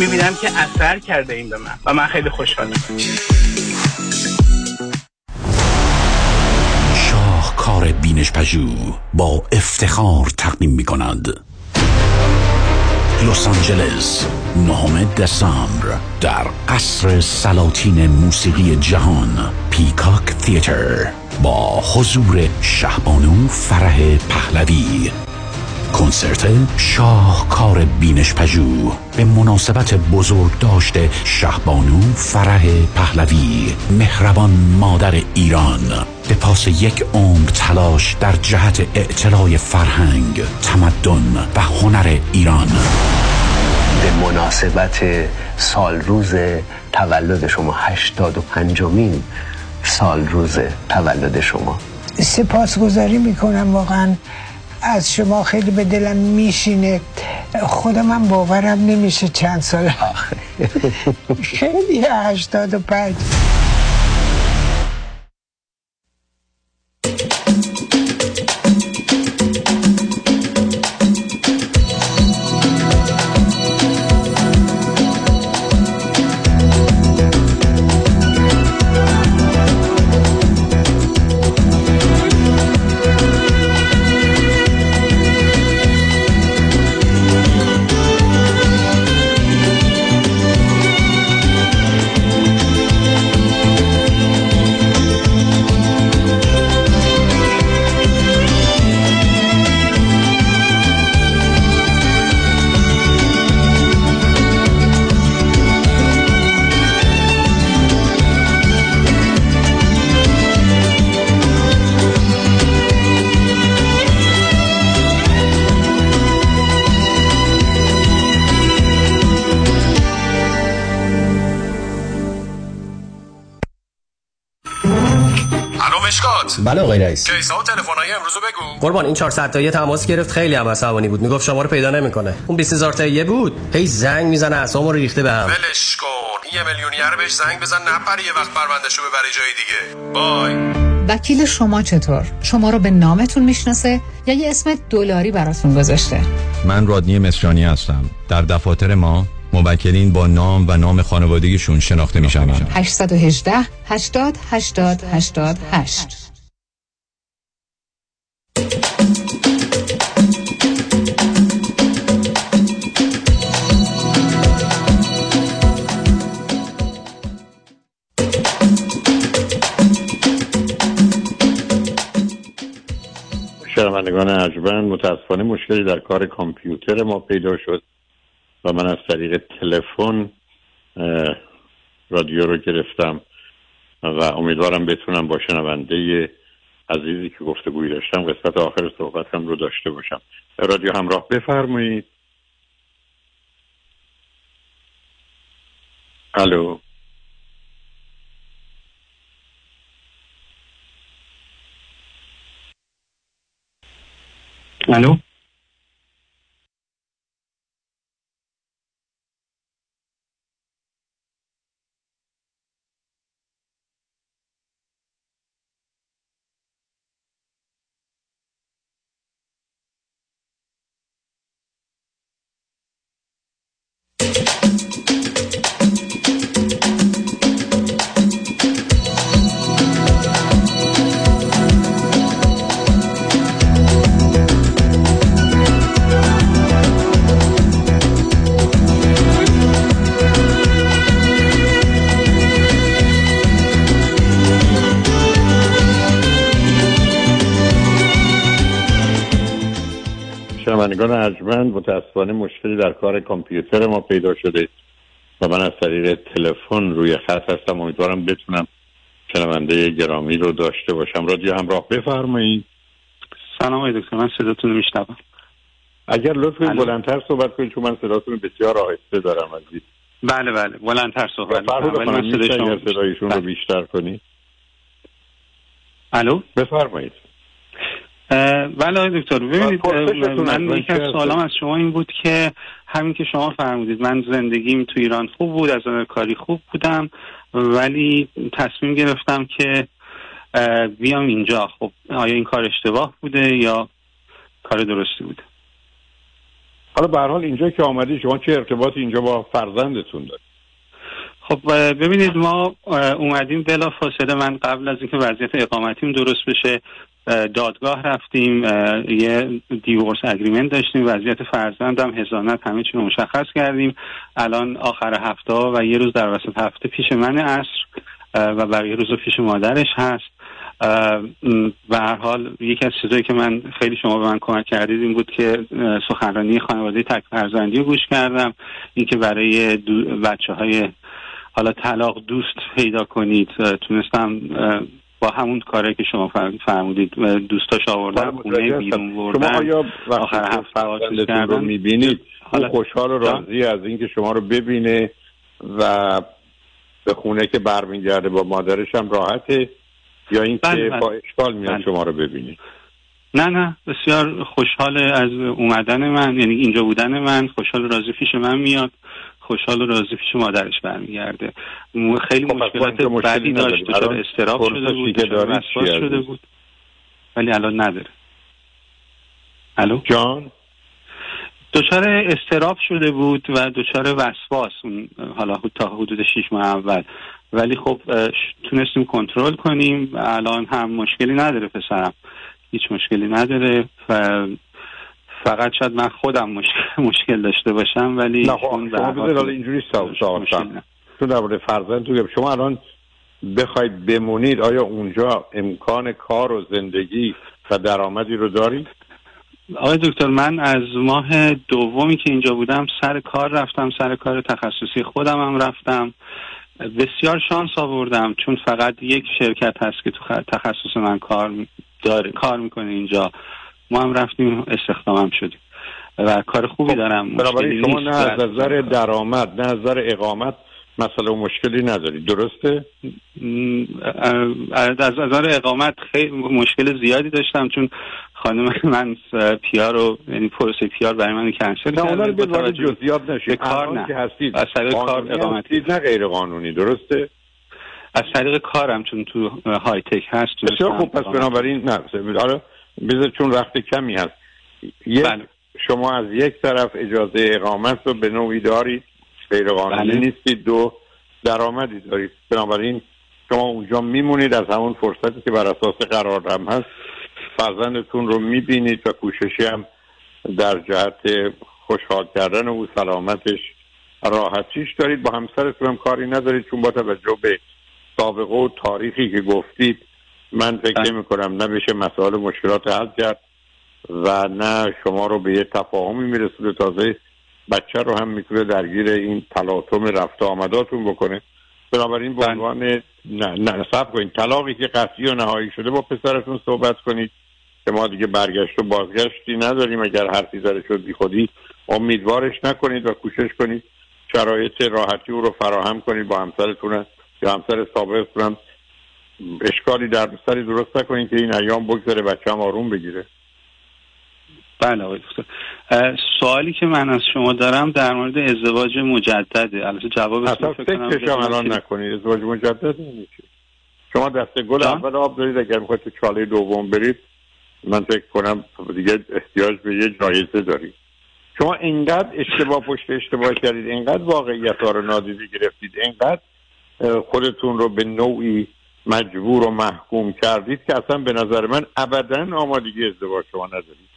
میبینم که اثر کرده این به من و من خیلی خوشحالم. شاهکار بینش پژو با افتخار تقدیم می‌کند. لس آنجلس، نهم دسامبر، در قصر سلاطین موسیقی جهان، پیکاک تئاتر، با حضور شهبانو فرح پهلوی. کنسرت شاهکار بینش پژوه به مناسبت بزرگداشت شهبانو فرح پهلوی، مهربان مادر ایران، به پاس یک عمر تلاش در جهت اعتلای فرهنگ، تمدن و هنر ایران. به مناسبت سالروز تولد شما، هشتاد و پنجمین سالروز تولد شما، سپاسگزاری میکنم واقعا از شما. خیلی به دلم میشینه، خودم هم باورم نمیشه چند سال آخر. خیلی هشتاد و پنج. بله آقای رئیس. کیسا و تلفن‌های امروز بگو. قربان این چهارصد تایی تماس گرفت، خیلی هم عصبانی بود، میگفت شما رو پیدا نمی‌کنه. اون بیست هزار تایی بود، هی زنگ میزنه، اعصابم رو ریخته بهم. ولش کن، یه میلیونیر بهش زنگ بزن نپره، یه وقت پروندهشو ببره جای دیگه. بای. وکیل شما چطور؟ شما رو به نامتون میشناسه یا یه اسم دلاری براتون گذاشته؟ من رادنی مصریانی هستم. در دفاتر ما موکلین با نام و نام خانوادگیشون شناخته میشن. هشت یک هشت هشتاد هشتاد هشتاد هشت. شنوندگان عجبن، متاسفانه مشکلی در کار کامپیوتر ما پیدا شد و من از طریق تلفن رادیو رو گرفتم و امیدوارم بتونم با شنونده عزیزی که گفتگویی داشتم قسمت آخر صحبتم رو داشته باشم. رادیو همراه بفرمایید. الو الو شنوندگان ارجمند، متاسفانه مشکلی در کار کامپیوتر ما پیدا شده و من از طریق تلفن روی خط هستم. امیدوارم بتونم شنونده گرامی رو داشته باشم. رادیو همراه، بفرمایید. سلام آقای دکتر، من صداتون رو میشنوم. اگر لطفاً بلندتر صحبت کنید چون من صداتون رو بسیار آهسته دارم عزیز. بله بله، بلندتر صحبت کنید. ولی من صدای صدایشون رو بیشتر کنید. الو، بفرمایید. بله آقای دکتر، ببینید من یک سوالم از شما این بود که همین که شما فرمودید من زندگیم تو ایران خوب بود، از نظر کاری خوب بودم، ولی تصمیم گرفتم که بیام اینجا. خب آیا این کار اشتباه بوده یا کار درستی بوده؟ حالا به هر حال اینجا که آمدید شما چه ارتباطی اینجا با فرزندتون دارید؟ خب ببینید ما اومدیم بلا فاصله، من قبل از اینکه وضعیت اقامتیم درست بشه دادگاه رفتیم، یه دیورس اگریمنت داشتیم، وضعیت فرزندم، حضانت، همه چی رو مشخص کردیم. الان آخر هفته و یه روز در وسط هفته پیش من عصر و بقیه روزو پیش مادرش هست. به هر حال یکی از چیزایی که من خیلی شما به من کمک کردید این بود که سخنرانی خانواده تک فرزندی رو گوش کردم، اینکه برای بچه‌های حالا طلاق دوست پیدا کنید. تونستم با همون کاری که شما فرمودید دوستاش آوردن خونه، بیرون بردن. شما آیا آخر هفته چیزی رو می‌بینید؟ حالا خوشحال و راضی از اینکه شما رو ببینه و به خونه که برمیگرده با مادرش هم راحته، یا اینکه با اشکال میاد شما رو ببینید؟ نه نه، بسیار خوشحال از اومدن من، یعنی اینجا بودن من، خوشحال و راضی پیش من میاد، خوشحال و راضی پیش مادرش برمیگرده. خیلی مشکلات بعدی داشت، دچار استراب شده بود، دچار وسواس شده بود، ولی الان نداره. الو جان، دچار استراب شده بود و دچار وسواس اون حالا تا حدود شش ماه اول، ولی خب تونستیم کنترل کنیم. الان هم مشکلی نداره، پسرم هیچ مشکلی نداره. و فقط شاید من خودم مشکل, مشکل داشته باشم، ولی نه خب شما بذارید حالا اینجوری ساختم تو درباره فرزند تو. شما الان بخواید بمونید آیا اونجا امکان کار و زندگی و درآمدی رو دارید؟ آقای دکتر من از ماه دومی که اینجا بودم سر کار رفتم، سر کار تخصصی خودم هم رفتم. بسیار شانس آوردم چون فقط یک شرکت هست که تو تخصص من کار داره، کار میکنه اینجا. ما هم رفتیم استخدامم شدیم و کار خوبی دارم. بنابراین شما نه از نظر درآمد نه از نظر اقامت مسئله و مشکلی نداری، درسته؟ از نظر اقامت خیلی مشکل زیادی داشتم چون خانم من پیار و یعنی پروسه پیار برای من کنسل کرد. نه اونها به وارد جزئیات نشید. کار نه. که هستید از طریق کار اقامتی نه غیر قانونی، درسته؟ از طریق کارم چون تو های تک هست. بسیار خوب، پس بنابراین نه حالا بذار چون وقت کمی هست. بله. شما از یک طرف اجازه اقامت رو به نوعی دارید، غیر قانونی بله. نیستید، دو درآمدی دارید، بنابراین شما اونجا میمونید. از همون فرصتی که بر اساس قرار هم هست فرزندتون رو میبینید و کوششی هم در جهت خوشحال کردن او، سلامتش، راحتیش دارید. با همسرتون هم کاری ندارید چون با توجه به سابقه و تاریخی که گفتید من فکر میکنم نه بشه مسائل مشکلات حل کرد و نه شما رو به یه تفاهمی میرسونه. تازه بچه رو هم میتونه درگیر این تلاطم رفت آمداتون بکنه. بنابراین به عنوان نه نه صبر کنید، طلاقی که قطعی و نهایی شده با پسرتون صحبت کنید که ما دیگه برگشت و بازگشتی نداریم. اگر حرفی زده شد بی خودی امیدوارش نکنید و کوشش کنید شرایط راحتی او رو فراهم کنید. با همسرتون یا همسر سابقتون اشکالی در سری درست نکنید که این ایام بگذره بچه هم آروم بگیره. بله آقای دکتر، سوالی که من از شما دارم در مورد ازدواج مجدده. البته جوابش رو فکر کنم اصلا فکرشم الان نکنید، ازدواج مجدد نمیشه. شما دست گل اول آب دارید، اگر میخواید تو چاله دوم برید من فکر کنم دیگه احتیاج به یه جایزه دارید. شما اینقدر اشتباه پشت اشتباه کردید، اینقدر واقعیت‌ها رو نادیده گرفتید، اینقدر خودتون رو به نوعی مجبور و محکوم کردید که اصلا به نظر من ابداً آمادگی ازدواج شما ندارید.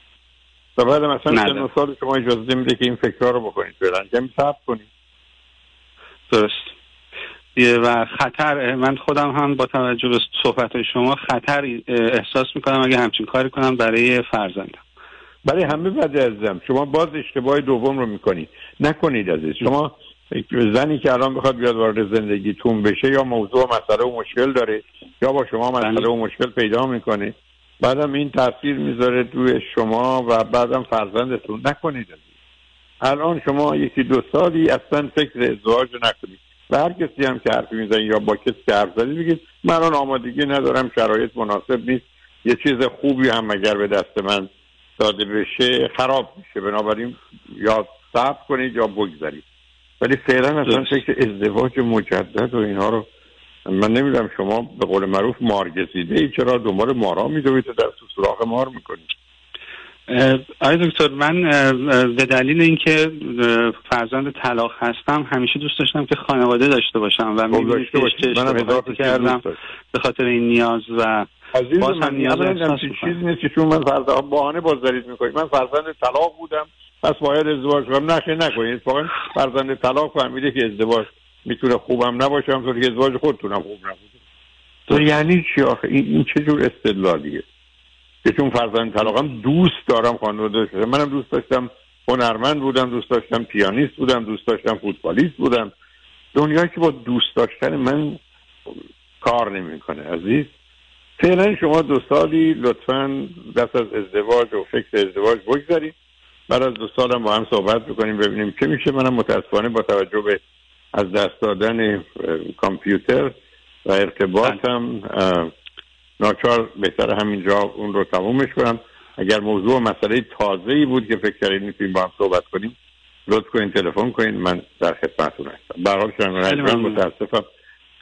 تا بعد مثلا سن و سال شما اجازه میده که این فکرها رو بکنید، فعلا کمی صبر کنید. درست. و خطر من خودم هم با توجه به صحبت شما خطر احساس میکنم اگه همچین کاری کنم برای فرزندم. برای همه بده عزیزم. شما باز اشتباه دوم رو میکنید، نکنید عزیز. شما زنی که الان بخواد بیاد وارد زندگیتون بشه، یا موضوع مسئله و مشکل داره، یا با شما مسئله و مشکل پیدا میکنه، بعدم این تاثیر میذاره توی شما و بعدم فرزندتون. نکنید عزیز. الان شما یکی دو سالی اصلا فکر ازدواج نکنید. و هر کسی هم که حرفی میزنی یا با کسی که حرف زنی بگید من الان آمادگی ندارم، شرایط مناسب نیست، یه چیز خوبی هم اگر به دست من داده بشه خراب میشه، بنابراین یا صبر کنید یا بگذارید. ولی فعلا اصلا فکر ازدواج مجدد و اینها رو من نمیدونم. شما به قول معروف مار گزیده ای، چرا دنبال مارا میدوید و در تو سراغ مار میکنید؟ آقای دکتر، من به دلیل اینکه فرزند طلاق هستم همیشه دوست داشتم که خانواده داشته باشم و می‌بینم که منم اضافه کردم به خاطر این نیاز و باز هم نیاز احساس می‌کنم که چون من فرزند بهانه بازدارید می‌کنید. من فرزند طلاق بودم پس باید ازدواج کنم. نخیر، نکنید. واقعا فرزند طلاق فهمیده که ازدواج میتونه خوبم نباشه، همونطور که ازدواج خودتونم خوب نبوده. تو یعنی چی آخه؟ این چه جور استدلالیه که چون فرزند طلاقم دوست دارم خانواده داشته؟ منم دوست داشتم هنرمند بودم، دوست داشتم پیانیست بودم، دوست داشتم فوتبالیست بودم. دنیایی که با دوست داشتن من کار نمیکنه عزیز. فعلا شما دو سالی لطفاً دست از ازدواج و فکر ازدواج بگذارید. بعد از دو سال هم با هم صحبت بکنیم ببینیم چه میشه. منم متاسفانه با توجه به از دست دادن کامپیوتر و ارتباطم ناچار بهتره همینجا اون رو تمومش کنم. اگر موضوع مسئله تازه‌ای بود که فکر کردید میتونیم با هم صحبت کنیم، لطف کنین تلفن کنین، من در خدمتتون هستم. به هر حال شما متاسفم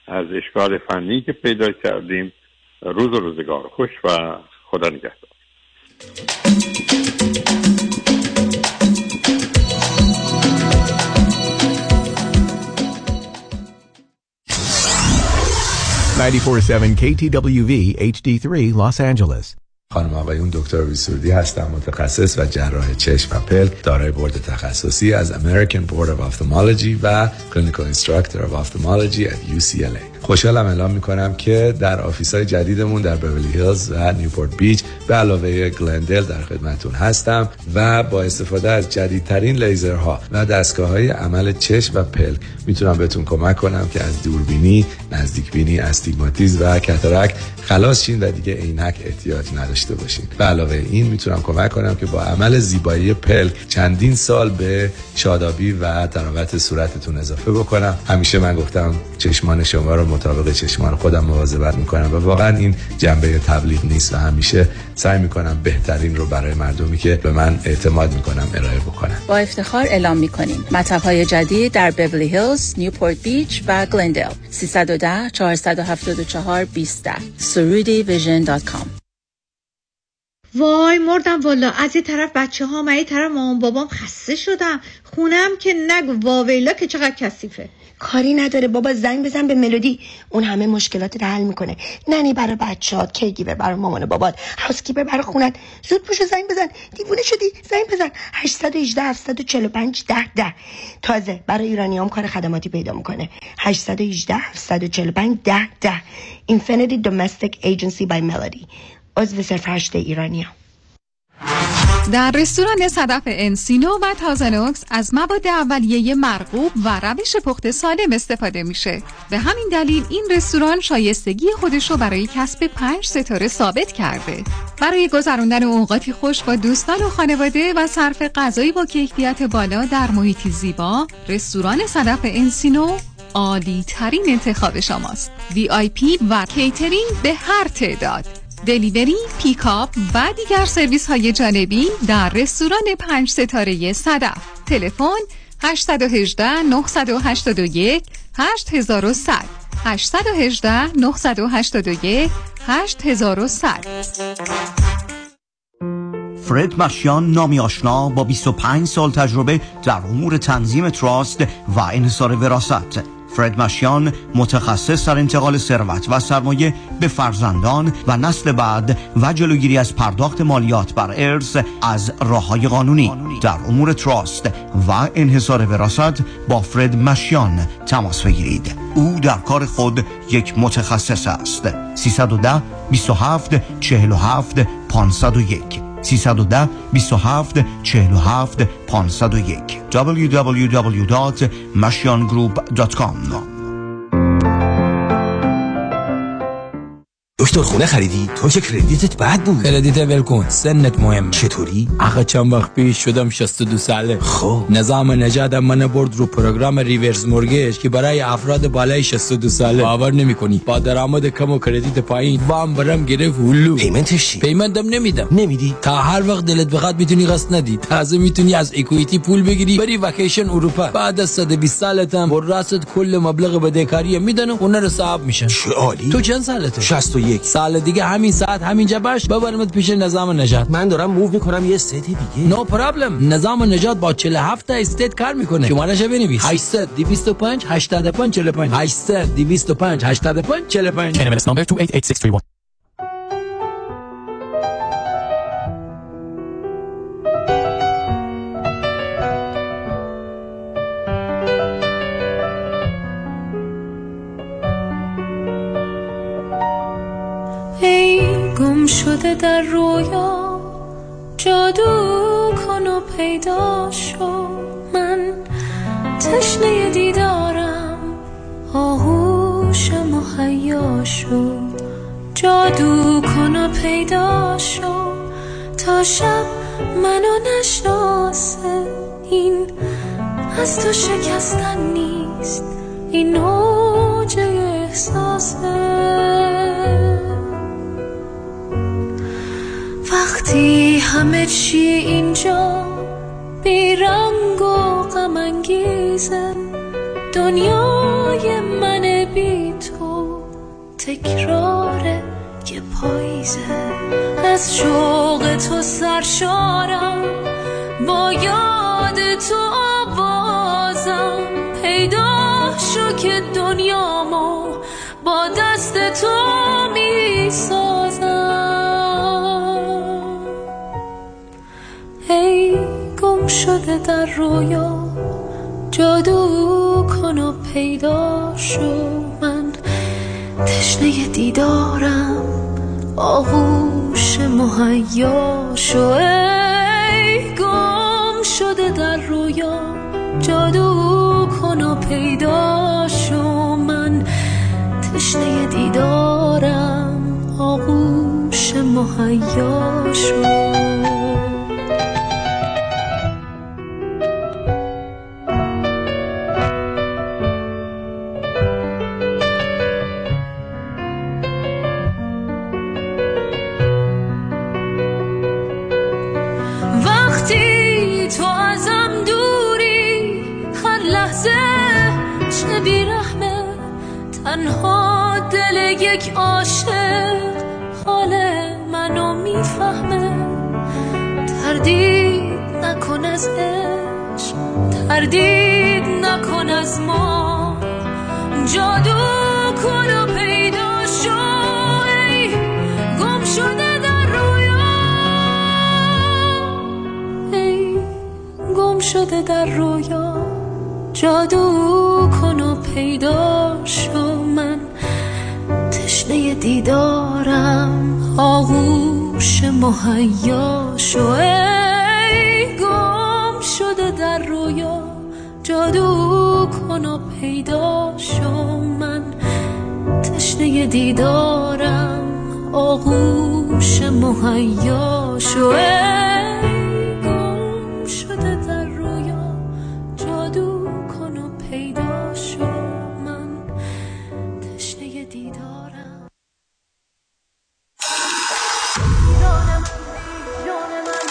از اشکال فنی که پیدا کردیم. روز و روزگار خوش و خدا نگهدار. نه چهار هفت کی تی دبلیو وی اچ دی سه Los Angeles. خانم آقایون، دکتر ویسودی هستم، متخصص و جراح چشم و پلک، دارای بورد تخصصی از American Board of Ophthalmology و Clinical Instructor of Ophthalmology at یو سی ال ای. خوشحالم اعلام میکنم که در آفیس‌های جدیدمون در بیولی هیلز و نیوپورت بیچ به علاوه گلندل در خدمتتون هستم و با استفاده از جدیدترین لیزرها و دستگاه‌های عمل چشم و پلک میتونم بهتون کمک کنم که از دوربینی، نزدیکبینی، استیگماتیسم و کاتاراکت خلاص شین و دیگه عینک احتیاج نداشته باشین. به علاوه این میتونم کمک کنم که با عمل زیبایی پلک چندین سال به شادابی و تراوت صورتتون اضافه بکنم. همیشه من گفتم چشمان شما رو مطابق چشمان خودم مواظبت میکنم و واقعا این جنبه تبلیغ نیست و همیشه سعی میکنم بهترین رو برای مردمی که به من اعتماد میکنم ارائه بکنم. با افتخار اعلام میکنیم مطب‌های جدید در بیولی هیلز، نیوپورت بیچ و گلندل. سه یک صفر چهار هفت چهار دو صفر یک صفر سرودی ویژن دات کام. وای مردم والا، از یه طرف بچه ها من، یه طرف مامان بابام، خسته شدم. خونم که نگو، واویلا که چقدر کثیفه. کاری نداره بابا، زنگ بزن به ملودی، اون همه مشکلات رو حل میکنه. ننی برای بچه‌هات، کیگیور برای مامان و بابات، هاوسکیپر برای خونت. زود پوشو زنگ بزن، دیوونه شدی؟ زنگ بزن هشت یک هشت هفت چهار پنج ده ده. تازه برای ایرانیام کار خدماتی پیدا میکنه. هشت یک هشت هفت چهار پنج ده ده. Infinity Domestic Agency by Melody. عضو صرف هشت ایرانیام. در رستوران صدف انسینو و تازنوکس از مواد اولیه مرغوب و روش پخت سالم استفاده میشه. به همین دلیل این رستوران شایستگی خودش رو برای کسب پنج ستاره ثابت کرده. برای گذراندن اوقاتی خوش با دوستان و خانواده و صرف غذایی با کیفیت بالا در محیطی زیبا، رستوران صدف انسینو عالی ترین انتخاب شماست. وی آی پی و کیترینگ به هر تعداد، دلیوری، پیکاپ و دیگر سرویس‌های جانبی در رستوران پنج ستاره صدف. تلفن هشت یک هشت نه هشت یک هشت یک صفر صفر هشت یک هشت نه هشت یک هشت یک صفر صفر. فرید مشیان، نامی آشنا با بیست و پنج سال تجربه در امور تنظیم تراست و انحصار وراثت. فرید مشیان متخصص در انتقال ثروت و سرمایه به فرزندان و نسل بعد و جلوگیری از پرداخت مالیات بر ارث از راه‌های قانونی. در امور تراست و انحصار وراثت با فرید مشیان تماس بگیرید. او در کار خود یک متخصص است. سیصد و ده بیست و هفت چهل و هفت پانصد و یک سیصد و ده بیست و هفت چهل و هفت پانصد و یک دابلیو دابلیو دابلیو دات مشیان گروپ دات کام. دکتر خونه خریدی؟ تو که کردیتت بد بود. کردیت ول کن، سنت مهم. چطوری؟ آخه چند وقت پیش شدم شصت و دو ساله. خب نظام نژاد من برد رو پروگرام ریورس مورگیج که برای افراد بالای شصت و دو ساله. باور نمی‌کنی با درآمد کم و کردیت پایین وام برام گرفت. هلو پیمنتش چی؟ پیمندم نمیدم. نمیدی؟ تا هر وقت دلت بخواد میتونی قسط ندی. تازه میتونی از اکوئیتی پول بگیری بری وکیشن اروپا. بعد از صد و بیست سالتم بر راست کل مبلغ بدهکاری میدن و اونها رو صاحب میشن. عالی. تو چند سالته؟ شصت و یک. سال دیگه همین ساعت همینجا باش ببرمت پیش نظام نژاد. من دارم موو میکنم یه استیت دیگه. نو no پرابلم. نظام نژاد با چهل و هفت تا استیت کار میکنه. شماره‌اش بنویس. هشتصد و بیست و پنج هشتاد و پنج چهل و پنج هشتصد و بیست و پنج هشتاد و پنج چهل و پنج نمبر دو هشت هشت شش سه یک. شده در رویا جادو کن و پیدا شو. من تشنه دیدارم، آهوش مهیا شو. جادو کن و پیدا شو تا شب منو نشناسه. این از تو شکستن نیست، این اوج احساسه. وقتی همه چی اینجا بیرنگ و غم انگیزه، دنیای من بی تو تکراره که پاییزه. از شوق تو سرشارم، با یاد تو آوازم. پیدا شو که دنیامو با دست تو میسازم. ای گم شده در رویا جادو کن و پیدا شو. من تشنه دیدارم، آغوش مهیا شو. ای گم شده در رویا جادو کن و پیدا شو. من تشنه دیدارم، آغوش مهیا شو. تنها دل یک عاشق حال منو میفهمه. تردید نکن از عشق، تردید نکن از ما. جادو کن و پیدا شو. ای گم شده در رویا، ای گم شده در رویا جادو کن و پیدا شو. من تشنه دیدارم، آغوش مهیا شو. ای گم شده در رویا جادو کن و پیدا شو. من تشنه دیدارم، آغوش مهیا شو. ای گم شده در رویا جادو پیدا شو. من تشنه دیدارم. جانم جانم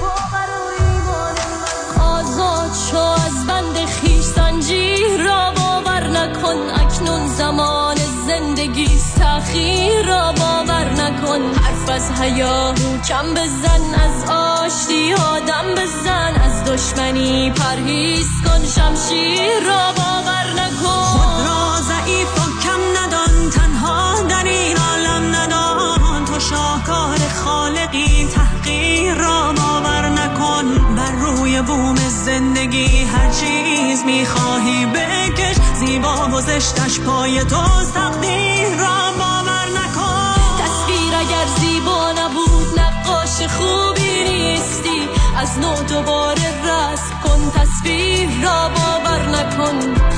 باور و ایمانم. آزاد شو از بند خویش، زنجیر را باور نکن. اکنون زمان زندگی تأخیر را باور نکن. حرف از حیا کم بزن، از آشتی آدم بزن. از دشمنی پرهیز کن، شمشیر را باور نکن. خود را ضعیف و کم ندان، تنها در این عالم ندان. تو شاهکار خالقی، تحقیر را باور نکن. بر روی بوم زندگی هر چیز میخواهی بکش. زیبا و زشتش پای توست، تقدیر را باور نکن. تصویر اگر زیبا نبود، نقاش خوبی از نو دوباره رسم کن، تصویر را باور نکن،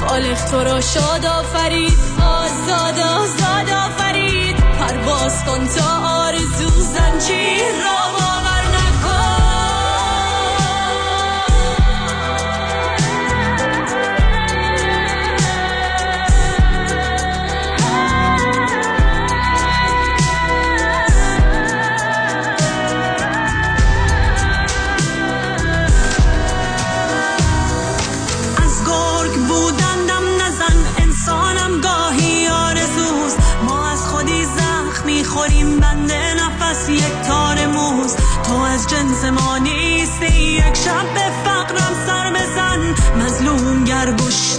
خالق تو را شاد آفرید، آزاد آزاد آفرید، پرواز کن تا آرزو زنجیر را باور نکن. جنس ما نیستی، یک شب به فقرم سر بزن، مظلوم گر بشی